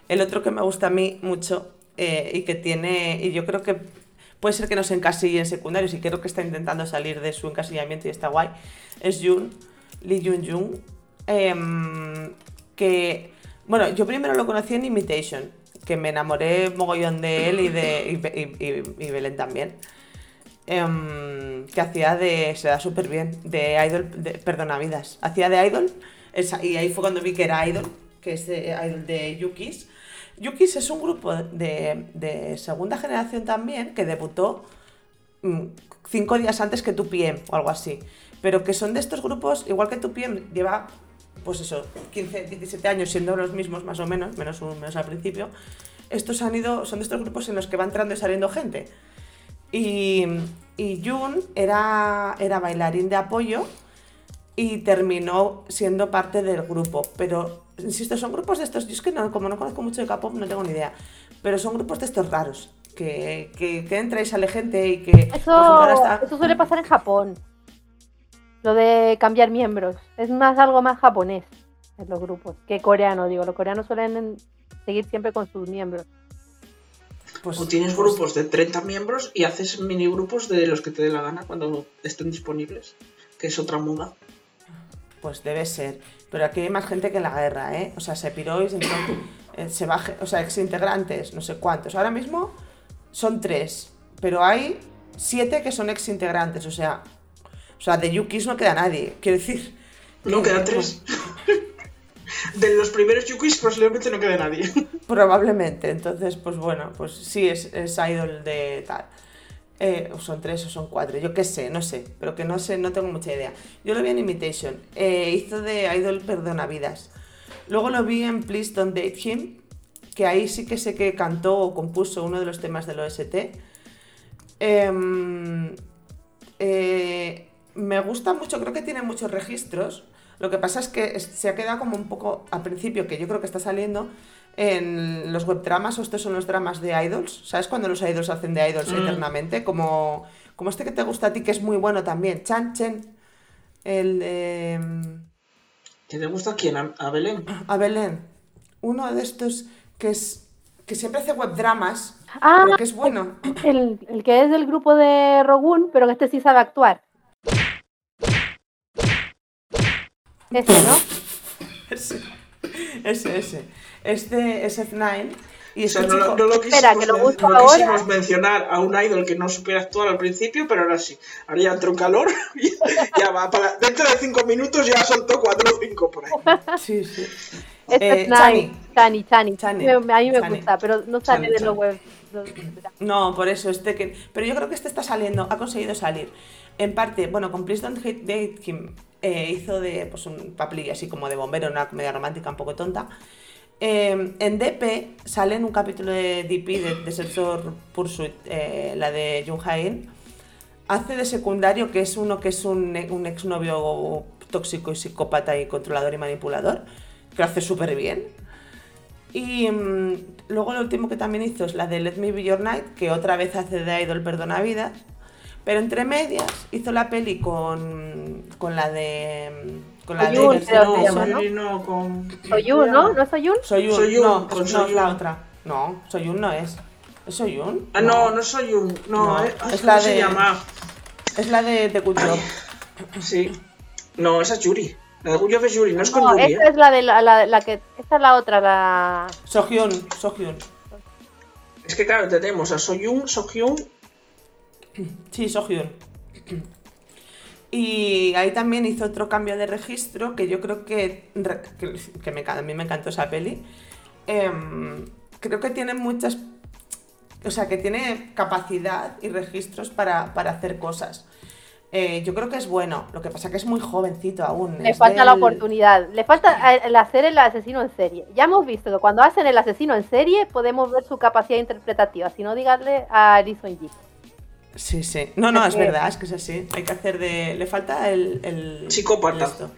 El otro que me gusta a mí mucho eh, y que tiene, y yo creo que puede ser que no se encasille en secundarios y creo que está intentando salir de su encasillamiento y está guay, es Jun, Lee Jun-jung, eh, que bueno, yo primero lo conocí en Imitation, que me enamoré mogollón de él y de y, y, y Belén también, um, que hacía de, se da súper bien, de Idol, de, perdona vidas, hacía de Idol, esa, y ahí fue cuando vi que era Idol, que es de, Idol de Yukis. Yukis es un grupo de, de segunda generación también, que debutó cinco días antes que two P M o algo así, pero que son de estos grupos, igual que two P M lleva... pues eso, quince, diecisiete años siendo los mismos más o menos, menos un menos al principio, estos han ido, son de estos grupos en los que va entrando y saliendo gente. Y, y Jun era, era bailarín de apoyo y terminó siendo parte del grupo, pero insisto, son grupos de estos, yo es que no, como no conozco mucho de K-pop no tengo ni idea, pero son grupos de estos raros, que, que, que entra y sale gente y que... Eso, por ejemplo, está... eso suele pasar en Japón. Lo de cambiar miembros. Es más algo más japonés en los grupos que coreano, digo. Los coreanos suelen seguir siempre con sus miembros. Pues, o tienes pues, grupos de treinta miembros y haces mini grupos de los que te dé la gana cuando estén disponibles, que es otra moda. Pues debe ser. Pero aquí hay más gente que en la guerra, ¿eh? O sea, se piró y se, entró, se baje, o sea, exintegrantes, no sé cuántos. Ahora mismo son tres, pero hay siete que son exintegrantes, o sea... O sea, de Yukis no queda nadie, quiero decir. No, quedan tres. De los primeros Yukis posiblemente no queda nadie. Probablemente, entonces, pues bueno, pues sí, es, es Idol de tal. Eh, o son tres o son cuatro, yo qué sé, no sé, pero que no sé, no tengo mucha idea. Yo lo vi en Imitation, eh, hizo de Idol Perdonavidas. Luego lo vi en Please Don't Date Him, que ahí sí que sé que cantó o compuso uno de los temas del O S T. Eh, eh, me gusta mucho, creo que tiene muchos registros. Lo que pasa es que se ha quedado como un poco, al principio, que yo creo que está saliendo en los webdramas, o estos son los dramas de idols, ¿sabes? Cuando los idols hacen de idols mm. eternamente, como, como este que te gusta a ti, que es muy bueno también, Chan Chen, el eh... ¿Te gusta quién? ¿A Belén? A Belén, uno de estos que es que siempre hace webdramas, ah, pero que es bueno. El, el que es del grupo de Rogun, pero que este sí sabe actuar. Ese, ¿no? Ese, ese, ese. Este es F nueve. Y es o sea, no, chico... no lo quisimos, Espera, que lo busco no ahora. quisimos mencionar a un idol que no supera actuar al principio, pero ahora sí. Ahora ya entró un calor. Y ya va para... Dentro de cinco minutos ya soltó cuatro o cinco por ahí. Sí, sí. Este eh, es Nine. Chani, Chani. Chani. Chani. A mí me Chani. gusta, pero no sale Chani, de los web. No, por eso. este que Pero yo creo que este está saliendo, ha conseguido salir. En parte, bueno, con Please Don't Date Him. Eh, hizo de pues un papelillo así como de bombero en una comedia romántica un poco tonta. Eh, en D P sale en un capítulo de D P de, de Sector Pursuit, eh, la de Jung Ha-in. Hace de secundario, que es uno que es un, un exnovio tóxico y psicópata y controlador y manipulador, que lo hace súper bien. Y mmm, luego lo último que también hizo es la de Let Me Be Your Night, que otra vez hace de idol perdonavidas. Pero entre medias hizo la peli con, con la de... Con la Soyun, de... Soyun, ¿no? ¿no? Con... Soyun, ¿no? ¿No es Soyun? Soyun, Soyun no, con no es la otra. No, Soyun no es. ¿Es Soyun? Ah, no, no es Soyun. No, no. Es, es la de... se llama? Es la de, de Good Job. Sí. No, esa es Yuri. La de Good Job es Yuri, no es con no, Yuri. Esta eh. es la de la, la, la que... Esta es la otra, la... Sohyun, Sohyun. Es que claro, tenemos a Soyun, Sohyun... Sí, Sohyun. Y ahí también hizo otro cambio de registro que yo creo que, que, que me, a mí me encantó esa peli. Eh, creo que tiene muchas... O sea, que tiene capacidad y registros para, para hacer cosas. Eh, yo creo que es bueno. Lo que pasa que es muy jovencito aún. Le falta del... la oportunidad. Le falta el hacer el asesino en serie. Ya hemos visto que cuando hacen el asesino en serie podemos ver su capacidad interpretativa. Si no, díganle a Lee Seung-gi. Sí, sí. No, no, es verdad, es que es así. Hay que hacer de... Le falta el... el psicópata. Esto.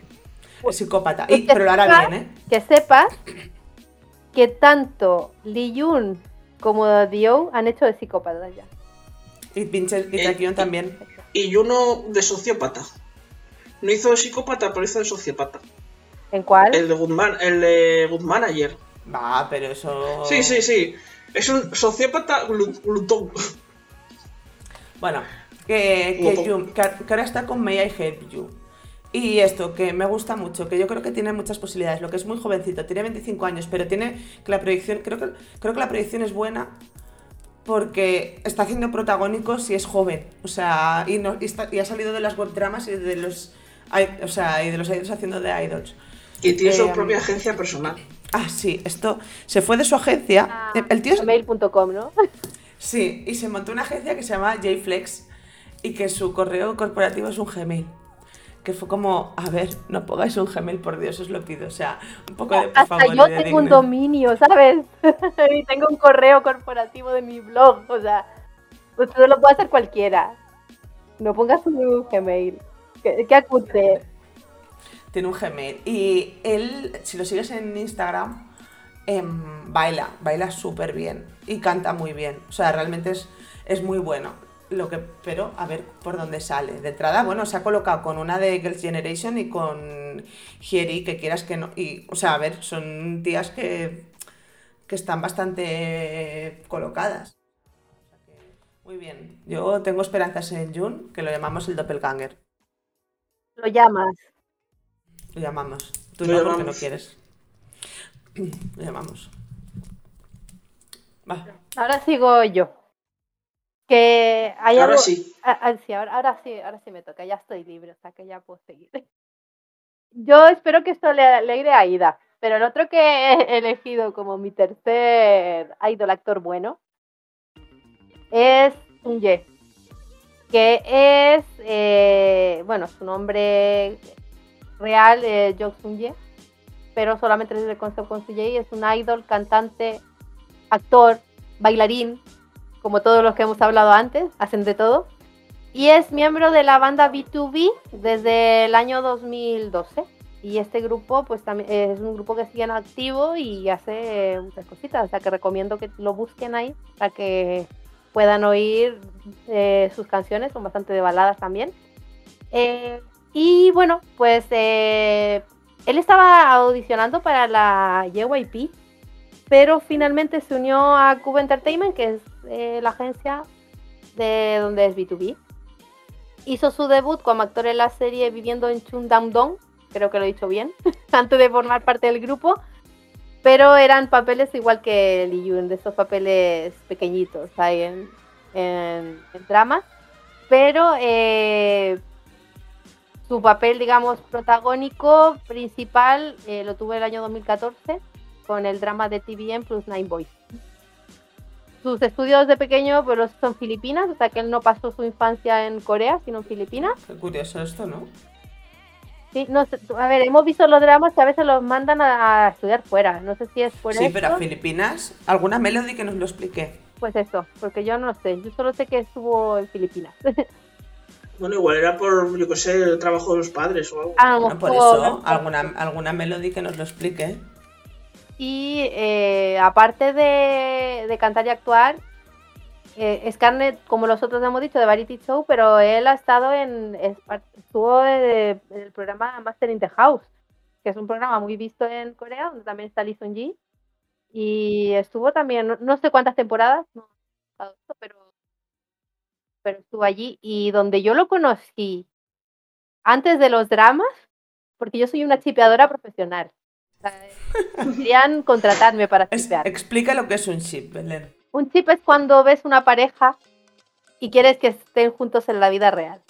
El psicópata. Y, pero lo hará bien, ¿eh? Que sepas que tanto Lee Yoon como Dio han hecho de psicópatas ya. Y Taekyon también. Y Juno de sociópata. No hizo de psicópata, pero hizo de sociópata. ¿En cuál? El de Goodman, el de Good Manager. Va, pero eso... Sí, sí, sí. Es un sociópata glutón. Bueno, que, que, yo, que ahora está con May I Help You. Y esto, que me gusta mucho, que yo creo que tiene muchas posibilidades. Lo que es muy jovencito, tiene veinticinco años, pero tiene que la proyección, creo que, creo que la proyección es buena porque está haciendo protagónicos y es joven. O sea, y, no, y, está, y ha salido de las webdramas y de los, o sea, y de los idols haciendo de idols. Y tiene eh, su propia agencia personal. Ah, sí, esto se fue de su agencia. Ah, el tío es... mail punto com, ¿no? Sí, y se montó una agencia que se llama J Flex y que su correo corporativo es un Gmail. Que fue como, a ver, no pongáis un Gmail, por Dios, os lo pido. O sea, un poco de por Hasta favor, yo tengo un dominio, ¿sabes? Y tengo un correo corporativo de mi blog. O sea, usted lo puede hacer cualquiera. No pongas un Gmail. ¿Qué, qué acute? Tiene un Gmail. Y él, si lo sigues en Instagram... baila, baila súper bien y canta muy bien, o sea, realmente es, es muy bueno, lo que, pero a ver por dónde sale. De entrada, bueno, se ha colocado con una de Girls' Generation y con Hieri, que quieras que no, y, o sea, a ver, son tías que, que están bastante colocadas. Muy bien, yo tengo esperanzas en Jun, que lo llamamos el doppelganger. Lo llamas. Lo llamamos, tú lo no llamamos. Porque no quieres. Lo llamamos. Va. Ahora sigo yo. Que hay ahora algo... sí. Ah, ah, sí, ahora, ahora sí, ahora sí me toca, ya estoy libre, o sea que ya puedo seguir. Yo espero que esto le, le iré a Ida, pero el otro que he elegido como mi tercer idol actor bueno es Seung-ye, que es, eh, bueno, su nombre real, eh, Jung Seung-ye. pero solamente se reconoce con su J, es un idol, cantante, actor, bailarín, como todos los que hemos hablado antes, hacen de todo. Y es miembro de la banda B dos B desde el año dos mil doce. Y este grupo pues también es un grupo que sigue en activo y hace muchas cositas, o sea que recomiendo que lo busquen ahí para que puedan oír eh, sus canciones, son bastante de baladas también. Eh, y bueno, pues eh, él estaba audicionando para la J Y P, pero finalmente se unió a Cube Entertainment, que es eh, la agencia de donde es B dos B. Hizo su debut como actor en la serie Viviendo en Chungdam-dong, creo que lo he dicho bien, antes de formar parte del grupo, pero eran papeles igual que el I U, de esos papeles pequeñitos ahí en, en, en dramas, pero eh, su papel, digamos, protagónico principal eh, lo tuvo el año dos mil catorce con el drama de two P M plus Nine Boys. Sus estudios de pequeño pues los hizo en Filipinas, o sea que él no pasó su infancia en Corea, sino en Filipinas. Qué curioso esto, ¿no? Sí, no sé, a ver, hemos visto los dramas que a veces los mandan a, a estudiar fuera, no sé si es fuera. Sí, esto. Pero a Filipinas, alguna Melody que nos lo explique. Pues eso, porque yo no lo sé, yo solo sé que estuvo en Filipinas. Bueno, igual era por, yo qué sé, el trabajo de los padres o algo. Ah, bueno, por eso, alguna, alguna Melody que nos lo explique. Y eh, aparte de, de cantar y actuar, Eh, es carne, como nosotros hemos dicho, de Variety Show, pero él ha estado en, es, estuvo en el programa Master in the House, que es un programa muy visto en Corea, donde también está Lee Seung-gi, y estuvo también, no, no sé cuántas temporadas, no, pero, pero estuvo allí, y donde yo lo conocí antes de los dramas, porque yo soy una chipeadora profesional, o sea, podrían contratarme para chipear. Es, explica lo que es un chip, Belén. Un chip es cuando ves una pareja y quieres que estén juntos en la vida real.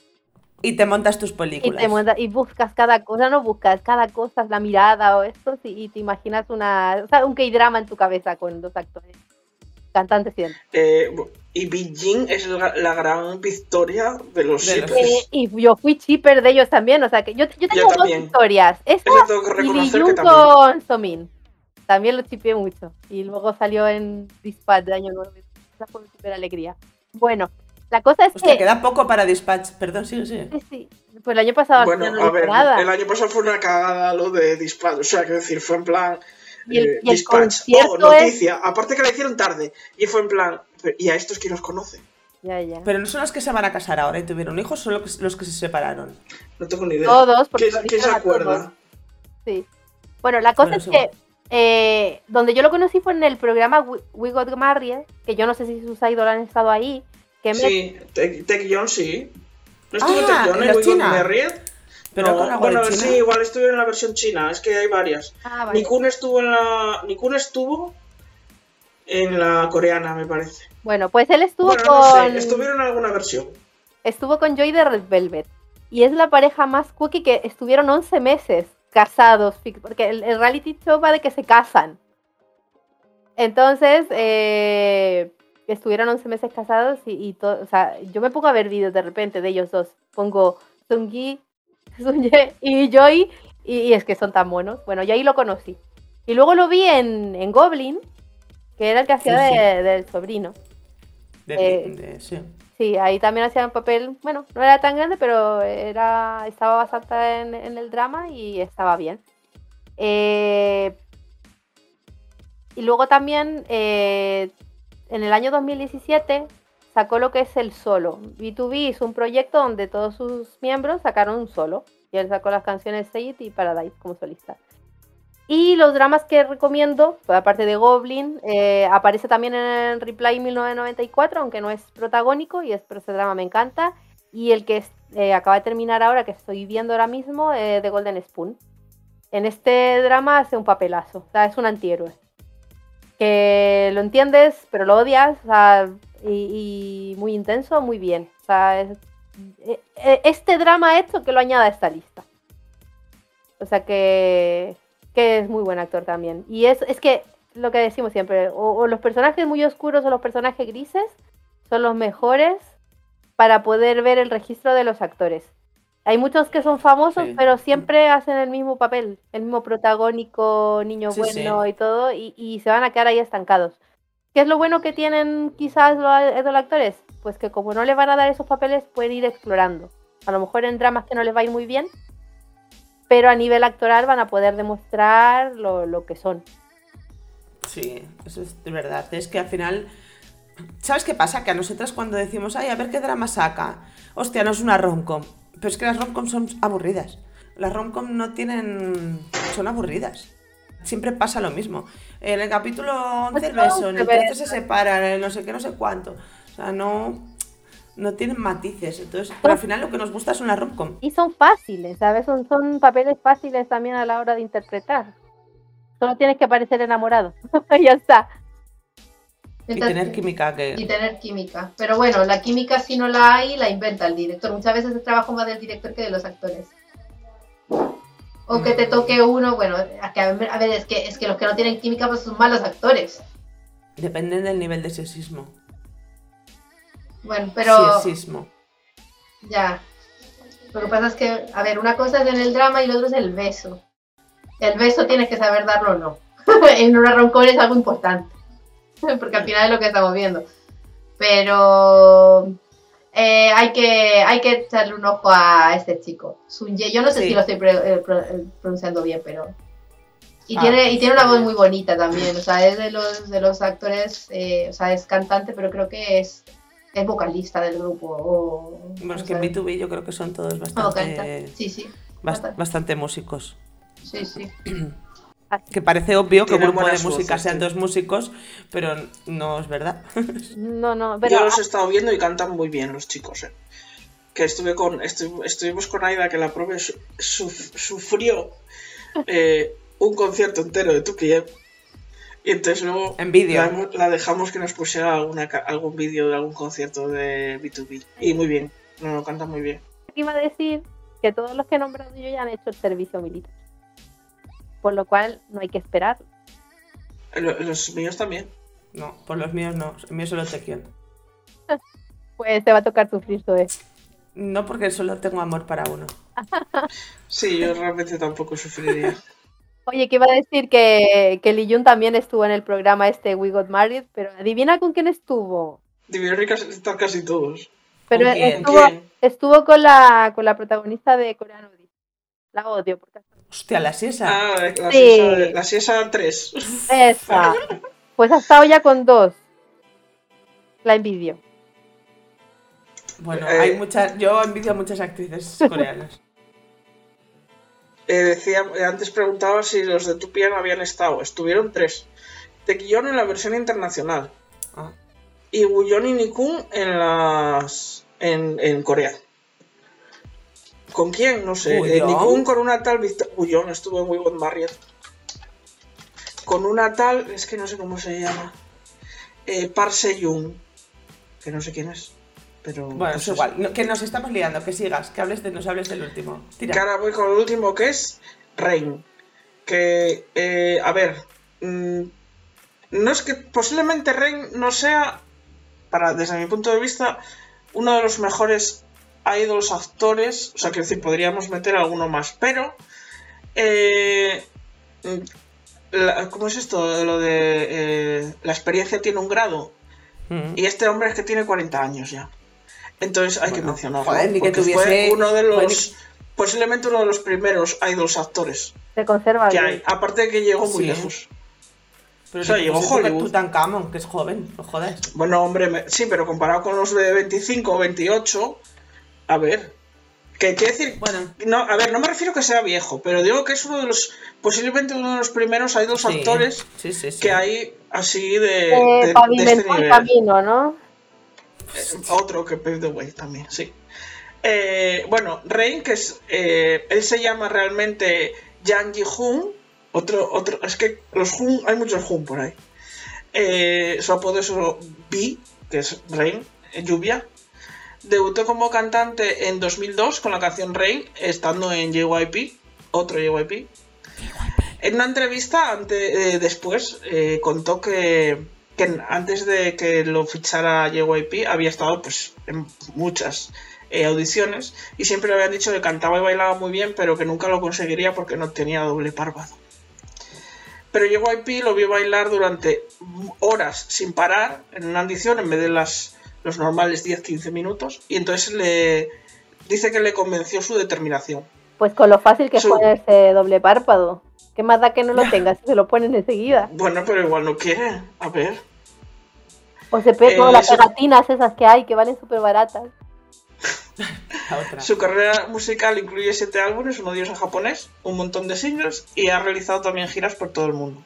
Y te montas tus películas. Y, te monta, y buscas cada cosa, no buscas cada cosa, la mirada o esto, y, y te imaginas una, o sea, un K-drama en tu cabeza con dos actores, cantantes y eh, Y Beijing es la, la gran victoria de los shippers. Eh, y yo fui shipper de ellos también, o sea que yo, yo tengo yo dos también. Historias. Esta y Lee Jung con Somin. También lo chipeé mucho. Y luego salió en Dispatch de año nuevo. Esa fue una super alegría. Bueno, la cosa es Hostia, que... queda poco para Dispatch. Perdón, sí, sí. Sí, sí. Pues el año pasado... Bueno, no a ver, nada. El año pasado fue una cagada lo de Dispatch. O sea, quiero decir, fue en plan... Y el, eh, y el Dispatch, oh, noticia. Es... Aparte que la hicieron tarde. Y fue en plan... ¿Y a estos quién los conoce? Ya, ya. Pero no son los que se van a casar ahora y tuvieron hijos, son los que se separaron. No tengo ni idea. Todos. ¿Quién, ¿quién se acuerda? Todos. Sí. Bueno, la cosa bueno, es que... Eh, donde yo lo conocí fue en el programa We, We Got Married, que yo no sé si sus idols han estado ahí. Que sí, me... Tech, Tech Young sí. No estuvo en ah, Tech Young en We China. Got Married. Pero no, con bueno, China. Sí, igual estuve en la versión china, es que hay varias. Ah, vale. Nikun estuvo en la. Nikun estuvo en la coreana, me parece. Bueno, pues él estuvo bueno, con. No sé, estuvieron en alguna versión. Estuvo con Joy de Red Velvet. Y es la pareja más cookie que estuvieron once meses. Casados, porque el, el reality show va de que se casan. Entonces, eh, estuvieron once meses casados y, y todo, o sea, yo me pongo a ver vídeos de repente de ellos dos. Pongo Seung-gi, Sunye y Joy, y, y es que son tan monos. Bueno, yo ahí lo conocí. Y luego lo vi en, en Goblin, que era el que hacía sí, sí. De, del sobrino. De, eh, de, sí. Sí, ahí también hacía un papel, bueno, no era tan grande, pero era estaba bastante en, en el drama y estaba bien. Eh, y luego también, eh, en el año dos mil diecisiete, sacó lo que es el solo. B dos B hizo un proyecto donde todos sus miembros sacaron un solo. Y él sacó las canciones Say It y Paradise como solista. Y los dramas que recomiendo, aparte de Goblin, eh, aparece también en Reply mil novecientos noventa y cuatro, aunque no es protagónico, y es, pero ese drama me encanta. Y el que es, eh, acaba de terminar ahora, que estoy viendo ahora mismo, eh, The Golden Spoon. En este drama hace un papelazo, o sea, es un antihéroe. Que lo entiendes, pero lo odias, o sea, y, y muy intenso, muy bien. O sea, es, este drama hecho que lo añada a esta lista. O sea que... que es muy buen actor también. Y es, es que lo que decimos siempre, o, o los personajes muy oscuros o los personajes grises son los mejores para poder ver el registro de los actores. Hay muchos que son famosos, sí, pero siempre hacen el mismo papel, el mismo protagónico, niño sí, bueno sí. y todo, y, y se van a quedar ahí estancados. ¿Qué es lo bueno que tienen quizás los, los actores? Pues que como no les van a dar esos papeles, pueden ir explorando. A lo mejor en dramas que no les va a ir muy bien, pero a nivel actoral van a poder demostrar lo, lo que son. Sí, eso es de verdad. Es que al final... ¿Sabes qué pasa? Que a nosotras cuando decimos, ay, a ver qué drama saca, hostia, no es una romcom. Pero es que las romcom son aburridas. Las romcom no tienen... son aburridas. Siempre pasa lo mismo. En el capítulo once el beso, en el trece se separan, en el no sé qué, no sé cuánto. O sea, no... no tienen matices. Entonces, pero al final lo que nos gusta son las romcom. Y son fáciles, ¿sabes? Son, son papeles fáciles también a la hora de interpretar. Solo tienes que parecer enamorado. Ya está. Y Entonces, tener química. Que... Y tener química. Pero bueno, la química si no la hay, la inventa el director. Muchas veces el trabajo más del director que de los actores. O mm. que te toque uno, bueno, a, que, a ver, es que, es que los que no tienen química pues son malos actores. Dependen del nivel de sexismo. Bueno, pero... Sexismo. Ya. Lo que pasa es que, a ver, una cosa es en el drama y lo otro es el beso. El beso tienes que saber darlo o no. En una romcom es algo importante. Porque al final es lo que estamos viendo. Pero eh, hay, que, hay que echarle un ojo a este chico. Seung-gi, yo no sé sí. si lo estoy pre- pre- pronunciando bien, pero... Y, ah, tiene, y tiene una voz muy bonita también. O sea, es de los, de los actores, eh, o sea, es cantante, pero creo que es, es vocalista del grupo. O, bueno, es que en B dos B yo creo que son todos bastante, sí, sí. Bast- bastante músicos. Sí, sí. Que parece obvio que un grupo de música sean dos músicos, pero no es verdad. No, no, pero... Yo los he estado viendo y cantan muy bien los chicos, ¿eh? Que estuve con, estu- estuvimos con Aida, que la profe su- su- sufrió eh, un concierto entero de two P M. Y entonces luego en la, la dejamos que nos pusiera alguna, algún vídeo de algún concierto de B dos B. Y muy bien, no, no cantan muy bien. Aquí iba a decir que todos los que he nombrado yo ya han hecho el servicio militar. Por lo cual no hay que esperar. Los míos también. No, por los míos no. Los míos solo te quiero. Pues te va a tocar sufrir todo eso. No, porque solo tengo amor para uno. Sí, yo realmente tampoco sufriría. Oye, que iba a decir que, que Lee Jun también estuvo en el programa este We Got Married, pero adivina con quién estuvo. Debieron estar casi todos. Pero ¿Con estuvo, quién? estuvo con la con la protagonista de Coreano. La odio porque... Hostia, la Siesa. Ah, la sí. Siesa tres. Esa. Pues ha estado ya con dos. La envidio. Bueno, eh, hay muchas. Yo envidio a muchas actrices coreanas. Eh, decía, antes preguntaba si los de two P M habían estado. Estuvieron tres. Taekyon en la versión internacional. Ah. Y Wooyeon y Nikun en las. en, en Corea. ¿Con quién? No sé. Eh, Nikun con una tal Victoria. Bullón estuvo en We Got Married. Con una tal. Es que no sé cómo se llama. Eh, Park Se-young. Que no sé quién es. Pero. Bueno, pues es igual. No, que nos estamos liando. Que sigas. Que hables de, nos hables del último. Tira. Que ahora voy con el último, que es Rain. Que. Eh, a ver. Mmm, no es que. Posiblemente Rain no sea. Para, desde mi punto de vista. Uno de los mejores. Hay dos actores, o sea, quiero decir, podríamos meter alguno más, pero eh, la, ¿cómo es esto? Lo de eh, la experiencia tiene un grado, mm-hmm. y este hombre es que tiene cuarenta años ya, entonces hay bueno, que mencionarlo, joder, porque que tuviese, fue uno de los, ni... posiblemente uno de los primeros idols actores se conserva que hay, aparte de que llegó muy sí. lejos. Pero o sea, llegó Hollywood. Tutankamón, que es joven, pues joder. Bueno, hombre, me... sí, pero comparado con los de veinticinco o veintiocho... A ver, que quiere decir, bueno, no, a ver, no me refiero a que sea viejo, pero digo que es uno de los, posiblemente uno de los primeros, hay dos sí, actores sí, sí, sí. que hay así de, eh, de, de este nivel. Camino, ¿no? Eh, otro que paved the way también, sí. Eh, bueno, Rain, que es, eh, él se llama realmente Yang Ji-hun, otro, otro, es que los Hun, hay muchos Hun por ahí. Eh, su apodo es B, que es Rain, lluvia. Debutó como cantante en dos mil dos con la canción Rain, estando en J Y P, otro J Y P. En una entrevista ante, eh, después eh, contó que, que antes de que lo fichara J Y P había estado pues en muchas eh, audiciones y siempre le habían dicho que cantaba y bailaba muy bien, pero que nunca lo conseguiría porque no tenía doble párpado. Pero J Y P lo vio bailar durante horas sin parar en una audición en vez de las, los normales diez a quince minutos, y entonces le dice que le convenció su determinación. Pues con lo fácil que su... fue ese doble párpado. ¿Qué más da que no lo tengas? Se lo ponen enseguida. Bueno, pero igual no quiere. A ver. O se pega eh, todas las su... pegatinas esas que hay, que valen súper baratas. Su carrera musical incluye siete álbumes, un odioso japonés, un montón de singles y ha realizado también giras por todo el mundo.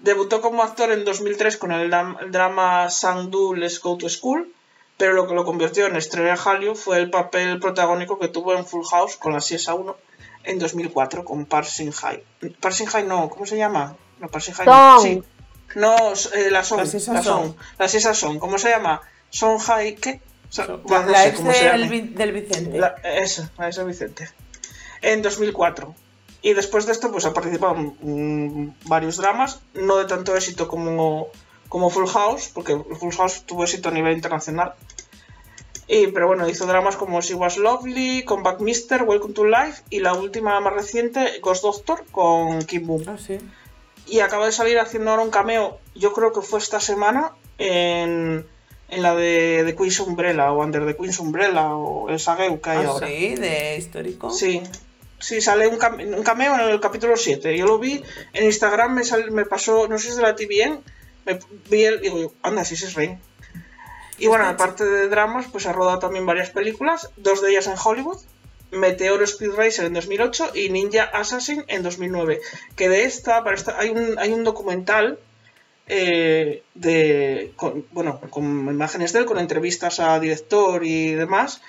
Debutó como actor en dos mil tres con el drama Sang-do Let's Go to School, pero lo que lo convirtió en estrella Hallyu fue el papel protagónico que tuvo en Full House con la C S uno en dos mil cuatro con Park Shin-hye. Park Shin-hye no, ¿cómo se llama? No, Park Shin-hye no. Sí. No, eh, la Song, la Song, la C S uno, ¿cómo se llama? Song-hye, ¿qué? So, bueno, la no ex sé, del, del Vicente. La, esa, la ex del Vicente. En dos mil cuatro. Y después de esto, pues ha participado en um, varios dramas, no de tanto éxito como, como Full House, porque Full House tuvo éxito a nivel internacional. Y, pero bueno, hizo dramas como She Was Lovely, Comeback Mister, Welcome to Life y la última más reciente, Ghost Doctor, con Kim Boom. Oh, sí. Y acaba de salir haciendo ahora un cameo, yo creo que fue esta semana, en... en la de, de Queen's Umbrella o Under the Queen's Umbrella o el sagueu que hay ah, ahora. Sí, de histórico. Sí, sí sale un, cam- un cameo en el capítulo siete. Yo lo vi en Instagram, me, sal- me pasó, no sé si es de la T V N, me vi el, digo, anda, sí, sí es Rain. Y bueno, aparte de dramas, pues ha rodado también varias películas, dos de ellas en Hollywood, Meteoro Speed Racer en dos mil ocho y Ninja Assassin en dos mil nueve. Que de esta, para esta hay un, hay un documental. Eh, de con, bueno con imágenes de él, con entrevistas a director y demás,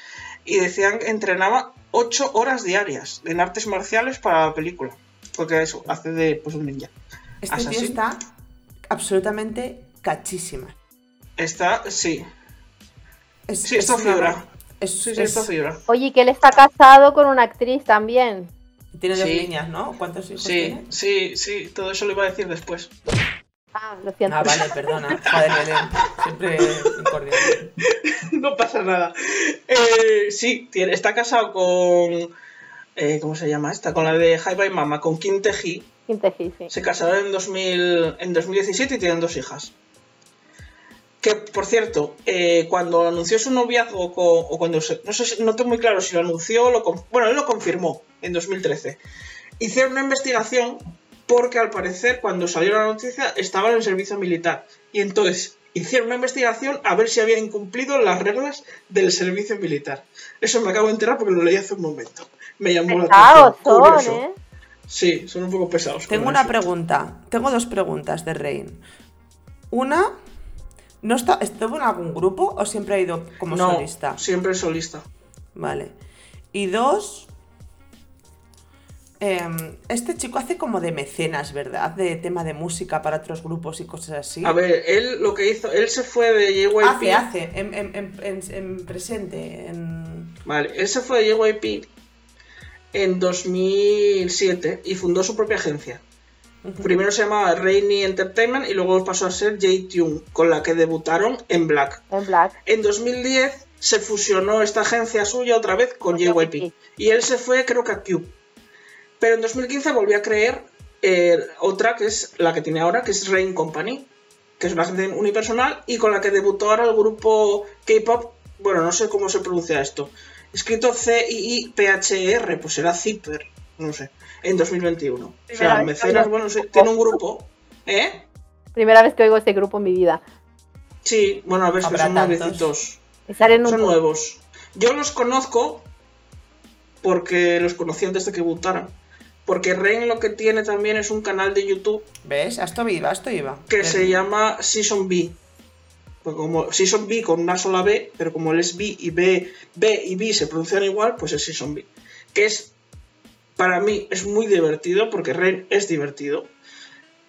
y decían que entrenaba ocho horas diarias en artes marciales para la película, porque eso hace de pues un ninja. Este Assassin. Tío está absolutamente cachísima. Está, sí. Es, sí, es esta fibra. Es, sí, es, esta fibra. Oye, que él está casado con una actriz también. Tiene dos sí. niñas, ¿no? ¿Cuántos hijos sí, tiene? Sí, sí, todo eso lo iba a decir después. Ah, lo siento. Ah, vale, perdona. Joder, Belén. Siempre incordial. No pasa nada. Eh, sí, tiene, está casado con... Eh, ¿Cómo se llama esta? Con la de Hi Bye Mama, con Kim Tae-hee. Kim Tae-hee, sí. Se casaron en, dos mil, en dos mil diecisiete y tienen dos hijas. Que, por cierto, eh, cuando anunció su noviazgo, con, o cuando... Se, no sé, no tengo muy claro si lo anunció o lo... Bueno, él lo confirmó en dos mil trece. Hicieron una investigación... Porque al parecer cuando salió la noticia estaban en servicio militar. Y entonces hicieron una investigación a ver si había incumplido las reglas del servicio militar. Eso me acabo de enterar porque lo leí hace un momento. Me llamó pesados la atención. Son, ¿eh? Sí, son un poco pesados. Tengo una eso. pregunta. Tengo dos preguntas de Rain. Una, ¿no está, ¿estuvo en algún grupo o siempre ha ido como no, solista? No, siempre solista. Vale. Y dos... Este chico hace como de mecenas, ¿verdad? De tema de música para otros grupos y cosas así. A ver, él lo que hizo, él se fue de J Y P. Hace, hace, en, en, en, en presente. En... Vale, él se fue de J Y P en dos mil siete y fundó su propia agencia. Uh-huh. Primero se llamaba Rain Entertainment y luego pasó a ser J-Tune, con la que debutaron en Black. En Black. En dos mil diez se fusionó esta agencia suya otra vez con J Y P. Y él se fue, creo que a Cube. Pero en dos mil quince volví a crear eh, otra que es la que tiene ahora, que es Rain Company, que es una agencia unipersonal y con la que debutó ahora el grupo K-pop, bueno, no sé cómo se pronuncia esto, escrito C I I P H E R, pues será Zipper, no sé, en dos mil veintiuno. O sea, mecenas, bueno, se, tiene un grupo, ¿eh? Primera vez que oigo este grupo en mi vida. Sí, bueno, a ver, que son nuevecitos, son nuevos. Yo los conozco porque los conocí antes de que debutaran. Porque Rain lo que tiene también es un canal de YouTube. ¿Ves? Hasta viva, hasta viva. Que Ven. se llama Season B. Pues como Season B con una sola B, pero como él es B y B, B y B se pronuncian igual, pues es Season B. Que es, para mí, es muy divertido, porque Rain es divertido.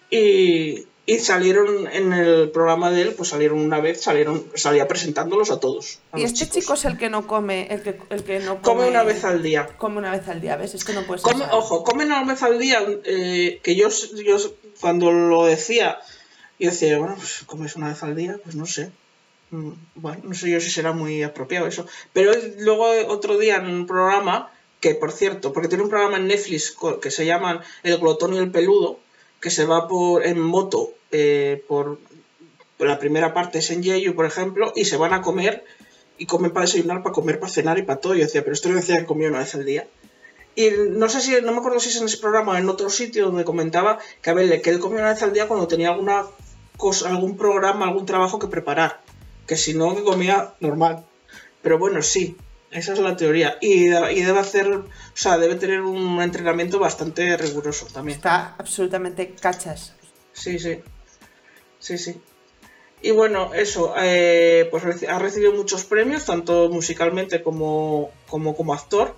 Y, y salieron en el programa de él, pues salieron una vez, salieron salía presentándolos a todos. A y este chicos. chico es el que no come, el que, el que no come... Come una vez al día. Come una vez al día, ¿ves? Es que no puedes... Come, ojo, come una vez al día, eh, que yo, yo cuando lo decía, yo decía, bueno, pues comes una vez al día, pues no sé. Bueno, no sé yo si será muy apropiado eso. Pero luego otro día en un programa, que por cierto, porque tiene un programa en Netflix que se llama El Glotón y el Peludo, que se va por en moto, eh, por, por la primera parte es en Jeju, por ejemplo, y se van a comer, y comen para desayunar, para comer, para cenar y para todo. Yo decía, pero esto lo decía que comía una vez al día. Y no sé si, no me acuerdo si es en ese programa o en otro sitio donde comentaba que a ver, que él comía una vez al día cuando tenía alguna cosa, algún programa, algún trabajo que preparar. Que si no, que comía normal. Pero bueno, sí, esa es la teoría. Y, y debe hacer, o sea, debe tener un entrenamiento bastante riguroso también. Está absolutamente cachas. Sí, sí. Sí, sí. Y bueno, eso, eh, pues ha recibido muchos premios, tanto musicalmente como, como, como actor.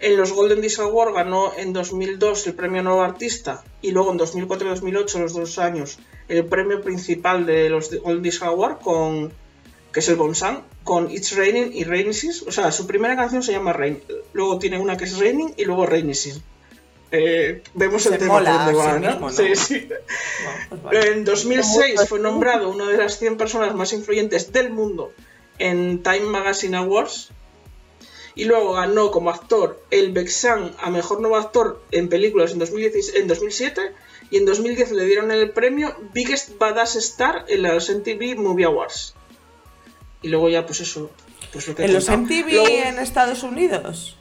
En los Golden Disc Awards ganó en dos mil dos el premio Nuevo Artista y luego en dos mil cuatro y dos mil ocho, los dos años, el premio principal de los Golden Disc Awards, con, que es el Bonsan, con It's Raining y Rainy Season. O sea, su primera canción se llama Rain, luego tiene una que es Raining y luego Rainy Season. Eh, vemos se el tema de dónde va, sí, ¿no? Mismo, ¿no? Sí, sí. No, pues vale. En dos mil seis fue nombrado una de las cien personas más influyentes del mundo en Time Magazine Awards. Y luego ganó como actor el Baeksan a Mejor Nuevo Actor en Películas en, dos mil diez, en dos mil siete. Y en dos mil diez le dieron el premio Biggest Badass Star en los M T V Movie Awards. Y luego ya pues eso... Pues lo que ¿en los M T V luego, en Estados Unidos?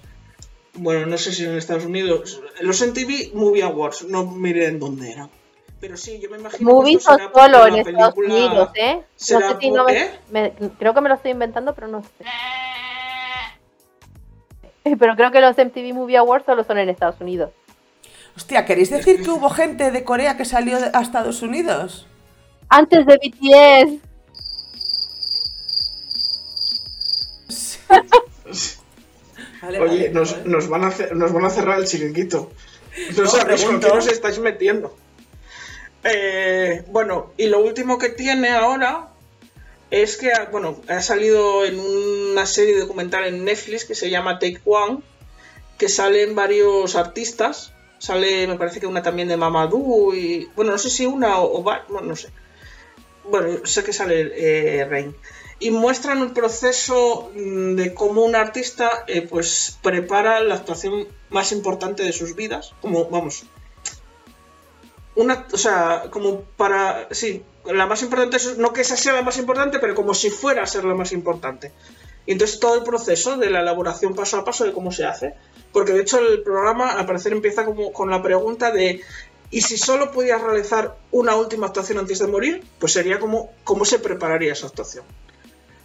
Bueno, no sé si en Estados Unidos... Los M T V Movie Awards, no miré en dónde eran. Pero sí, yo me imagino Movies que esto será solo en película... Estados Unidos, ¿eh? Será, no sé si no me, ¿eh? Me, creo que me lo estoy inventando, pero no sé. Pero creo que los M T V Movie Awards solo son en Estados Unidos. Hostia, ¿queréis decir que hubo gente de Corea que salió a Estados Unidos? Antes de B T S. Vale, oye, vale, nos, vale. Nos, van a ce- nos van a cerrar el chiringuito. No, no sabéis con qué os estáis metiendo. Eh, bueno, y lo último que tiene ahora... Es que, bueno, ha salido en una serie documental en Netflix que se llama Take One, que salen varios artistas. Sale, me parece que una también de Mamadou y... Bueno, no sé si una o... o bueno, no sé. Bueno, sé que sale eh, Rain. Y muestran el proceso de cómo un artista eh, pues prepara la actuación más importante de sus vidas. Como, vamos... Una, o sea, como para... Sí, la más importante, no que esa sea la más importante, pero como si fuera a ser la más importante. Y entonces todo el proceso de la elaboración paso a paso de cómo se hace. Porque de hecho el programa al parecer empieza como con la pregunta de ¿y si solo pudieras realizar una última actuación antes de morir? Pues sería como cómo se prepararía esa actuación.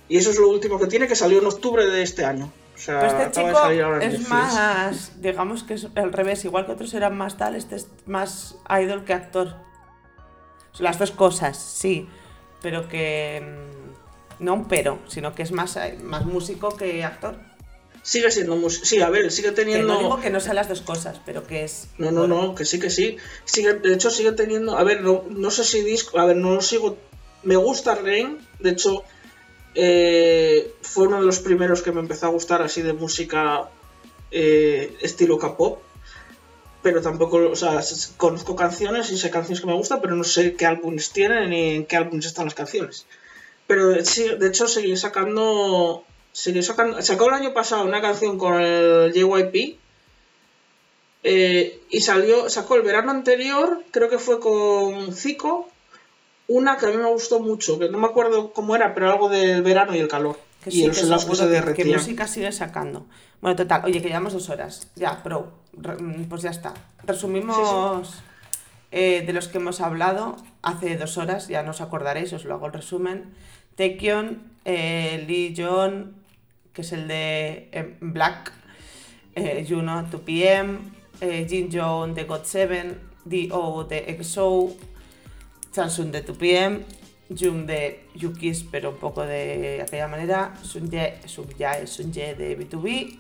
Y eso es lo último que tiene, que salió en octubre de este año. O sea, pues este chico es más, digamos que es al revés, igual que otros eran más tal, este es más idol que actor. Son las dos cosas, sí, pero que... No un pero, sino que es más, más músico que actor. Sigue siendo músico, sí, a ver, sigue teniendo... Que no digo que no sean las dos cosas, pero que es... No, no, bueno. no, que sí, que sí. Sigue, de hecho, sigue teniendo... A ver, no, no sé si disco... A ver, no lo sigo... Me gusta Rain, de hecho... Eh, fue uno de los primeros que me empezó a gustar así de música eh, estilo K-pop, pero tampoco, o sea, conozco canciones y sé canciones que me gustan, pero no sé qué álbumes tienen ni en qué álbumes están las canciones. Pero de hecho seguí sacando, seguí sacando, sacó el año pasado una canción con el J Y P eh, y salió, sacó el verano anterior, creo que fue con Zico. Una que a mí me gustó mucho, que no me acuerdo cómo era, pero algo del verano y el calor. Que sí, y los enlaces que se derretían. ¿Qué música sigue sacando? Bueno, total, oye, que llevamos dos horas. Ya, pro, pues ya está. Resumimos sí, sí. Eh, de los que hemos hablado hace dos horas, ya no os acordaréis, os lo hago el resumen. Taekyon, eh, Lee John, que es el de eh, Black, eh, Juno, two P M, eh, Jin Yoon de G O T seven, D O de E X O, Chansung de two P M, Jung de Yukis, pero un poco de aquella manera, Sunjae de B dos B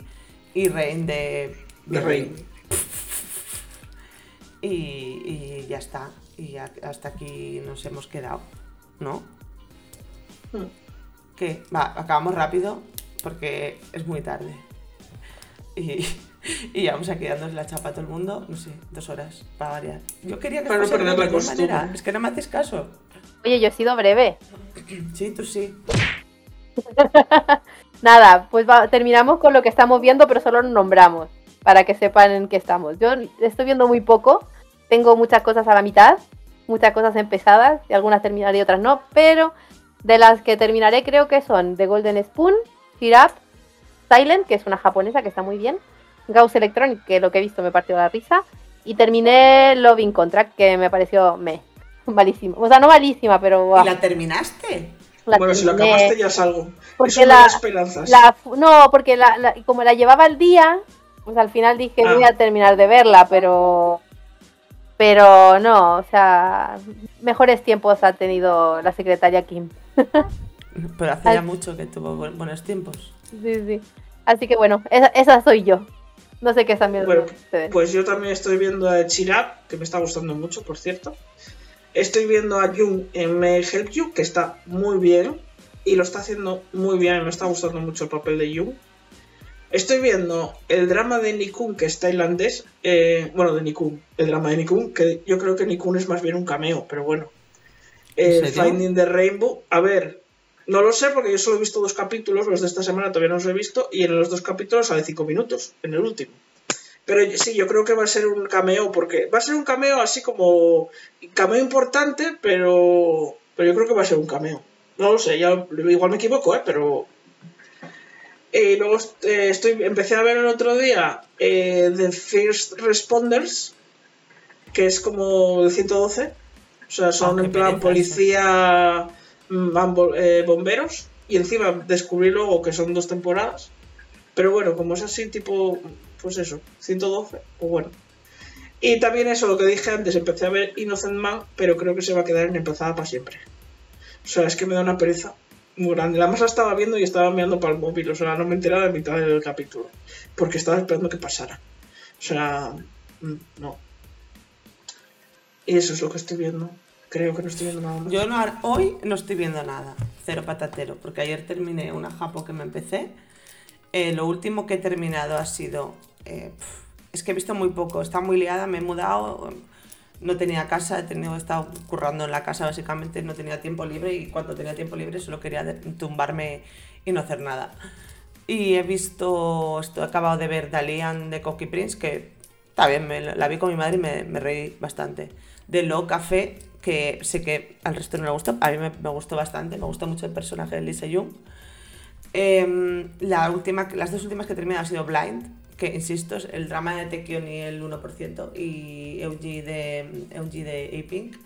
y Rain de... de Rain. Y, y ya está, y hasta aquí nos hemos quedado, ¿no? Hmm. ¿Qué? Va, acabamos rápido porque es muy tarde. Y... Y ya vamos aquí dándonos la chapa a todo el mundo, no sé, dos horas para variar. Yo quería que para fuese no de alguna manera, es que no me haces caso. Oye, yo he sido breve. Sí, tú sí. Nada, pues va, terminamos con lo que estamos viendo, pero solo nos nombramos, para que sepan en qué estamos. Yo estoy viendo muy poco, tengo muchas cosas a la mitad, muchas cosas empezadas, y algunas terminaré y otras no, pero de las que terminaré creo que son The Golden Spoon, Tear Up, Silent, que es una japonesa que está muy bien, Gauss Electronic, que lo que he visto me partió la risa, y terminé Loving Contract, que me pareció me malísima. O sea, no malísima, pero... Wow. ¿Y la terminaste? La bueno, terminé. Si la acabaste ya salgo. Porque eso la, esperanzas. La, no, porque la, la, como la llevaba al día, pues al final dije, ah. voy a terminar de verla, pero... Pero no, o sea, mejores tiempos ha tenido la secretaria Kim. Pero hace ya mucho que tuvo buenos tiempos. Sí, sí. Así que bueno, esa, esa soy yo. No sé qué están viendo bueno, ustedes. Pues yo también estoy viendo a Chirap, que me está gustando mucho, por cierto. Estoy viendo a Jung en May Help You, que está muy bien. Y lo está haciendo muy bien, me está gustando mucho el papel de Jung. Estoy viendo el drama de Nikun, que es tailandés. Eh, bueno, de Nikun, el drama de Nikun, que yo creo que Nikun es más bien un cameo, pero bueno. Eh, Finding the Rainbow. A ver, no lo sé porque yo solo he visto dos capítulos, los de esta semana todavía no los he visto, y en los dos capítulos sale cinco minutos, en el último. Pero sí, yo creo que va a ser un cameo, porque va a ser un cameo así como... Cameo importante, pero... Pero yo creo que va a ser un cameo. No lo sé, ya igual me equivoco, ¿eh? Pero... Eh, luego eh, estoy, empecé a ver el otro día eh, The First Responders, que es como el ciento doce. O sea, son oh, en plan policía, bambo, eh, bomberos. Y encima descubrí luego que son dos temporadas. Pero bueno, como es así tipo, pues eso, ciento doce, pues bueno. Y también eso, lo que dije antes, empecé a ver Innocent Man, pero creo que se va a quedar en empezada para siempre. O sea, es que me da una pereza muy grande. La masa estaba viendo y estaba mirando para el móvil, o sea, no me enteraba de mitad del capítulo, porque estaba esperando que pasara. O sea, no. Y eso es lo que estoy viendo. Creo que no estoy viendo nada más. Yo no, hoy no estoy viendo nada, cero patatero, porque ayer terminé una japo que me empecé. Eh, lo último que he terminado ha sido... Eh, es que he visto muy poco, está muy liada, me he mudado, no tenía casa, he, tenido, he estado currando en la casa básicamente, no tenía tiempo libre y cuando tenía tiempo libre solo quería tumbarme y no hacer nada. Y he visto, esto, he acabado de ver Dalian de Coqui Prince, que está bien, me, la vi con mi madre y me, me reí bastante. De Lo Café, que sé que al resto no le gustó, a mí me, me gustó bastante, me gustó mucho el personaje de Lee Seung-gi. Eh, la última, las dos últimas que he terminado han sido Blind, que insisto, es el drama de Taekyun y el uno por ciento, y Eugene de, de A-Pink.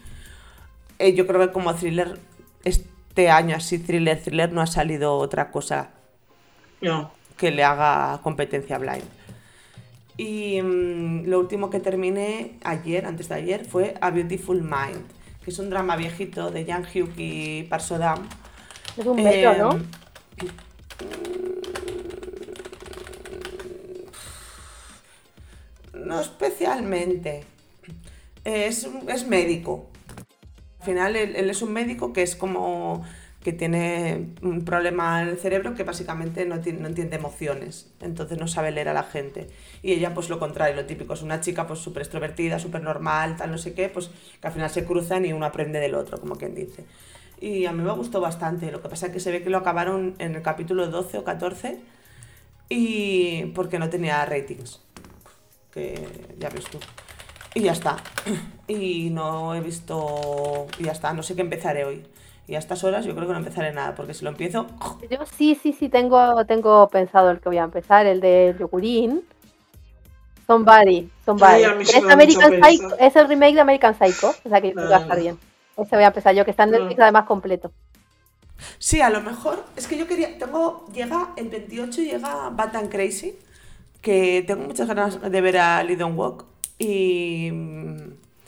Eh, yo creo que como thriller, este año así thriller, thriller, no ha salido otra cosa no. que le haga competencia a Blind. Y mmm, lo último que terminé ayer, antes de ayer, fue A Beautiful Mind, que es un drama viejito de Jang Hyuk y Park So-dam. Es un bello, eh, ¿no? No especialmente. Es, es médico. Al final él, él es un médico que es como que tiene un problema en el cerebro que básicamente no, tiene, no entiende emociones. Entonces no sabe leer a la gente. Y ella pues lo contrario, lo típico. Es una chica pues súper extrovertida, súper normal, tal no sé qué, pues que al final se cruzan y uno aprende del otro, como quien dice. Y a mí me gustó bastante, lo que pasa es que se ve que lo acabaron en el capítulo doce o catorce y porque no tenía ratings, que ya ves tú. Y ya está, y no he visto, y ya está, no sé qué empezaré hoy. Y a estas horas yo creo que no empezaré nada, porque si lo empiezo... Yo sí, sí, sí, tengo, tengo pensado el que voy a empezar, el de Yokurin. Somebody, Somebody. Sí, es, American Psycho, es el remake de American Psycho, o sea que yo creo que va a estar bien. Ese voy a empezar yo, que está en Netflix además completo. Sí, a lo mejor. Es que yo quería. Tengo. Llega el veintiocho, llega Bad and Crazy. Que tengo muchas ganas de ver a Lee Don't Walk. Y.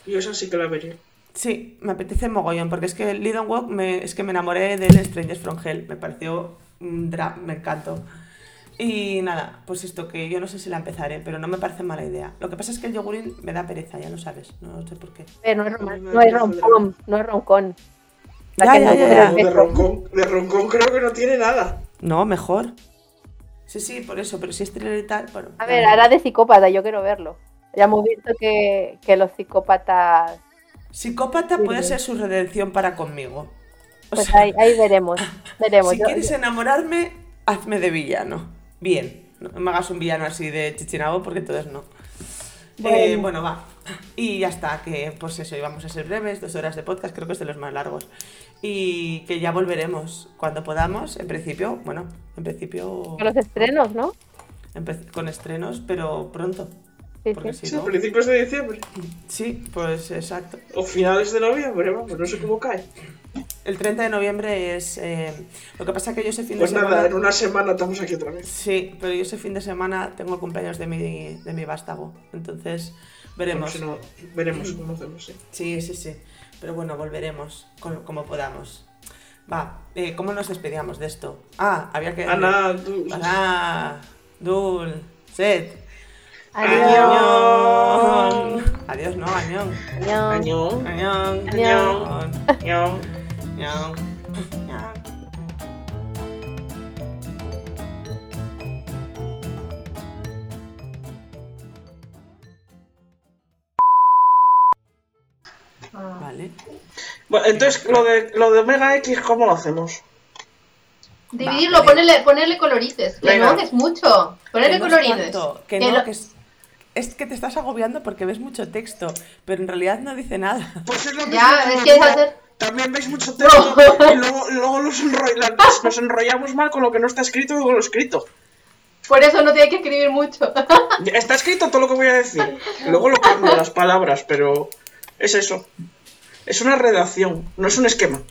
Yo esa sí que la veré. Sí, me apetece mogollón. Porque es que Lee Don't Walk me, es que me enamoré del Stranger from Hell. Me pareció un drama, me encantó. Y nada, pues esto que yo no sé si la empezaré, pero no me parece mala idea. Lo que pasa es que el yogurín me da pereza, ya lo sabes, no sé por qué. Pero no es roncón, no es roncón. No es roncón. Ya, que ya, no ya, de, roncón, de roncón creo que no tiene nada. No, mejor. Sí, sí, por eso, pero si es thriller y tal... Bueno, a ver, no. Ahora de psicópata, yo quiero verlo. Ya hemos visto que, que los psicópatas... Psicópata sí, puede sí. ser su redención para conmigo. Pues o sea, ahí, ahí veremos, veremos. Si yo, quieres yo... enamorarme, hazme de villano. Bien, no me hagas un villano así de Chichinabo porque entonces no. Bueno, eh, bueno va. Y ya está, que pues eso, íbamos a ser breves, dos horas de podcast, creo que es de los más largos. Y que ya volveremos cuando podamos, en principio, bueno, en principio... Con los estrenos, ¿no? Con estrenos, pero pronto. Sí, porque sí. Si sí, no... principios de diciembre. Sí, pues exacto. O finales de noviembre, vamos, no sé cómo cae. El treinta de noviembre es... Eh, lo que pasa que yo ese fin pues de nada, semana... Pues nada, en una semana estamos aquí otra vez. Sí, pero yo ese fin de semana tengo el cumpleaños de mi, de mi vástago, entonces... Veremos. Si no, veremos cómo hacemos, ¿eh? Sí, sí, sí. Pero bueno, volveremos con, como podamos. Va, eh, ¿cómo nos despedíamos de esto? Ah, había que... Ana, dul... Ana, dul... Set. Añón. Adiós, no, añón. Añón. Añón. Añón. Añón. Añón. Vale. Bueno, entonces lo de lo de Omega X, ¿cómo lo hacemos? Dividirlo, vale. ponerle, ponerle colorites, que venga. No es mucho. Ponerle colorites. Tanto, que no, lo... que es, es que te estás agobiando porque ves mucho texto, pero en realidad no dice nada. Pues es lo mismo ya, que es hacer... También veis mucho texto no. Y luego, luego los enro... nos enrollamos mal con lo que no está escrito y con lo escrito. Por eso no tiene que escribir mucho. Está escrito todo lo que voy a decir. Luego lo cambio las palabras, pero... Es eso. Es una redacción, no es un esquema.